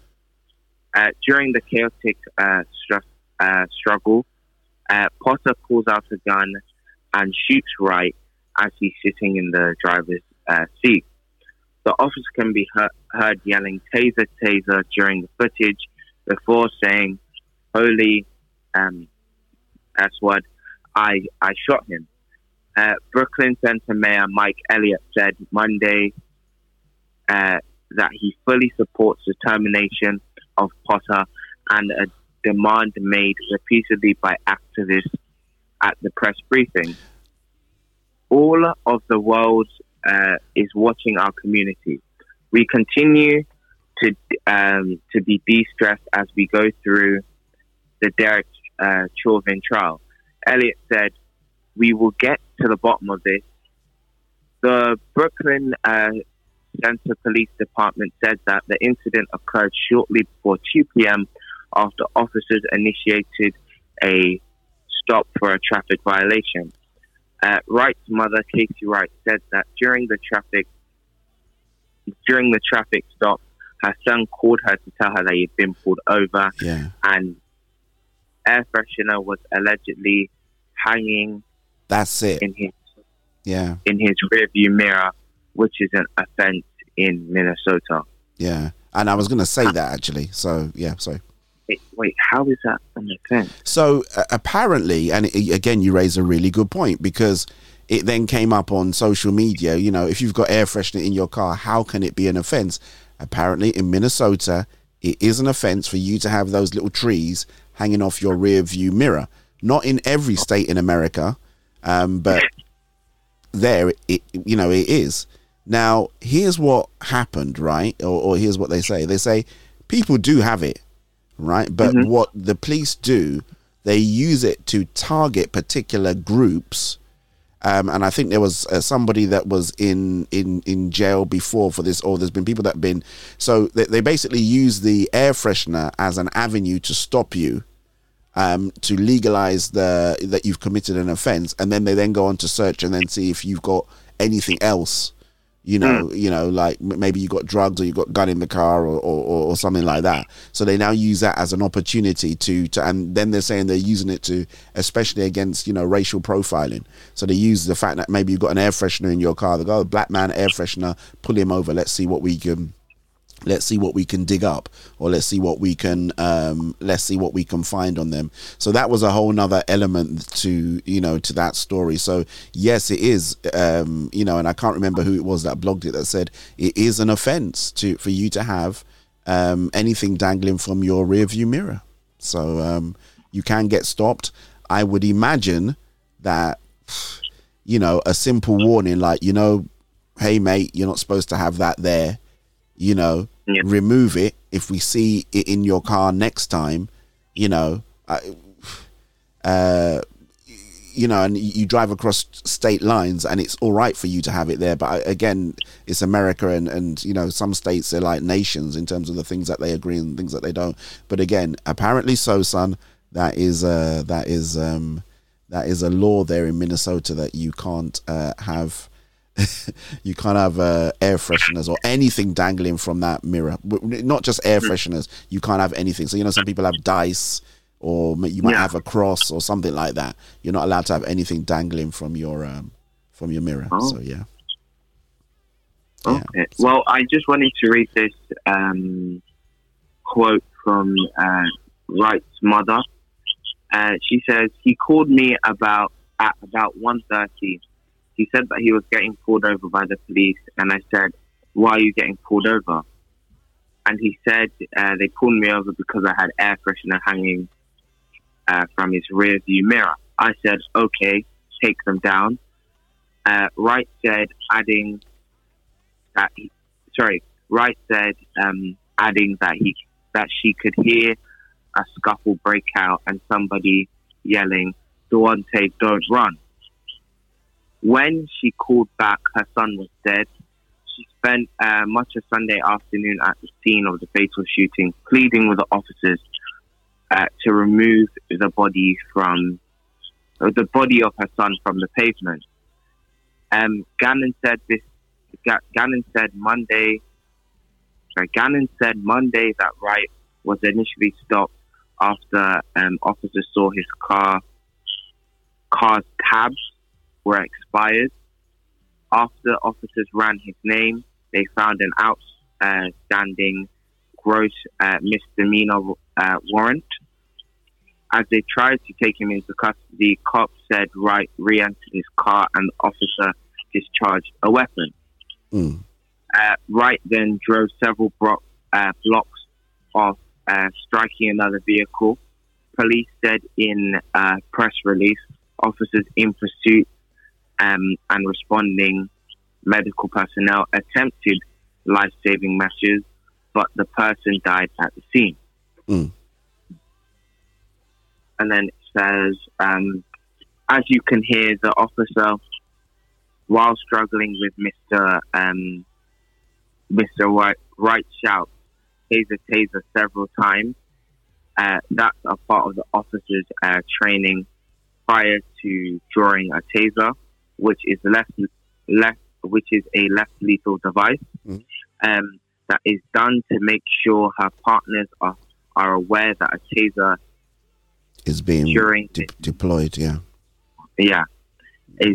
During the chaotic struggle, Potter pulls out a gun and shoots Wright as he's sitting in the driver's seat. The officer can be heard yelling "Taser, taser" during the footage before saying, "Holy S-word. I shot him." Brooklyn Center Mayor Mike Elliott said Monday that he fully supports the termination of Potter and a demand made repeatedly by activists at the press briefing. All of the world is watching our community. We continue to be de-stressed as we go through the Derek Chauvin trial. Elliott said, "We will get to the bottom of this." The Brooklyn Center Police Department said that the incident occurred shortly before 2 p.m. after officers initiated a stop for a traffic violation. Wright's mother, Casey Wright, said that during the traffic stop, her son called her to tell her that he'd been pulled over, and air freshener was allegedly hanging. That's it. In his rearview mirror, which is an offense in Minnesota. Yeah, and I was going to say that actually. So yeah, sorry. Wait, how is that an offense? So apparently, and again, you raise a really good point, because it then came up on social media. You know, if you've got air freshener in your car, how can it be an offense? Apparently, in Minnesota, it is an offense for you to have those little trees hanging off your rear view mirror. Not in every state in America, but there, it is. Now, here's what happened, right? Or here's what they say. They say people do have it, right? But what the police do, they use it to target particular groups. And I think there was somebody that was in jail before for this, or there's been people that have been. So they basically use the air freshener as an avenue to stop you, to legalize that you've committed an offense, and then they then go on to search and then see if you've got anything else, like maybe you got drugs or you got gun in the car or something like that. So they now use that as an opportunity to and then they're saying they're using it to, especially against, you know, racial profiling. So they use the fact that maybe you've got an air freshener in your car. They go, "Oh, black man, air freshener, pull him over. Let's see what we can dig up, or let's see what we can find on them." So that was a whole nother element to that story. So yes, it is, and I can't remember who it was that blogged it that said it is an offense for you to have anything dangling from your rear view mirror. So you can get stopped. I would imagine that, you know, a simple warning like, you know, "Hey mate, you're not supposed to have that there. You know, remove it. If we see it in your car next time, you know, you know, and you drive across state lines, and it's all right for you to have it there. But again, it's America, and you know, some states are like nations in terms of the things that they agree and things that they don't. But again, apparently so, son, that is a law there in Minnesota that you can't have. You can't have air fresheners or anything dangling from that mirror. Not just air fresheners. You can't have anything. So, you know, some people have dice, or you might have a cross or something like that. You're not allowed to have anything dangling from your mirror. Oh. So, yeah. Okay. Yeah. Well, I just wanted to read this quote from Wright's mother. She says, "He called me at about 1:30. He said that he was getting pulled over by the police, and I said, 'Why are you getting pulled over?' And he said, they pulled me over because I had air freshener hanging from his rear view mirror. I said, 'Okay, take them down.' Wright said, adding that she could hear a scuffle break out and somebody yelling, 'Daunte, don't run.' When she called back, her son was dead. She spent much of Sunday afternoon at the scene of the fatal shooting, pleading with the officers to remove the body of her son from the pavement. Gannon said Monday that Wright was initially stopped after officers saw his car's tabs were expired. After officers ran his name, they found an outstanding gross misdemeanor warrant. As they tried to take him into custody, cops said Wright re-entered his car and the officer discharged a weapon. Wright then drove several blocks off, striking another vehicle. Police said in a press release, officers in pursuit and responding medical personnel attempted life-saving measures, but the person died at the scene. And then it says, as you can hear, the officer, while struggling with Mr. Wright shouts, 'Taser, taser,' several times. That's a part of the officer's training prior to drawing a taser, which is a less lethal device that is done to make sure her partners are aware that a taser is being deployed. Is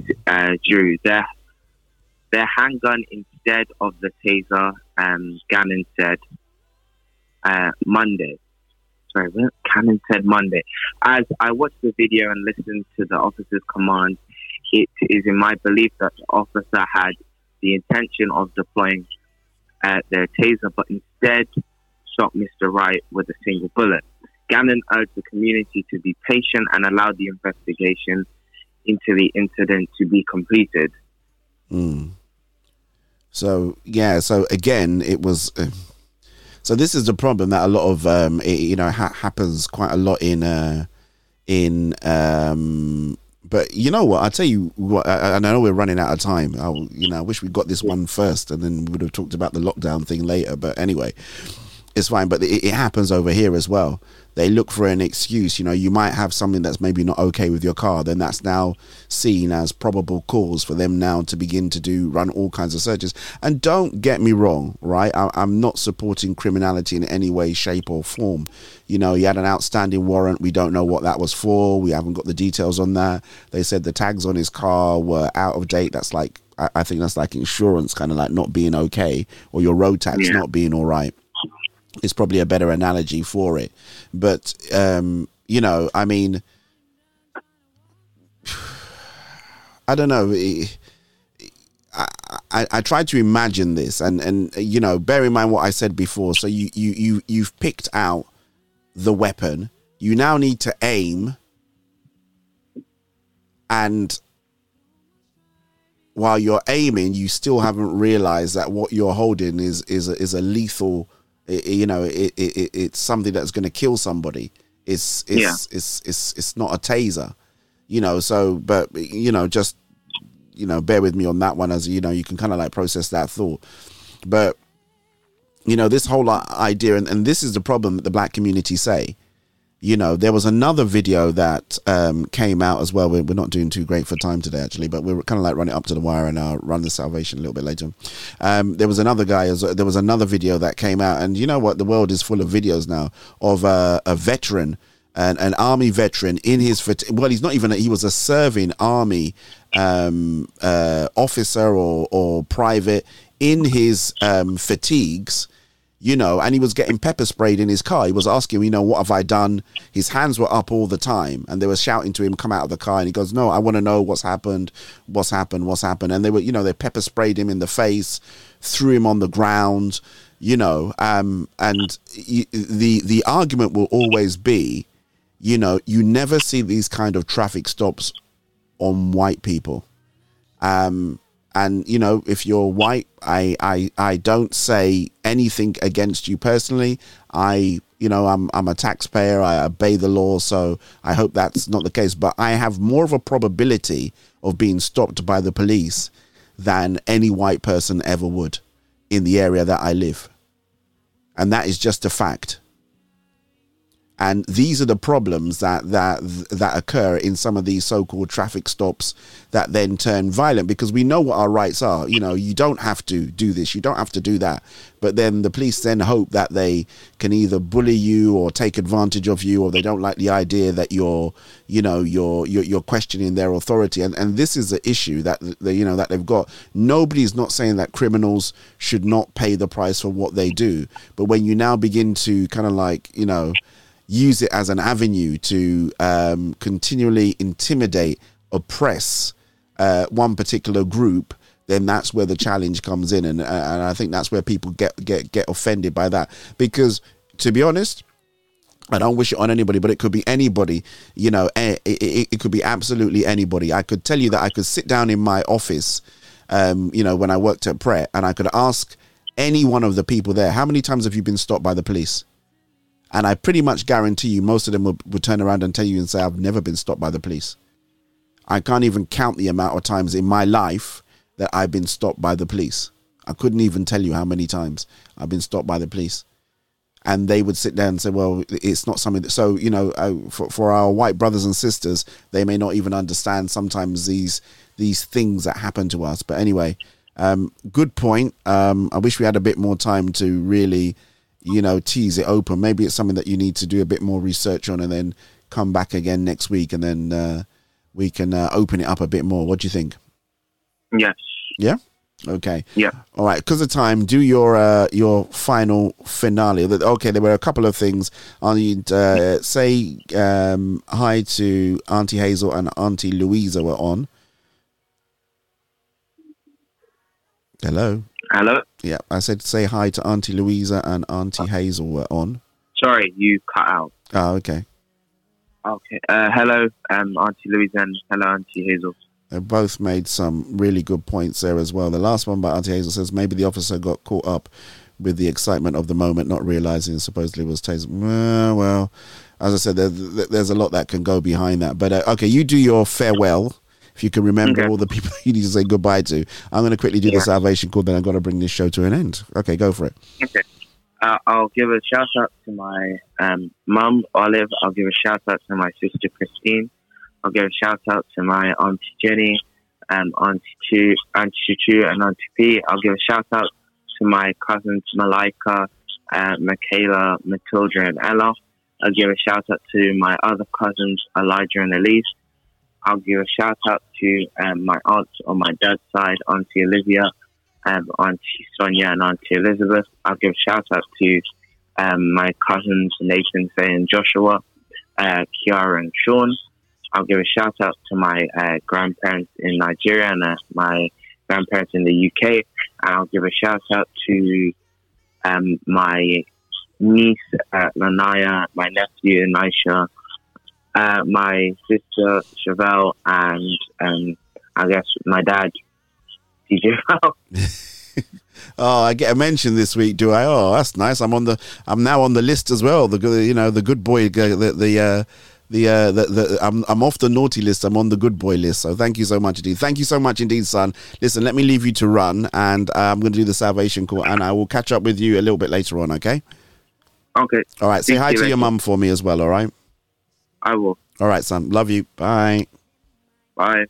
due. Their handgun instead of the taser. Gannon said Monday. Cannon said Monday. As I watched the video and listened to the officer's command, it is in my belief that the officer had the intention of deploying their taser, but instead shot Mr. Wright with a single bullet. Gannon urged the community to be patient and allow the investigation into the incident to be completed." So, yeah, so again, it was... So this is the problem that a lot of happens quite a lot in but you know what, I'll tell you what, and I know we're running out of time. I wish we got this one first and then we would have talked about the lockdown thing later, but anyway, it's fine. But it happens over here as well. They look for an excuse. You know, you might have something that's maybe not okay with your car, then that's now seen as probable cause for them now to begin to run all kinds of searches. And don't get me wrong, right? I'm not supporting criminality in any way, shape or form. You know, you had an outstanding warrant. We don't know what that was for. We haven't got the details on that. They said the tags on his car were out of date. That's like, I think that's like insurance, kind of like not being okay, or your road tax not being all right. It's probably a better analogy for it. But, you know, I mean, I don't know. I try to imagine this and, you know, bear in mind what I said before. So you've picked out the weapon. You now need to aim. And while you're aiming, you still haven't realized that what you're holding is a lethal weapon. It's something that's going to kill somebody. It's not a taser. you know, so, but, you know, just, you know, bear with me on that one, as, you know, you can kind of like process that thought. But, you know, this whole idea, and this is the problem that the black community say. You know, there was another video that came out as well. We're not doing too great for time today, actually, but we're kind of like running up to the wire, and I'll run the salvation a little bit later. There was another guy, there was another video that came out, and you know what? The world is full of videos now of a veteran, an army veteran in his, well, he's not even, he was a serving army officer or private in his fatigues. You know, and he was getting pepper sprayed in his car. He was asking, you know, what have I done? His hands were up all the time, and they were shouting to him, come out of the car. And he goes, no, I want to know what's happened. And they were, you know, they pepper sprayed him in the face, threw him on the ground, you know. And the argument will always be, you know, you never see these kind of traffic stops on white people. And, you know, if you're white, I don't say anything against you personally. I'm a taxpayer. I obey the law. So I hope that's not the case. But I have more of a probability of being stopped by the police than any white person ever would in the area that I live. And that is just a fact. And these are the problems that occur in some of these so-called traffic stops that then turn violent, because we know what our rights are. You know, you don't have to do this, you don't have to do that. But then the police then hope that they can either bully you or take advantage of you, or they don't like the idea that you're questioning their authority. And this is the issue that they, you know, that they've got. Nobody's not saying that criminals should not pay the price for what they do. But when you now begin to kind of like, you know, use it as an avenue to continually intimidate, oppress one particular group, then that's where the challenge comes in. And I think that's where people get offended by that. Because, to be honest, I don't wish it on anybody, but it could be anybody. You know, it could be absolutely anybody. I could tell you that I could sit down in my office, you know, when I worked at Prayer, and I could ask any one of the people there, how many times have you been stopped by the police? And I pretty much guarantee you most of them will turn around and tell you and say, I've never been stopped by the police. I can't even count the amount of times in my life that I've been stopped by the police. I couldn't even tell you how many times I've been stopped by the police. And they would sit down and say, well, it's not something that... So, you know, for our white brothers and sisters, they may not even understand sometimes these things that happen to us. But anyway, good point. I wish we had a bit more time to really... you know, tease it open. Maybe it's something that you need to do a bit more research on and then come back again next week, and then we can open it up a bit more. What do you think? Yes. Yeah? Okay. Yeah. All right. Because of time, do your final finale. Okay, there were a couple of things. I need say hi to Auntie Hazel and Auntie Louisa were on. Hello. Hello? Yeah, I said say hi to Auntie Louisa and Auntie Hazel were on. Sorry, you cut out. Oh, okay. Okay. Hello, Auntie Louisa, and hello, Auntie Hazel. They both made some really good points there as well. The last one by Auntie Hazel says, maybe the officer got caught up with the excitement of the moment, not realising supposedly was tased. Well, as I said, there's a lot that can go behind that. But, okay, you do your farewell. If you can remember all the people you need to say goodbye to. I'm going to quickly do the salvation call, then I've got to bring this show to an end. Okay, go for it. Okay. I'll give a shout-out to my mum, Olive. I'll give a shout-out to my sister, Christine. I'll give a shout-out to my Auntie Jenny, Auntie Chu, and Auntie P. I'll give a shout-out to my cousins, Malaika, Michaela, Matilda, and Ella. I'll give a shout-out to my other cousins, Elijah and Elise. I'll give a shout out to my aunts on my dad's side, Auntie Olivia, Auntie Sonia, and Auntie Elizabeth. I'll give a shout out to my cousins, Nathan, Faye, and Joshua, Kiara, and Sean. I'll give a shout out to my grandparents in Nigeria and my grandparents in the UK. And I'll give a shout out to my niece, Lanaya, my nephew, Naisha. My sister Chevelle, and I guess my dad, DJ Val. Oh, I get a mention this week, do I? Oh, that's nice. I'm now on the list as well. The good boy, the I'm off the naughty list. I'm on the good boy list. So thank you so much indeed. Thank you so much indeed, son. Listen, let me leave you to run, and I'm going to do the salvation call, and I will catch up with you a little bit later on. Okay. All right. Say hi to your mum for me as well. All right. I will. All right, son. Love you. Bye. Bye.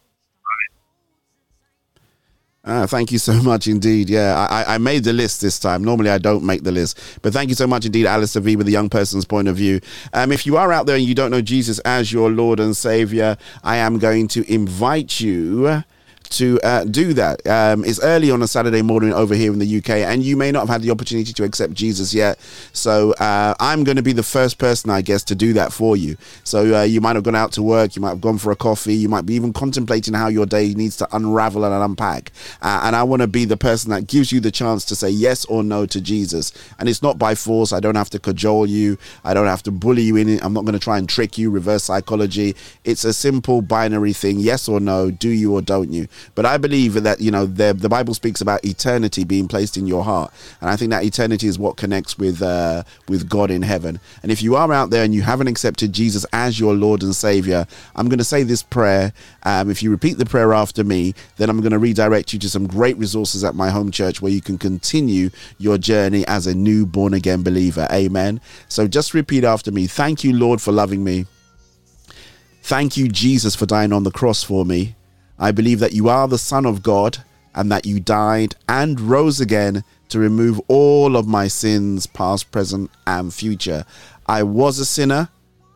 Thank you so much indeed. Yeah, I made the list this time. Normally I don't make the list, but thank you so much indeed, Alistair V, with the young person's point of view. If you are out there and you don't know Jesus as your Lord and Savior, I am going to invite you to do that. It's early on a Saturday morning over here in the UK, and you may not have had the opportunity to accept Jesus yet, so I'm going to be the first person, I guess, to do that for you. So you might have gone out to work, you might have gone for a coffee, you might be even contemplating how your day needs to unravel and unpack, and I want to be the person that gives you the chance to say yes or no to Jesus. And it's not by force. I don't have to cajole you, I don't have to bully you in it, I'm not going to try and trick you, reverse psychology. It's a simple binary thing, yes or no, do you or don't you. But I believe that, you know, the Bible speaks about eternity being placed in your heart. And I think that eternity is what connects with God in heaven. And if you are out there and you haven't accepted Jesus as your Lord and Savior, I'm going to say this prayer. If you repeat the prayer after me, then I'm going to redirect you to some great resources at my home church where you can continue your journey as a new born again believer. Amen. So just repeat after me. Thank you, Lord, for loving me. Thank you, Jesus, for dying on the cross for me. I believe that you are the Son of God and that you died and rose again to remove all of my sins, past, present, and future. I was a sinner,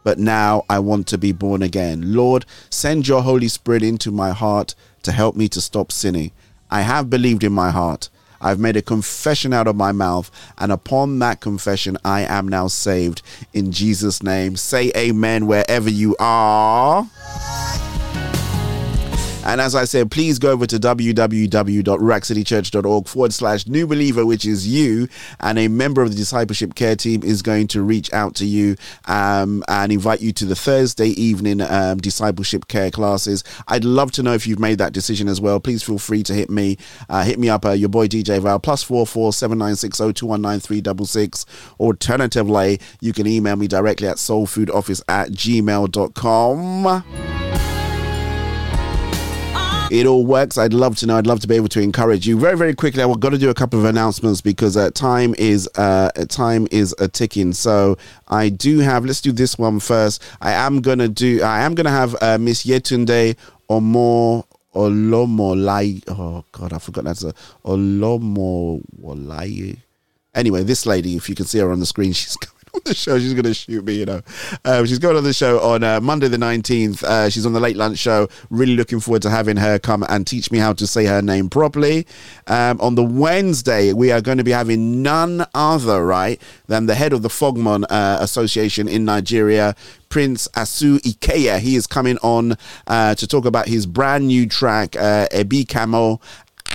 but now I want to be born again. Lord, send your Holy Spirit into my heart to help me to stop sinning. I have believed in my heart. I've made a confession out of my mouth, and upon that confession, I am now saved. In Jesus' name, say amen wherever you are. And as I said, please go over to www.rackcitychurch.org/newbeliever, which is you. And a member of the discipleship care team is going to reach out to you and invite you to the Thursday evening discipleship care classes. I'd love to know if you've made that decision as well. Please feel free to hit me up, your boy DJ Val, +44 7960 219366. Alternatively, you can email me directly at soulfoodoffice@gmail.com. It all works. I'd love to know. I'd love to be able to encourage you. Very, very quickly, I've got to do a couple of announcements because time is a ticking. So I do have. Let's do this one first. I am gonna have Miss Yetunde Omo Olomolai. Oh God, I forgot that's Olomolai. Anyway, this lady, if you can see her on the screen, she's coming on the show. She's going to shoot me, you know. She's going on the show on Monday the 19th. She's on the Late Lunch Show. Really looking forward to having her come and teach me how to say her name properly. On the Wednesday, we are going to be having none other, right, than the head of the Fogmon Association in Nigeria, Prince Atsu Ikie. He is coming on to talk about his brand new track, Ebi Kamo,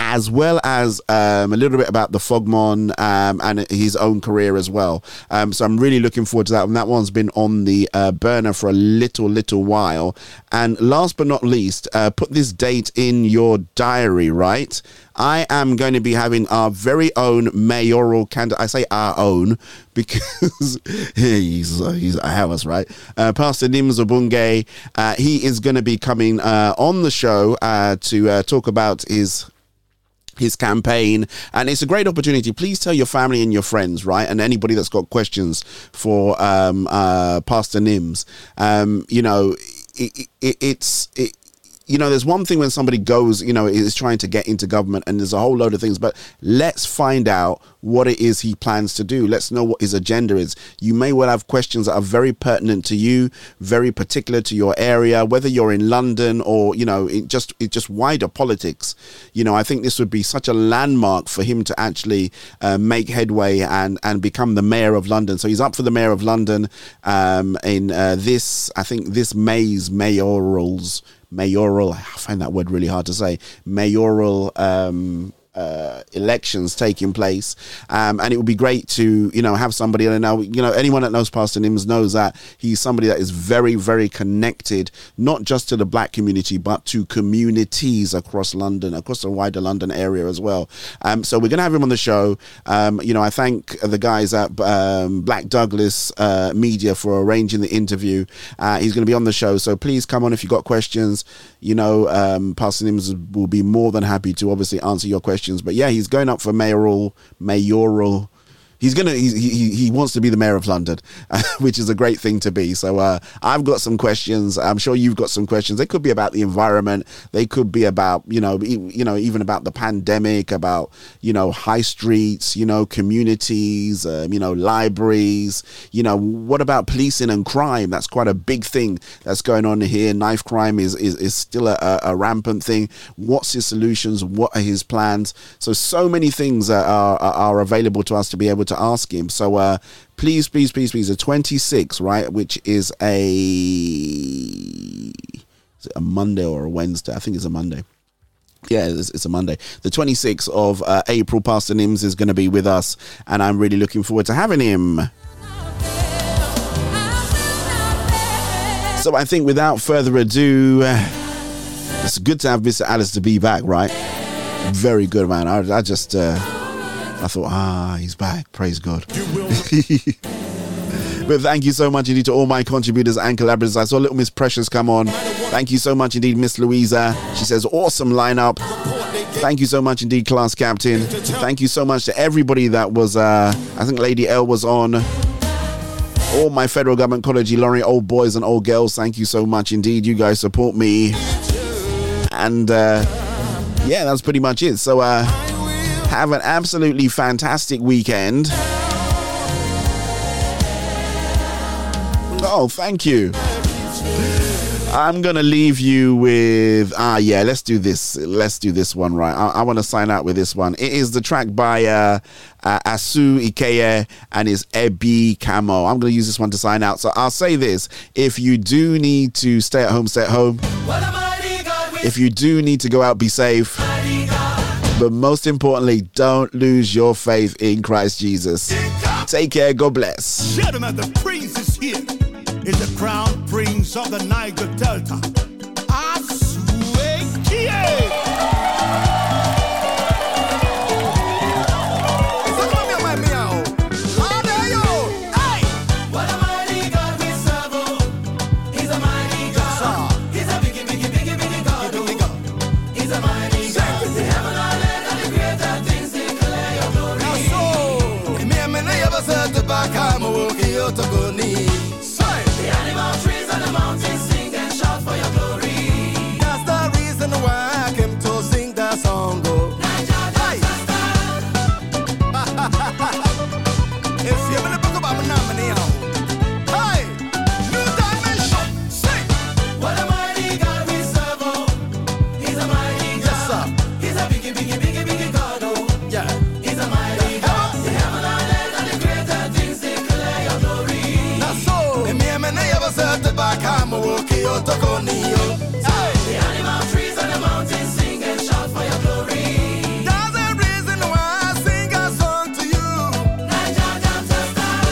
as well as a little bit about the Fogmon and his own career as well. So I'm really looking forward to that. And that one's been on the burner for a little while. And last but not least, put this date in your diary, right? I am going to be having our very own mayoral candidate. I say our own because he's I have us, right? Pastor Nimzo Bungay, he is going to be coming on the show to talk about his campaign, and it's a great opportunity. Please tell your family and your friends, right, and anybody that's got questions for Pastor Nims. You know, there's one thing when somebody goes, you know, is trying to get into government, and there's a whole load of things, but let's find out what it is he plans to do. Let's know what his agenda is. You may well have questions that are very pertinent to you, very particular to your area, whether you're in London or, you know, it's just wider politics. You know, I think this would be such a landmark for him to actually make headway and become the mayor of London. So he's up for the mayor of London in this May's mayorals. Mayoral, I find that word really hard to say. Mayoral elections taking place, and it would be great to, you know, have somebody. And now, you know, anyone that knows Pastor Nims knows that he's somebody that is very, very connected, not just to the black community, but to communities across London, across the wider London area as well. So we're going to have him on the show. You know, I thank the guys at Black Douglas Media for arranging the interview. He's going to be on the show, so please come on if you've got questions. You know, Pastor Nims will be more than happy to obviously answer your questions. But yeah, he's going up for mayoral. He wants to be the mayor of London, which is a great thing to be. So I've got some questions. I'm sure you've got some questions. They could be about the environment. They could be about, you know, even about the pandemic, about, you know, high streets, you know, communities, you know, libraries, you know, what about policing and crime? That's quite a big thing that's going on here. Knife crime is still a rampant thing. What's his solutions? What are his plans? So many things are available to us to be able to ask him. So please, the 26th, right, which is a Monday or a Wednesday. I think it's a Monday. Yeah, it's a Monday. The 26th of April, Pastor Nims is going to be with us, and I'm really looking forward to having him. So I think without further ado, it's good to have Mr. Alistair be back, right? Very good, man. I just I thought, he's back. Praise God. But thank you so much indeed to all my contributors and collaborators. I saw Little Miss Precious come on. Thank you so much indeed, Miss Louisa. She says, awesome lineup. Thank you so much indeed, Class Captain. Thank you so much to everybody that was, I think Lady L was on. All my federal government college, Laurie, old boys and old girls. Thank you so much indeed. You guys support me. And yeah, that's pretty much it. So, have an absolutely fantastic weekend. Oh, thank you. I'm going to leave you with... let's do this. Let's do this one, right? I want to sign out with this one. It is the track by Atsu Ikie and his Ebi Camo. I'm going to use this one to sign out. So I'll say this. If you do need to stay at home, stay at home. If you do need to go out, be safe. But most importantly, don't lose your faith in Christ Jesus. Take care. God bless. Gentlemen, the prince is here. He's the crown prince of the Niger Delta. Atsu Ikie. He's a mighty God. He's a biggie God. He's a mighty God. The animal trees and the mountains sing and shout for your glory. That's the reason why I came to sing that song. Oh. Nigeria. If you want to talk about my name, the animal trees and the mountains sing and shout for your glory. That's the reason why I sing a song to you. Niger Delta star.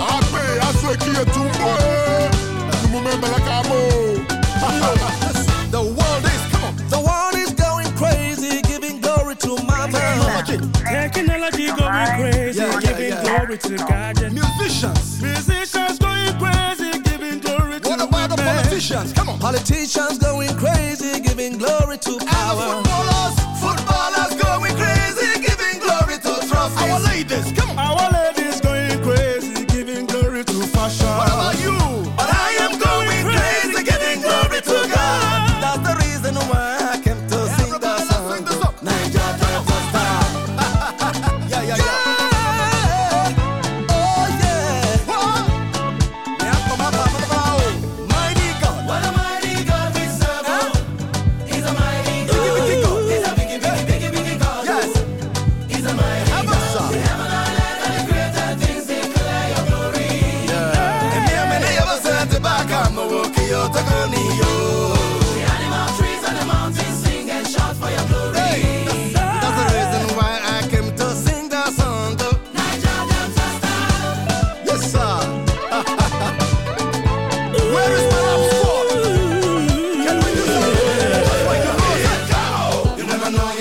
I pray I swear to you to remember like I move. The world is come on. The world is going crazy, giving glory to my God. Technology going crazy, giving glory to God. Musicians going crazy. Politicians, come on. Politicians going crazy, giving glory to power. Footballers going crazy, giving glory to trust. Our ladies, come on. Our ladies going crazy, giving glory to fashion. What about you? But I am going crazy, giving glory to God. That's the reason why I came to sing the song. Niger Delta star. Yeah. He's a mighty God.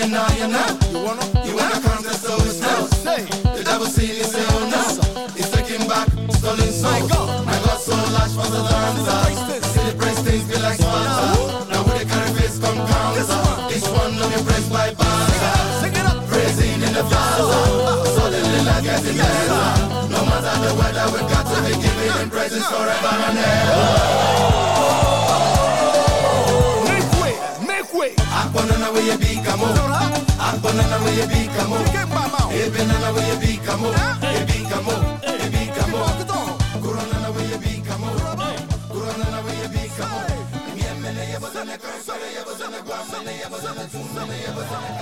you wanna contest, so it's no. The devil seen you say, oh no. He's taking back, stolen soul. My God, so large for the dancer. See the praise things be like Sparta. Now with the carry face come counter. Each one of your praise by Barca. Praising in the Father. Suddenly like as in the no matter the weather, we got to be giving him praises forever and ever. Akwanana we be kamo, akwanana we be kamo, ebenana we be kamo, ebi kamo, ebi kamo, kuranana we be kamo, kuranana we be kamo, miemele yebozana, kuranana yebozana, guamele yebozana, tumele yebozana.